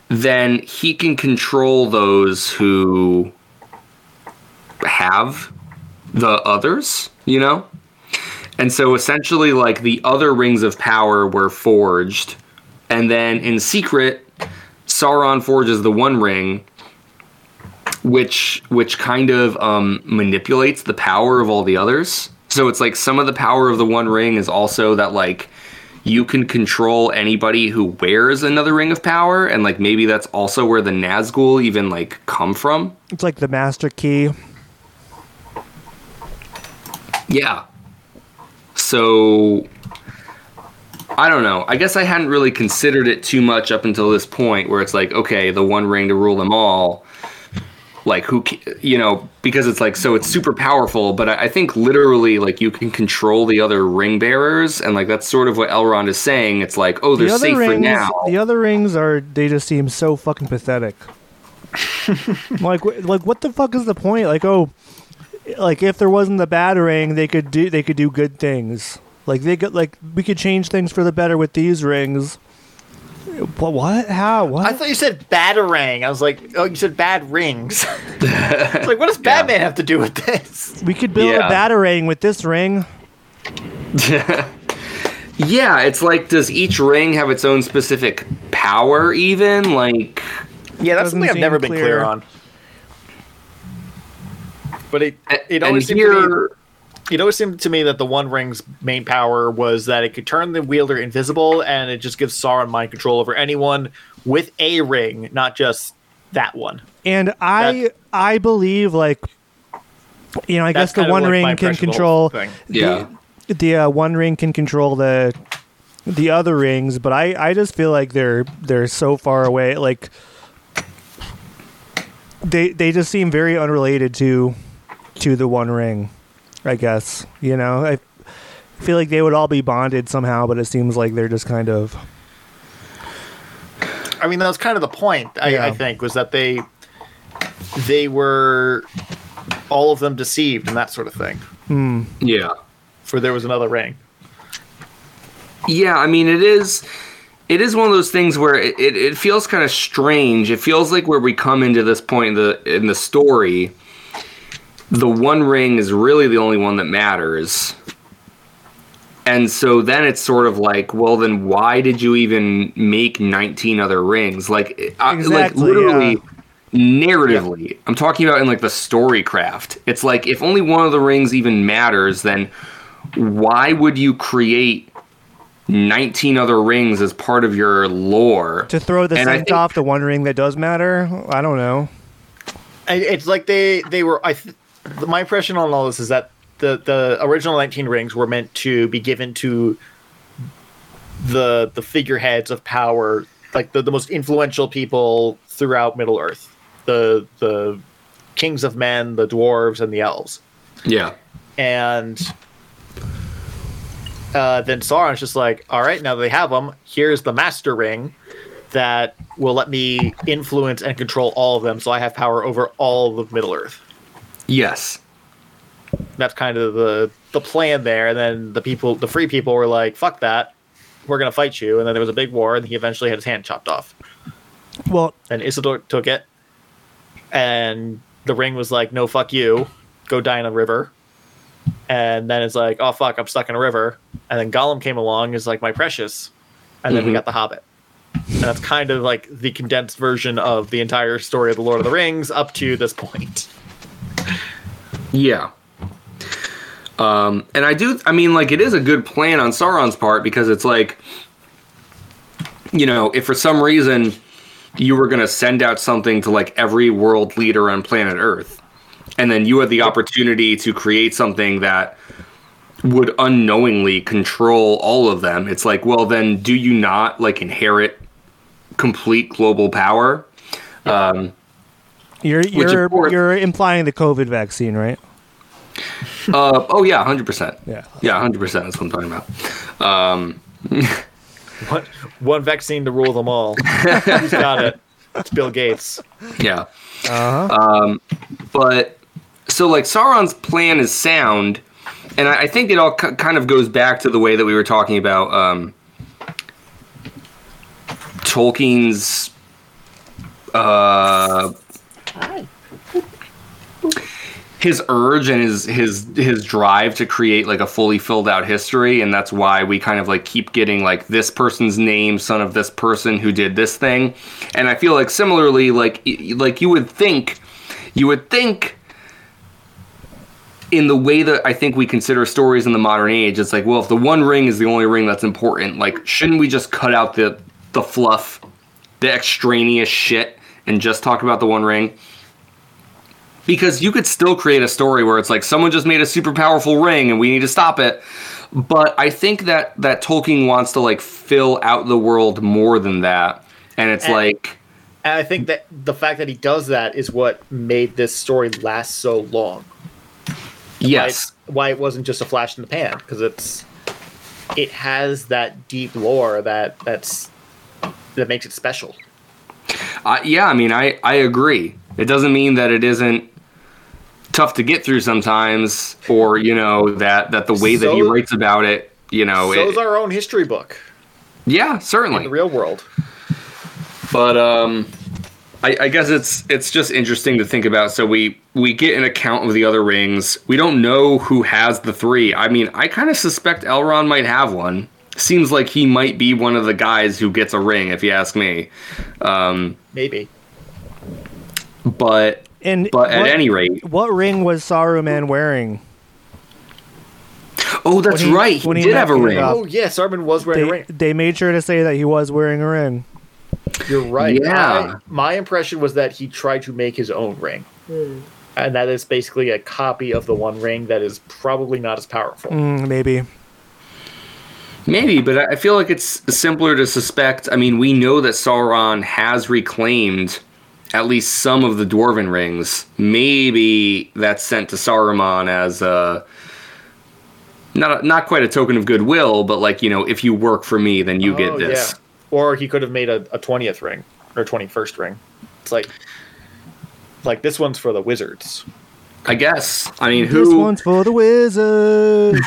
then he can control those who have the others, you know? And so essentially like the other rings of power were forged, and then in secret, Sauron forges the one ring, which kind of manipulates the power of all the others. So it's like some of the power of the one ring is also that like you can control anybody who wears another ring of power, and like maybe that's also where the Nazgûl even like come from. It's like the master key. Yeah. So I don't know. I guess I hadn't really considered it too much up until this point where it's like, okay, the one ring to rule them all. Like who, you know, because it's like, so it's super powerful, but I think literally like you can control the other ring bearers, and like that's sort of what Elrond is saying. It's like, oh, they're safe for now. The other rings are, they just seem so fucking pathetic. like what the fuck is the point? Like, oh, like if there wasn't the battering, they could do good things. Like they could, like we could change things for the better with these rings. What? How? What? I thought you said batarang. I was like, oh, you said bad rings. It's like, what does Batman have to do with this? We could build a batarang with this ring. Yeah, it's like, does each ring have its own specific power even? Like, yeah, that's something I've never been clear on. But it always seemed to be... It always seemed to me that the One Ring's main power was that it could turn the wielder invisible, and it just gives Sauron mind control over anyone with a ring, not just that one. And I believe like you know, I guess the One Ring can control the One Ring can control the other rings, but I just feel like they're so far away. Like they just seem very unrelated to the One Ring, I guess. You know, I feel like they would all be bonded somehow, but it seems like they're just kind of. I mean, that was kind of the point. I think was that they were all of them deceived and that sort of thing. Mm. Yeah, for there was another ring. Yeah, I mean, it is one of those things where it feels kind of strange. It feels like where we come into this point in the story, the One Ring is really the only one that matters. And so then it's sort of like, well, then why did you even make 19 other rings? Like, exactly, like literally, narratively, I'm talking about in like the story craft. It's like, if only one of the rings even matters, then why would you create 19 other rings as part of your lore? To throw the scent off the one ring that does matter? I don't know. It's like they were... my impression on all this is that the original 19 rings were meant to be given to the figureheads of power, like the most influential people throughout Middle Earth, the kings of men, the dwarves, and the elves. Yeah. And then Sauron's just like, all right, now that they have them, here's the master ring that will let me influence and control all of them, so I have power over all of Middle Earth. Yes. That's kind of the plan there. And then the free people were like, fuck that. We're going to fight you. And then there was a big war, and he eventually had his hand chopped off. Well, and Isildur took it. And the ring was like, no, fuck you. Go die in a river. And then it's like, oh, fuck, I'm stuck in a river. And then Gollum came along, is like, my precious. And then we got The Hobbit. And that's kind of like the condensed version of the entire story of The Lord of the Rings up to this point. Yeah. And I mean, it is a good plan on Sauron's part, because it's like, you know, if for some reason you were going to send out something to like every world leader on planet Earth, and then you had the opportunity to create something that would unknowingly control all of them, it's like, well, then do you not like inherit complete global power? You're implying the COVID vaccine, right? Oh yeah, 100%. Yeah, 100%. That's what I'm talking about. What? One vaccine to rule them all. He's got it. It's Bill Gates. Yeah. Uh-huh. But so like Sauron's plan is sound, and I think it all kind of goes back to the way that we were talking about Tolkien's. His urge and his drive to create like a fully filled out history, and that's why we kind of like keep getting like this person's name, son of this person who did this thing. And I feel like similarly, like you would think in the way that I think we consider stories in the modern age, it's like, well, if the one ring is the only ring that's important, like shouldn't we just cut out the fluff, the extraneous shit, and just talk about the one ring? Because you could still create a story where it's like someone just made a super powerful ring and we need to stop it. But I think that Tolkien wants to like fill out the world more than that. And it's and I think that the fact that he does that is what made this story last so long. Yes. Why it wasn't just a flash in the pan, because it has that deep lore that makes it special. Yeah, I mean, I agree. It doesn't mean that it isn't tough to get through sometimes, or, you know, that the way that he writes about it, you know. So is our own history book. Yeah, certainly. In the real world. But I guess it's just interesting to think about. So we get an account of the other rings. We don't know who has the three. I mean, I kind of suspect Elrond might have one. Seems like he might be one of the guys who gets a ring, if you ask me. Maybe. But at any rate, what ring was Saruman wearing? Oh, that's right. He did have a ring. Oh, yeah, Saruman was wearing a ring. They made sure to say that he was wearing a ring. You're right. Yeah. My impression was that he tried to make his own ring. and that is basically a copy of the One Ring that is probably not as powerful. Maybe, but I feel like it's simpler to suspect. I mean, we know that Sauron has reclaimed at least some of the Dwarven rings. Maybe that's sent to Saruman as a... Not quite a token of goodwill, but like, you know, if you work for me, then you get this. Yeah. Or he could have made a 20th ring or 21st ring. It's like this one's for the wizards, I guess. I mean, who? This one's for the wizards.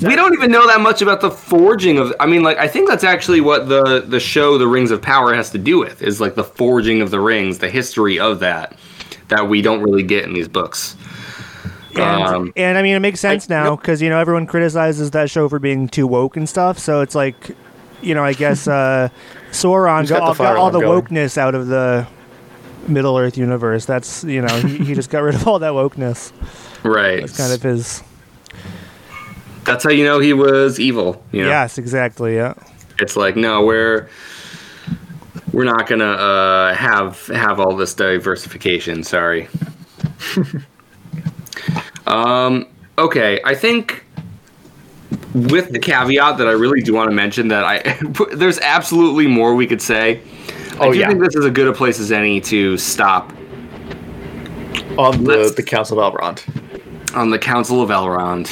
We don't even know that much about the forging of. I mean, like, I think that's actually what the show, The Rings of Power, has to do with is like the forging of the rings, the history of that we don't really get in these books. And I mean, it makes sense now because, you know, everyone criticizes that show for being too woke and stuff. So it's like, you know, I guess Sauron got all the wokeness out of the Middle Earth universe. That's, you know, he just got rid of all that wokeness. Right. That's kind of his. That's how you know he was evil. You know? Yes, exactly. Yeah. It's like, no, we're not gonna have all this diversification. Sorry. Okay, I think with the caveat that I really do want to mention that there's absolutely more we could say. I think this is as good a place as any to stop on the Council of Elrond. On the Council of Elrond.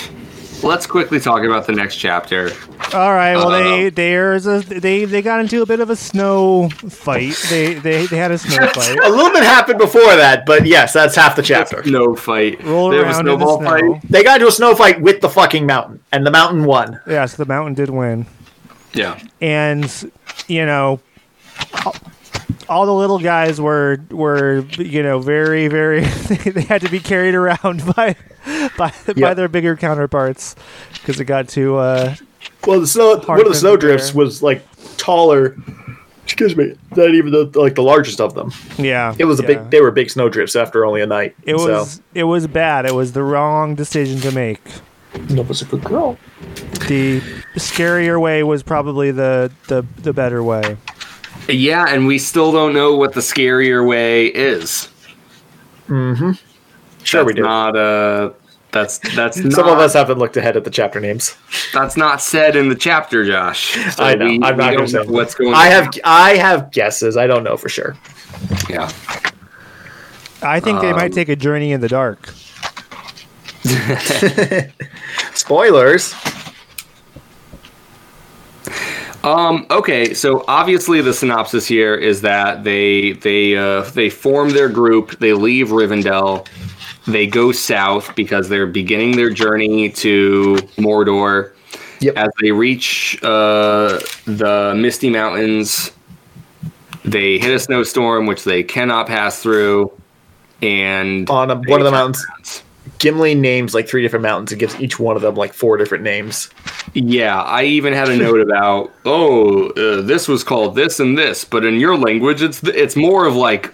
Let's quickly talk about the next chapter. All right. Well, they got into a bit of a snow fight. They had a snow fight. A little bit happened before that, but yes, that's half the chapter. Snow fight. Rolled around in the snow. They have a snowball fight. They got into a snow fight with the fucking mountain, and the mountain won. Yeah, so the mountain did win. Yeah. And you know, all the little guys were you know very very they had to be carried around by their bigger counterparts because it got to well the snow one of the snowdrifts was like taller than even the largest of them. Yeah, it was big. They were big snowdrifts after only a night. It was bad. It was the wrong decision to make. That was a good girl. The scarier way was probably the better way. Yeah, and we still don't know what the scarier way is. Mm-hmm. Sure, we do. That's not. Some of us haven't looked ahead at the chapter names. That's not said in the chapter, Josh. So I know. I'm not going to say what's going on. I have guesses. I don't know for sure. Yeah. I think they might take a journey in the dark. Spoilers. Okay, so obviously the synopsis here is that they form their group, they leave Rivendell, they go south because they're beginning their journey to Mordor. Yep. As they reach the Misty Mountains, they hit a snowstorm which they cannot pass through, and on one of the mountains. Gimli names like 3 different mountains and gives each one of them like 4 different names. Yeah, I even had a note about, this was called this and this, but in your language, it's more of like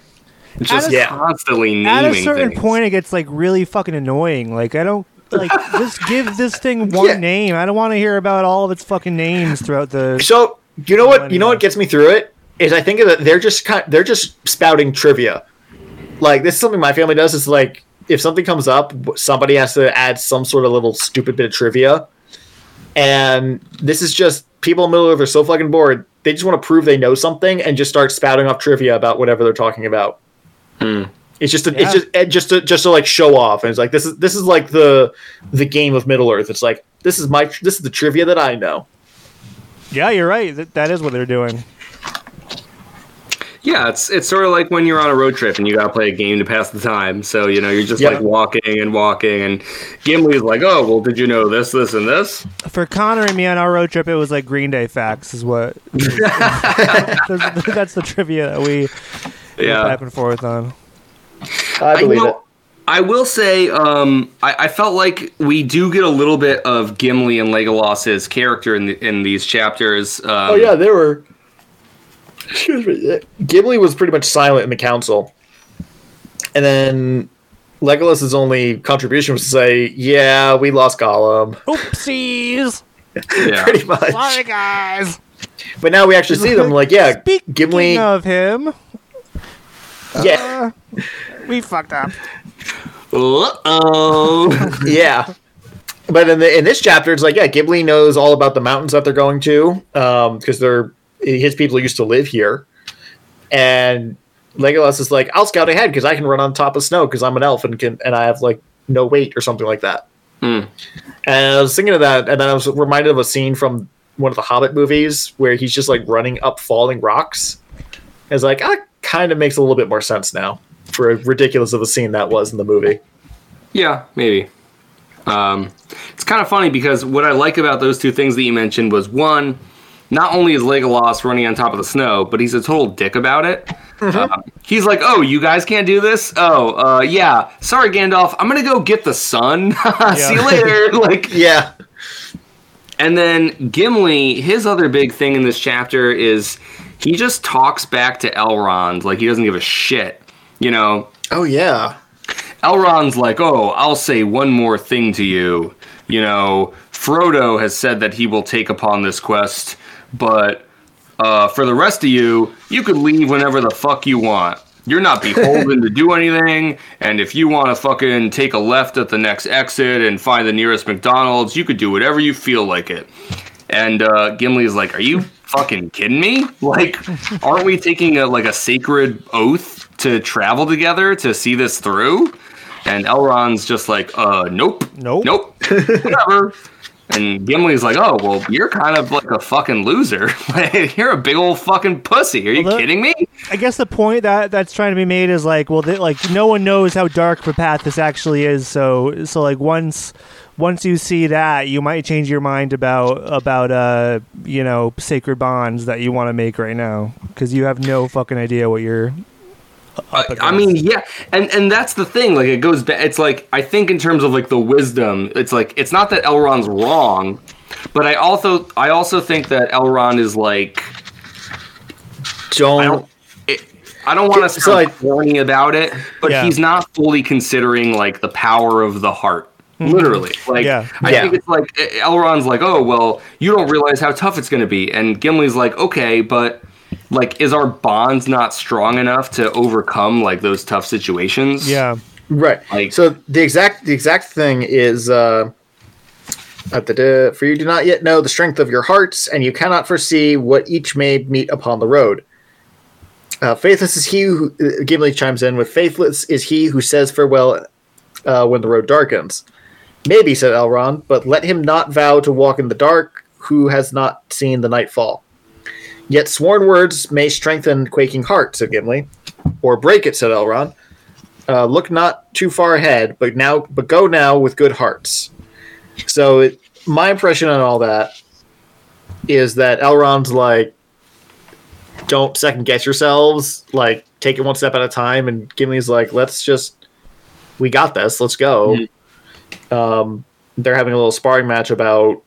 just constantly naming things. At a certain point, it gets like really fucking annoying. Like, I don't, like, just give this thing one name. I don't want to hear about all of its fucking names throughout the... So, you know what gets me through it? Is I think that they're just spouting trivia. Like, this is something my family does. It's like, if something comes up, somebody has to add some sort of little stupid bit of trivia. And this is just people in the middle of it are so fucking bored. They just want to prove they know something and just start spouting off trivia about whatever they're talking about. Mm. It's just to like show off. And it's like this is like the game of Middle Earth. It's like this is the trivia that I know. Yeah, you're right. That is what they're doing. Yeah, it's sort of like when you're on a road trip and you gotta play a game to pass the time. So, you know, you're just like walking, and Gimli's like, "Oh, well, did you know this, this, and this?" For Connor and me on our road trip, it was like Green Day facts is what. That's the trivia that we back and forth on. I believe it. I will say, I felt like we do get a little bit of Gimli and Legolas's character in these chapters. They were. Excuse me. Gimli was pretty much silent in the council, and then Legolas's only contribution was to say, "Yeah, we lost Gollum. Oopsies." Pretty much. Sorry, guys. But now we actually see them. Like, Gimli. Speaking of him. Yeah. We fucked up. Uh-oh. Yeah. But in this chapter, it's like, yeah, Gimli knows all about the mountains that they're going to, because his people used to live here. And Legolas is like, I'll scout ahead because I can run on top of snow because I'm an elf and I have like no weight or something like that. Mm. And I was thinking of that, and then I was reminded of a scene from one of the Hobbit movies where he's just like running up falling rocks. It's like, that kind of makes a little bit more sense now for how ridiculous of a scene that was in the movie. Yeah, maybe. It's kind of funny because what I like about those two things that you mentioned was, one, not only is Legolas running on top of the snow, but he's a total dick about it. Mm-hmm. He's like, oh, you guys can't do this? Oh, yeah. Sorry, Gandalf. I'm going to go get the sun. See you later. Like, yeah. And then Gimli, his other big thing in this chapter is he just talks back to Elrond. Like, he doesn't give a shit, you know? Oh, yeah. Elrond's like, oh, I'll say one more thing to you. You know, Frodo has said that he will take upon this quest, but for the rest of you, you could leave whenever the fuck you want. You're not beholden to do anything, and if you want to fucking take a left at the next exit and find the nearest McDonald's, you could do whatever you feel like it. And Gimli's like, are you fucking kidding me? Like, aren't we taking a sacred oath to travel together to see this through? And Elrond's just like, nope, whatever. And Gimli's like, oh, well, you're kind of like a fucking loser. Like, you're a big old fucking pussy. Are you kidding me? I guess the point that's trying to be made is like, well, no one knows how dark of a path this actually is. So like once you see that, you might change your mind about you know, sacred bonds that you want to make right now because you have no fucking idea what you're. I mean, yeah, and that's the thing. Like, it goes back. It's like, I think in terms of like the wisdom, it's like, it's not that Elrond's wrong, but I also think that Elrond is like, I don't want to sound corny about it, but he's not fully considering like the power of the heart. Literally, like, I think it's like Elrond's like, oh, well, you don't realize how tough it's going to be, and Gimli's like, okay, but. Like, is our bonds not strong enough to overcome like those tough situations? Yeah, right. Like, so the exact thing is, for you do not yet know the strength of your hearts, and you cannot foresee what each may meet upon the road. Faithless is he who Gimli chimes in with. Faithless is he who says farewell when the road darkens. Maybe, said Elrond, but let him not vow to walk in the dark who has not seen the nightfall. Yet sworn words may strengthen quaking hearts, said Gimli. Or break it, said Elrond. Look not too far ahead, but go now with good hearts. So my impression on all that is that Elrond's like, don't second guess yourselves, like take it one step at a time, and Gimli's like, we got this, let's go. Mm-hmm. They're having a little sparring match about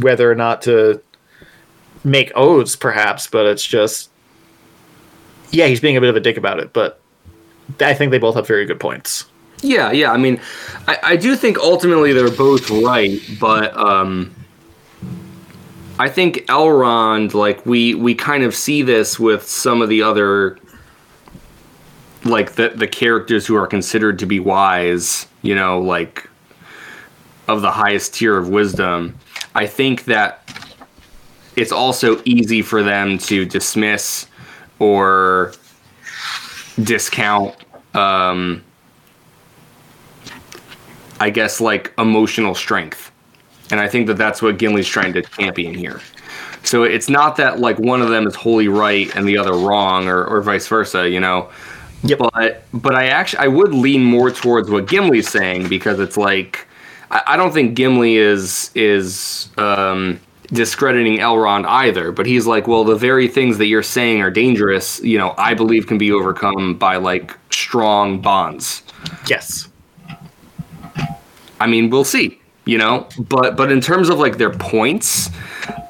whether or not to make oaths, perhaps, but it's just, yeah, he's being a bit of a dick about it, but I think they both have very good points. Yeah, I mean, I do think ultimately they're both right, but I think Elrond, like, we kind of see this with some of the other, like, the characters who are considered to be wise, you know, like, of the highest tier of wisdom. I think that it's also easy for them to dismiss or discount, I guess, like, emotional strength. And I think that that's what Gimli's trying to champion here. So it's not that, like, one of them is wholly right and the other wrong or vice versa, you know? Yep. But I would lean more towards what Gimli's saying because it's like, I don't think Gimli is discrediting Elrond either, but he's like, well, the very things that you're saying are dangerous, you know, I believe can be overcome by like strong bonds. Yes. I mean, we'll see, you know, but in terms of like their points,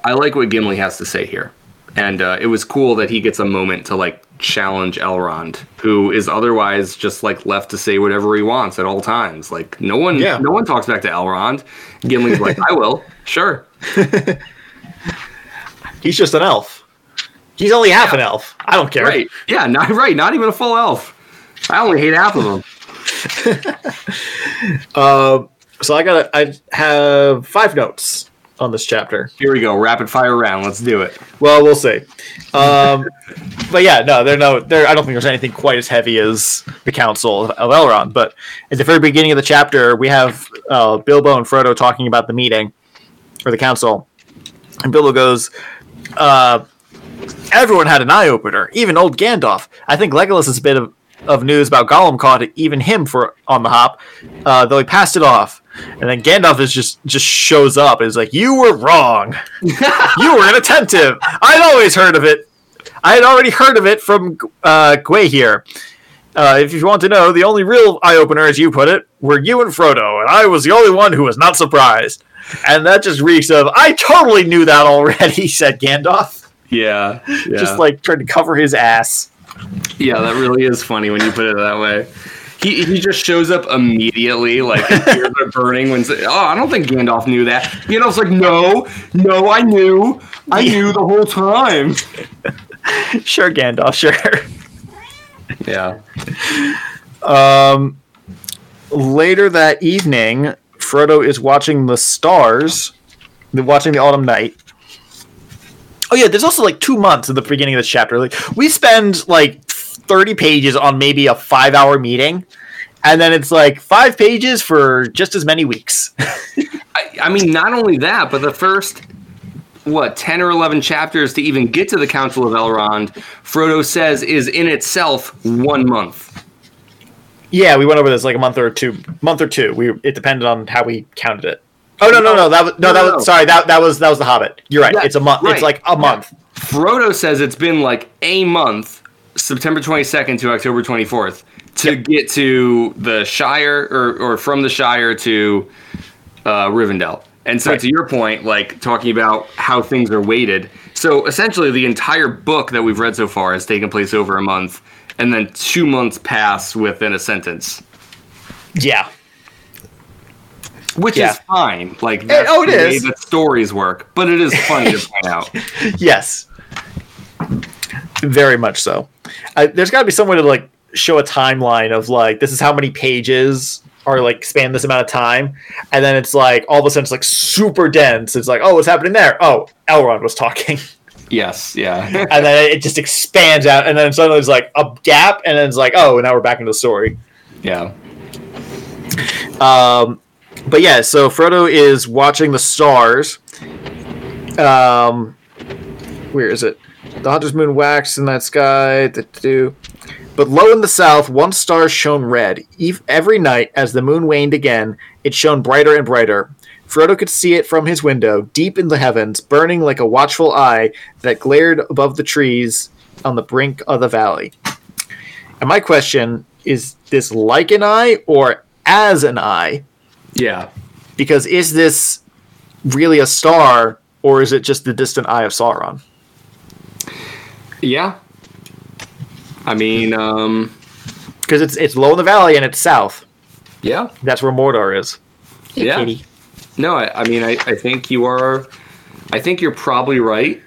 I like what Gimli has to say here. And it was cool that he gets a moment to like challenge Elrond, who is otherwise just like left to say whatever he wants at all times. Like no one talks back to Elrond. Gimli's like, I will, sure. He's just an elf. He's only half an elf. I don't care. Right. Yeah, not even a full elf. I only hate half of them. So I have 5 notes on this chapter. Here we go, rapid fire round. Let's do it. Well, we'll see. But yeah, I don't think there's anything quite as heavy as the Council of Elrond. But at the very beginning of the chapter, we have Bilbo and Frodo talking about the meeting or the council, and Bilbo goes, "Everyone had an eye opener, even old Gandalf. I think Legolas is a bit of news about Gollum caught it, even him for on the hop, though he passed it off." And then Gandalf is just shows up and is like, "You were wrong. You were inattentive. I'd always heard of it. I had already heard of it from Gway here. If you want to know, the only real eye-opener, as you put it, were you and Frodo, and I was the only one who was not surprised." And that just reeks of, "I totally knew that already," said Gandalf. Yeah. Just like trying to cover his ass. Yeah, that really is funny when you put it that way. He just shows up immediately, like his ears are burning. I don't think Gandalf knew that. Gandalf's like, no, I knew. I knew the whole time. Sure, Gandalf, sure. Yeah. Later that evening, Frodo is watching the stars, watching the autumn night. Oh yeah, there's also like 2 months at the beginning of this chapter. Like we spend like 30 pages on maybe a 5-hour meeting, and then it's like 5 pages for just as many weeks. I mean, not only that, but the first 10 or 11 chapters to even get to the Council of Elrond, Frodo says is in itself 1 month. Yeah, we went over this like a month or two. It depended on how we counted it. Oh no! Sorry. That was the Hobbit. You're right. Yeah, it's a month. Right. It's like a month. Frodo says it's been like a month, September 22nd to October 24th, to get to the Shire or from the Shire to Rivendell. And so to your point, like talking about how things are weighted. So essentially the entire book that we've read so far has taken place over a month, and then 2 months pass within a sentence. Yeah. Which is fine. Like that's it is. The stories work, but it is funny to point out. Yes. Very much so. There's got to be some way to like show a timeline of like, this is how many pages are like span this amount of time, and then it's like all of a sudden it's like super dense. It's like, oh, what's happening there? Oh, Elrond was talking. Yes, yeah. And then it just expands out, and then suddenly it's like a gap, and then it's like, oh, now we're back into the story. Yeah. But yeah, so Frodo is watching the stars. Where is it? The hunter's moon waxed in that sky. But low in the south, one star shone red. Every night, as the moon waned again, it shone brighter and brighter. Frodo could see it from his window, deep in the heavens, burning like a watchful eye that glared above the trees on the brink of the valley. And my question is this like an eye or as an eye? Yeah. Because is this really a star, or is it just the distant eye of Sauron? Yeah. I mean, because it's low in the valley and it's south. Yeah. That's where Mordor is. Yeah. Katie. No, I mean, I think you are. I think you're probably right.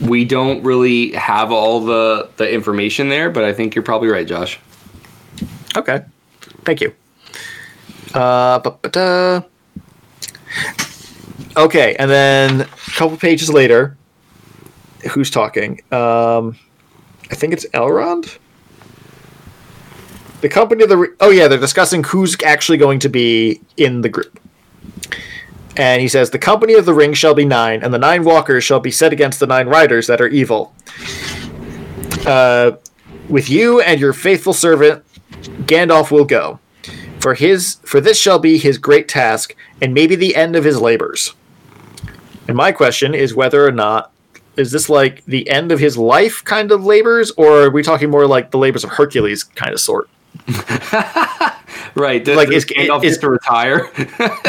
We don't really have all the information there, but I think you're probably right, Josh. Okay, thank you. Okay, and then a couple pages later, who's talking? I think it's Elrond. The company of the... they're discussing who's actually going to be in the group. And he says, "The company of the ring shall be 9, and the 9 walkers shall be set against the 9 riders that are evil. With you and your faithful servant, Gandalf will go. For this shall be his great task, and maybe the end of his labors." And my question is whether or not... is this like the end of his life kind of labors, or are we talking more like the labors of Hercules kind of sort? Right. Like is Gandalf is to retire?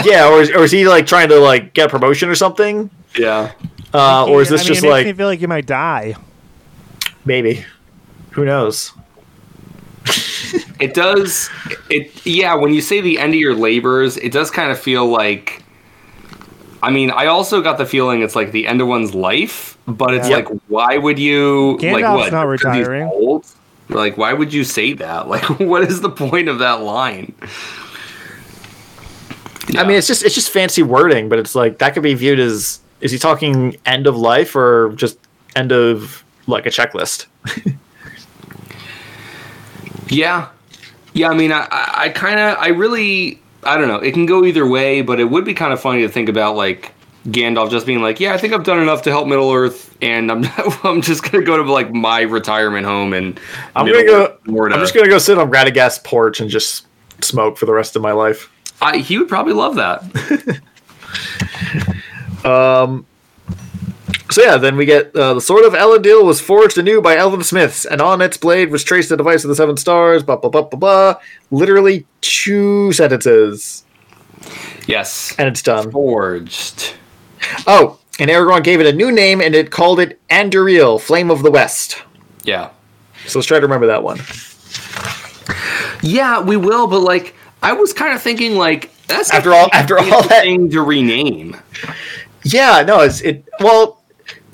Yeah, or is he like trying to like get a promotion or something? Yeah. Or is this just it makes me feel like you might die? Maybe. Who knows? It does. When you say the end of your labors, it does kind of feel like I mean, I also got the feeling it's like the end of one's life, but it's like, why would you? Gandalf's like, what? Not retiring. Old? Like, why would you say that? Like, what is the point of that line? Yeah. I mean, it's just fancy wording, but it's like that could be viewed as, is he talking end of life or just end of like a checklist? Yeah. Yeah, I mean, I don't know. It can go either way, but it would be kind of funny to think about, like, Gandalf just being like, yeah, I think I've done enough to help Middle-earth, and I'm just going to go to, like, my retirement home, and I'm just going to go sit on Radagast's porch and just smoke for the rest of my life. He would probably love that. So yeah, then we get the sword of Elendil was forged anew by elven smiths, and on its blade was traced the device of the seven stars. Blah blah blah blah blah. Literally 2 sentences. Yes, and it's done. Forged. Oh, and Aragorn gave it a new name, and it called it Anduril, Flame of the West. Yeah. So let's try to remember that one. Yeah, we will. But like, I was kind of thinking like that's after all that thing to rename. Yeah, no, well,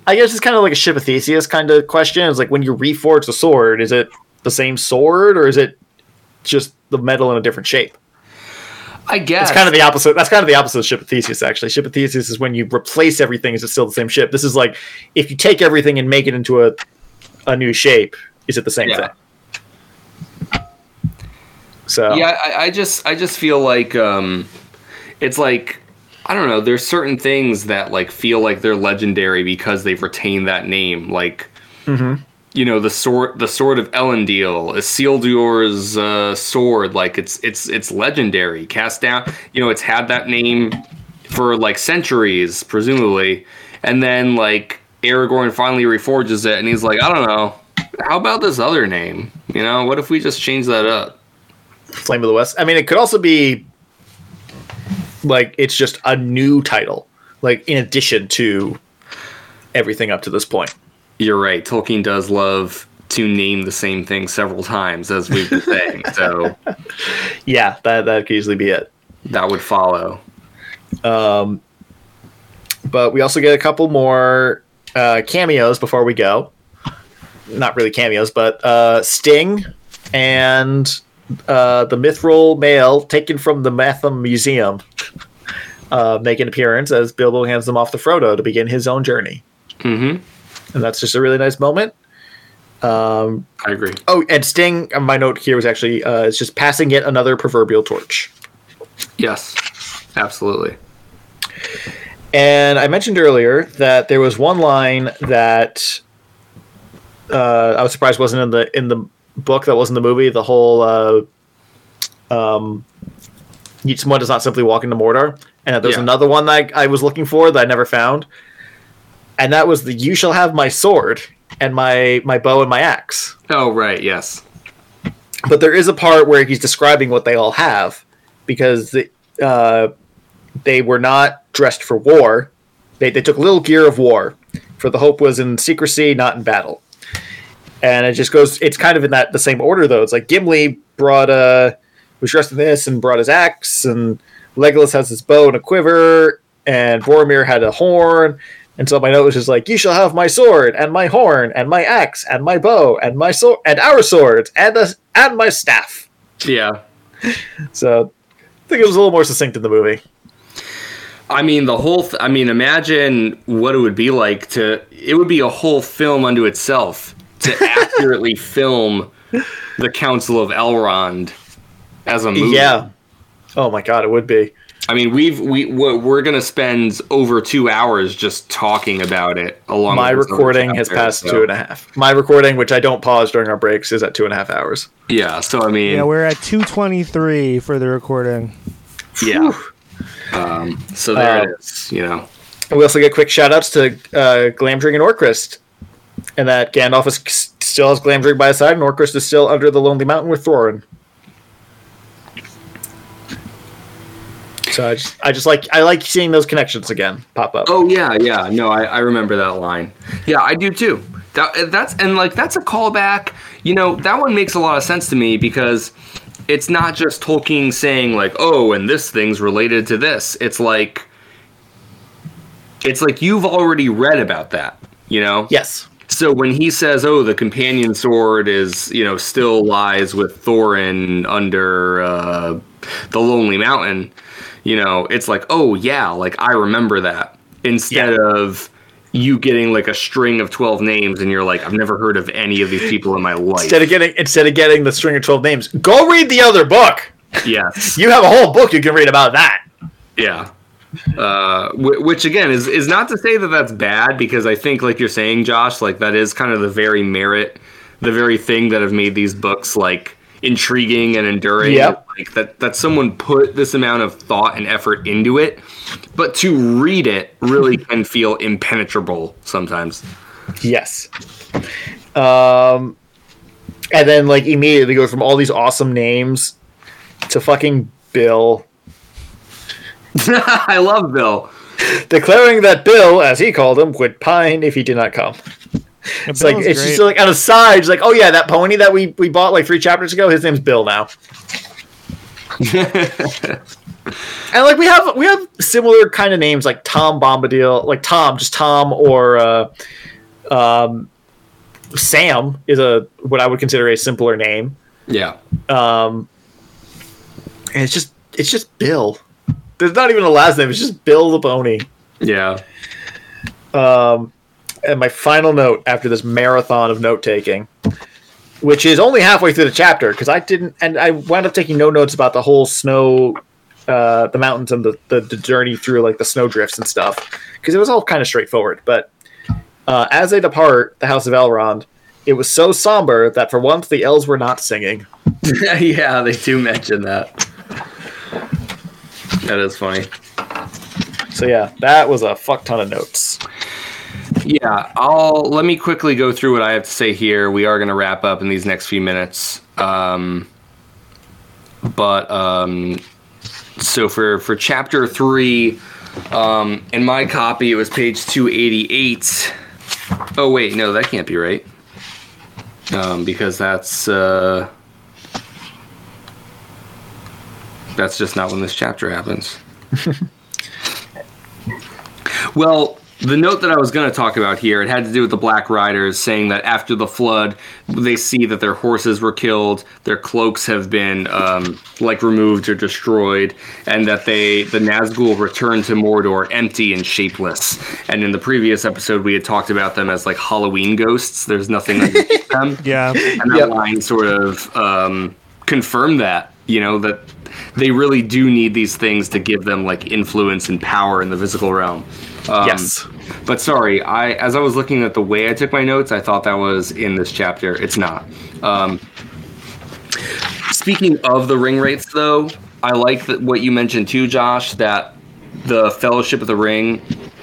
I guess it's kind of like a Ship of Theseus kind of question. It's like when you reforge the sword, is it the same sword or is it just the metal in a different shape? I guess. It's kind of the opposite. That's kind of the opposite of Ship of Theseus, actually. Ship of Theseus is when you replace everything, is it still the same ship? This is like if you take everything and make it into a new shape, is it the same thing? So yeah, I just feel like it's like, I don't know, there's certain things that like feel like they're legendary because they've retained that name. Like, you know, the sword of Elendil, Isildur's sword, like it's legendary. Cast down, you know, it's had that name for like centuries, presumably. And then like Aragorn finally reforges it and he's like, I don't know, how about this other name? You know, what if we just change that up? Flame of the West. I mean, it could also be like it's just a new title, like in addition to everything up to this point. You're right. Tolkien does love to name the same thing several times, as we've been saying. So, yeah, that could easily be it. That would follow. But we also get a couple more cameos before we go. Not really cameos, but Sting and the mithril mail taken from the Matham Museum make an appearance as Bilbo hands them off to Frodo to begin his own journey. And that's just a really nice moment. I agree. Oh, and Sting, my note here was actually it's just passing yet another proverbial torch. Yes, absolutely. And I mentioned earlier that there was one line that I was surprised wasn't in the book, that wasn't the movie, the whole someone does not simply walk into Mordor, and there's another one that I was looking for that I never found, and that was the you shall have my sword and my bow and my axe. Oh right, yes. But there is a part where he's describing what they all have, because they were not dressed for war. They took little gear of war, for the hope was in secrecy, not in battle. And it just goes, it's kind of in that the same order, though. It's like Gimli was dressed in this and brought his axe, and Legolas has his bow and a quiver, and Boromir had a horn. And so my note was just like, you shall have my sword and my horn and my axe and my bow and my sword and our swords and my staff. Yeah. So I think it was a little more succinct in the movie. I mean, the whole. Imagine what it would be like it would be a whole film unto itself to accurately film the Council of Elrond as a movie. Yeah. Oh my God, it would be. I mean, we're going to spend over 2 hours just talking about it. Along my recording has passed 2.5. My recording, which I don't pause during our breaks, is at 2.5 hours. Yeah. So I mean, yeah, we're at 2:23 for the recording. Yeah. So there it is. You know. And we also get quick shout outs to Glamdring and Orcrist. And that Gandalf still has Glamdring by his side, and Orcrist is still under the Lonely Mountain with Thorin. So I like seeing those connections again pop up. Oh yeah. No, I remember that line. Yeah, I do too. That's a callback. You know, that one makes a lot of sense to me because it's not just Tolkien saying like, oh, and this thing's related to this. It's like It's like you've already read about that, you know? Yes. So when he says, oh, the companion sword is, you know, still lies with Thorin under the Lonely Mountain, you know, it's like, oh, yeah, like, I remember that. Instead of you getting, like, a string of 12 names and you're like, I've never heard of any of these people in my life. Instead of getting the string of 12 names, go read the other book. Yes. You have a whole book you can read about that. Yeah. Which again is not to say that that's bad, because I think, like you're saying, Josh, like that is kind of the very merit, the very thing that have made these books like intriguing and enduring. Yep. Like that someone put this amount of thought and effort into it, but to read it really can feel impenetrable sometimes. Yes. And then like immediately goes from all these awesome names to fucking Bill. I love Bill. Declaring that Bill, as he called him, would pine if he did not come. It's like, it's just like on a side, it's like, oh yeah, that pony that we bought like 3 chapters ago, his name's Bill now. And like we have similar kind of names like Tom Bombadil, like Tom or Sam is what I would consider a simpler name. Yeah. And it's just Bill. There's not even a last name. It's just Bill the Pony. Yeah. And my final note after this marathon of note-taking, which is only halfway through the chapter, because I wound up taking no notes about the whole snow, the mountains and the journey through like the snow drifts and stuff, because it was all kind of straightforward. But as they depart the House of Elrond, it was so somber that for once the elves were not singing. Yeah, they do mention that. That is funny. So yeah, that was a fuck ton of notes. Yeah, let me quickly go through what I have to say here. We are going to wrap up in these next few minutes. So for chapter 3, in my copy it was page 288. Oh wait, no, that can't be right. Because that's just not when this chapter happens. Well, the note that I was going to talk about here, it had to do with the Black Riders saying that after the flood, they see that their horses were killed, their cloaks have been removed or destroyed, and that the Nazgûl returned to Mordor empty and shapeless. And in the previous episode, we had talked about them as like Halloween ghosts. There's nothing underneath them. Yeah, and that line sort of confirmed that. You know, that they really do need these things to give them like influence and power in the physical realm. Yes. But sorry, as I was looking at the way I took my notes, I thought that was in this chapter. It's not. Speaking of the ring rates, though, I like what you mentioned too, Josh, that the Fellowship of the Ring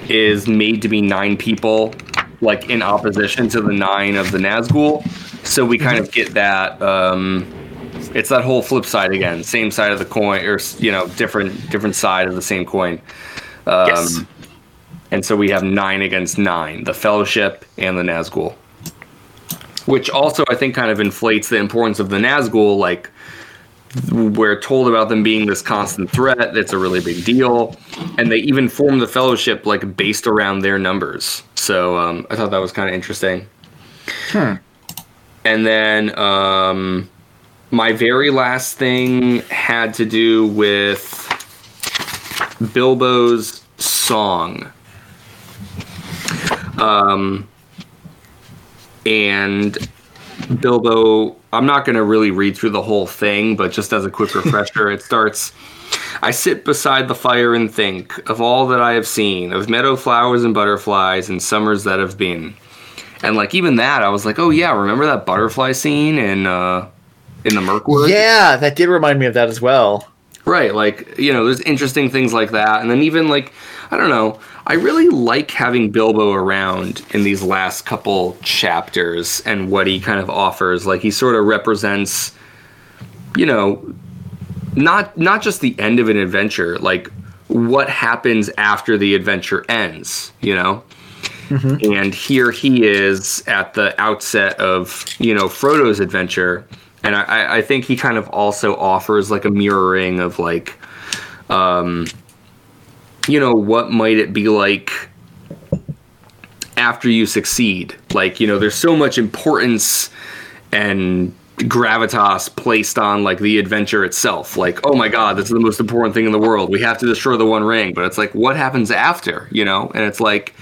is made to be 9 people, like in opposition to the 9 of the Nazgûl. So we kind of get that. It's that whole flip side again, same side of the coin, or you know, different side of the same coin. Yes. And so we have 9 against 9, the Fellowship and the Nazgûl, which also I think kind of inflates the importance of the Nazgûl. Like we're told about them being this constant threat; it's a really big deal, and they even form the Fellowship like based around their numbers. So I thought that was kind of interesting. And then. My very last thing had to do with Bilbo's song. And Bilbo, I'm not going to really read through the whole thing, but just as a quick refresher, it starts, I sit beside the fire and think of all that I have seen, of meadow flowers and butterflies and summers that have been. And like even that, I was like, oh yeah, remember that butterfly scene in the Mirkwood? Yeah, that did remind me of that as well. Right, like, you know, there's interesting things like that. And then even, like, I don't know, I really like having Bilbo around in these last couple chapters and what he kind of offers. Like, he sort of represents, you know, not just the end of an adventure, like, what happens after the adventure ends, you know? Mm-hmm. And here he is at the outset of, you know, Frodo's adventure. And I think he kind of also offers like a mirroring of like, you know, what might it be like after you succeed. Like, you know, there's so much importance and gravitas placed on like the adventure itself. Like, oh my God, this is the most important thing in the world. We have to destroy the One Ring. But it's like, what happens after, you know? And it's like,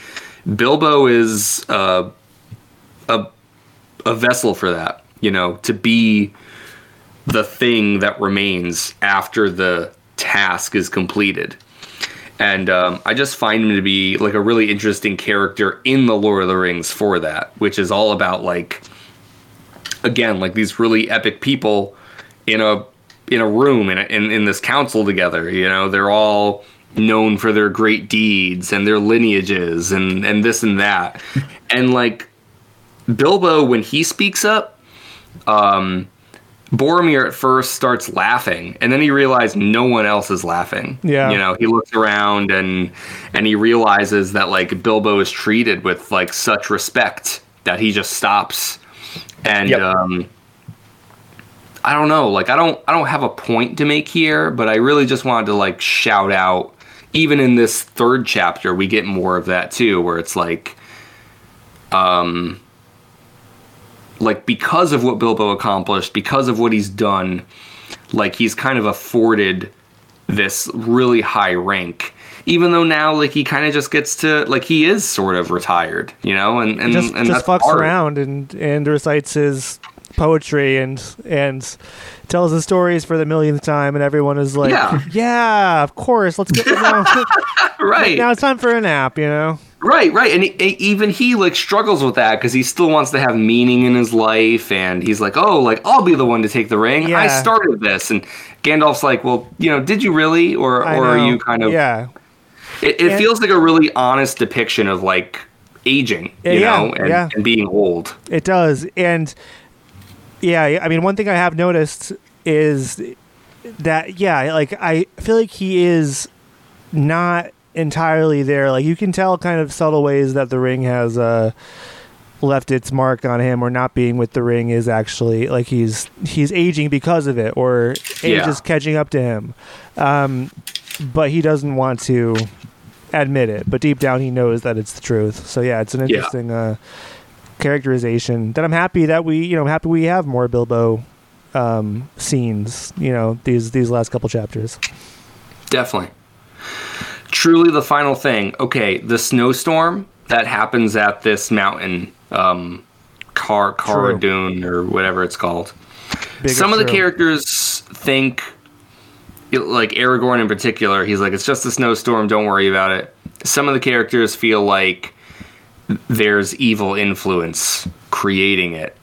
Bilbo is a vessel for that, you know, to be the thing that remains after the task is completed. And I just find him to be like a really interesting character in the Lord of the Rings for that, which is all about like, again, like these really epic people in a room and in this council together. You know, they're all known for their great deeds and their lineages and this and that. And like Bilbo, when he speaks up, Boromir at first starts laughing, and then he realizes no one else is laughing. Yeah. You know, he looks around and he realizes that like Bilbo is treated with like such respect that he just stops. And yep. I don't know, like I don't have a point to make here, but I really just wanted to like shout out, even in this third chapter, we get more of that too, where it's like because of what Bilbo accomplished, because of what he's done, like he's kind of afforded this really high rank, even though now like he kind of just gets to like he is sort of retired, you know, and just fucks art. Around and recites his poetry and tells his stories for the millionth time, and everyone is like, yeah of course, let's get right now, it's time for a nap, you know. Right. And even he like struggles with that because he still wants to have meaning in his life. And he's like, oh, like, I'll be the one to take the ring. Yeah. I started this. And Gandalf's like, well, you know, did you really? Or are you kind of... Yeah. It feels like a really honest depiction of like aging, you know, and being old. It does. And yeah, I mean, one thing I have noticed is that, yeah, like I feel like he is not... entirely there. Like you can tell kind of subtle ways that the ring has left its mark on him, or not being with the ring is actually like he's aging because of it, or age is catching up to him, but he doesn't want to admit it, but deep down he knows that it's the truth. So yeah, it's an interesting characterization that I'm happy that we have more Bilbo scenes, you know, these last couple chapters. Definitely. Truly the final thing. Okay, the snowstorm that happens at this mountain, Caradun or whatever it's called. Some of the characters think, like Aragorn in particular, he's like, it's just a snowstorm, don't worry about it. Some of the characters feel like there's evil influence creating it.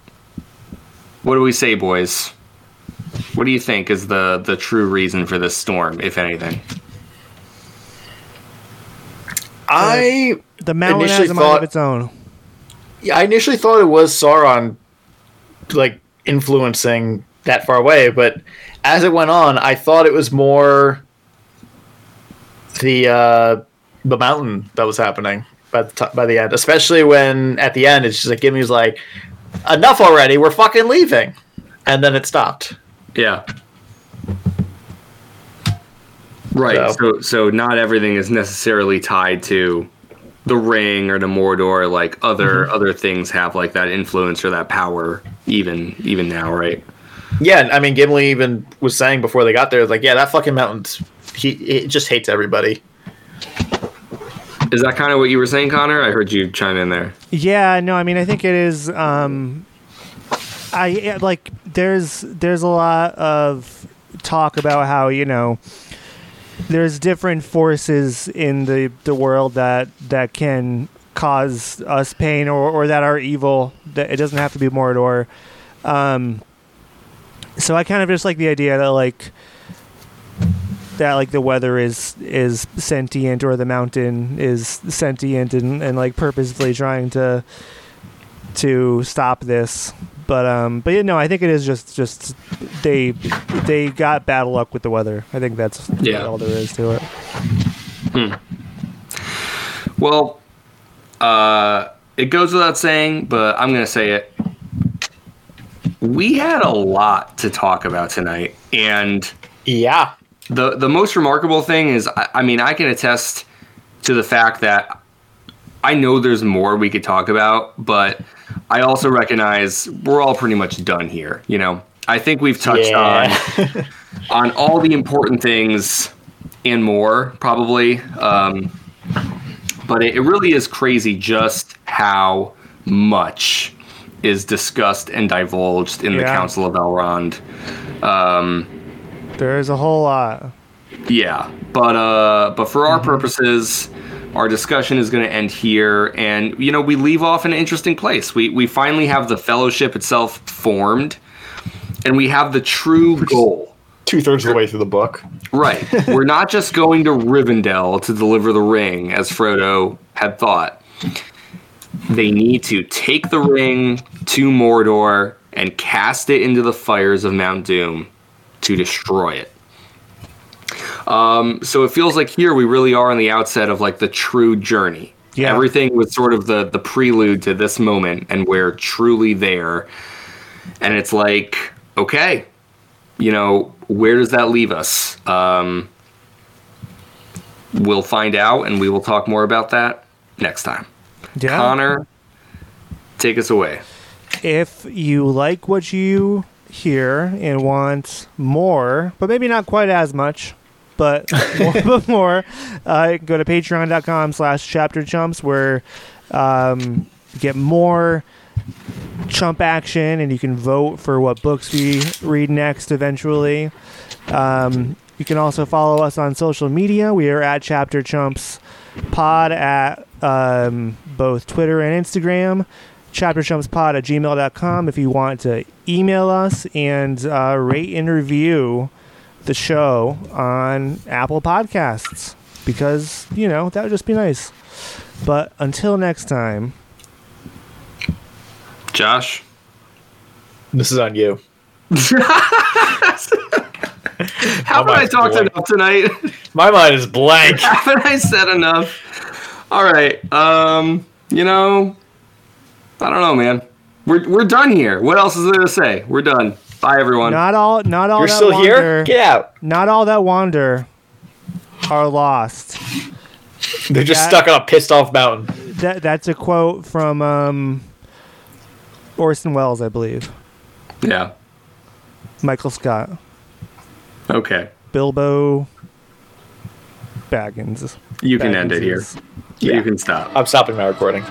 What do we say, boys? What do you think is the true reason for this storm, if anything? The mountain has a mind of its own. Yeah, I initially thought it was Sauron, like, influencing that far away, but as it went on, I thought it was more the mountain that was happening by the end, especially when at the end it's just like Gimli's like, enough already, we're fucking leaving, and then it stopped. Yeah. Right, so not everything is necessarily tied to the ring or to Mordor. Like other things have like that influence or that power, even now, right? Yeah, I mean, Gimli even was saying before they got there, like, yeah, that fucking mountain, it just hates everybody. Is that kind of what you were saying, Connor? I heard you chime in there. Yeah, no, I mean, I think it is. I like there's a lot of talk about how, you know, there's different forces in the world that can cause us pain or that are evil. That it doesn't have to be Mordor. So I kind of just like the idea that the weather is sentient, or the mountain is sentient and like purposefully trying to stop this. But you know, I think it is just they got bad luck with the weather. I think that's all there is to it. Hmm. Well, it goes without saying, but I'm going to say it. We had a lot to talk about tonight, and yeah, the most remarkable thing is, I mean, I can attest to the fact that I know there's more we could talk about, but I also recognize we're all pretty much done here. You know, I think we've touched on all the important things and more, probably. But it really is crazy just how much is discussed and divulged in the Council of Elrond. There is a whole lot. Yeah, but for our purposes, our discussion is going to end here, and you know, we leave off in an interesting place. We finally have the Fellowship itself formed, and we have the true goal. 2/3 of the way through the book. Right. We're not just going to Rivendell to deliver the ring, as Frodo had thought. They need to take the ring to Mordor and cast it into the fires of Mount Doom to destroy it. So it feels like here we really are on the outset of like the true journey. Yeah. Everything was sort of the prelude to this moment, and we're truly there. And it's like, okay, you know, where does that leave us? We'll find out, and we will talk more about that next time. Yeah. Connor, take us away. If you like what you hear and want more, but maybe not quite as much, but more, go to patreon.com/chapterchumps, where you get more chump action, and you can vote for what books we read next eventually. You can also follow us on social media. We are at Chapter Chumps Pod at both Twitter and Instagram, chapterchumpspod@gmail.com if you want to email us, and rate and review the show on Apple Podcasts, because, you know, that would just be nice. But until next time, Josh, this is on you. How have I talked enough tonight? My mind is blank. Haven't I said enough? All right. You know, I don't know, man. We're done here. What else is there to say? We're done. Bye, everyone. Not all. You're that still wander, here? Get out. Not all that wander are lost. They're just stuck on a pissed off mountain. That's a quote from Orson Welles, I believe. Yeah. Michael Scott. Okay. Bilbo Baggins. You can end it here. Yeah. You can stop. I'm stopping my recording.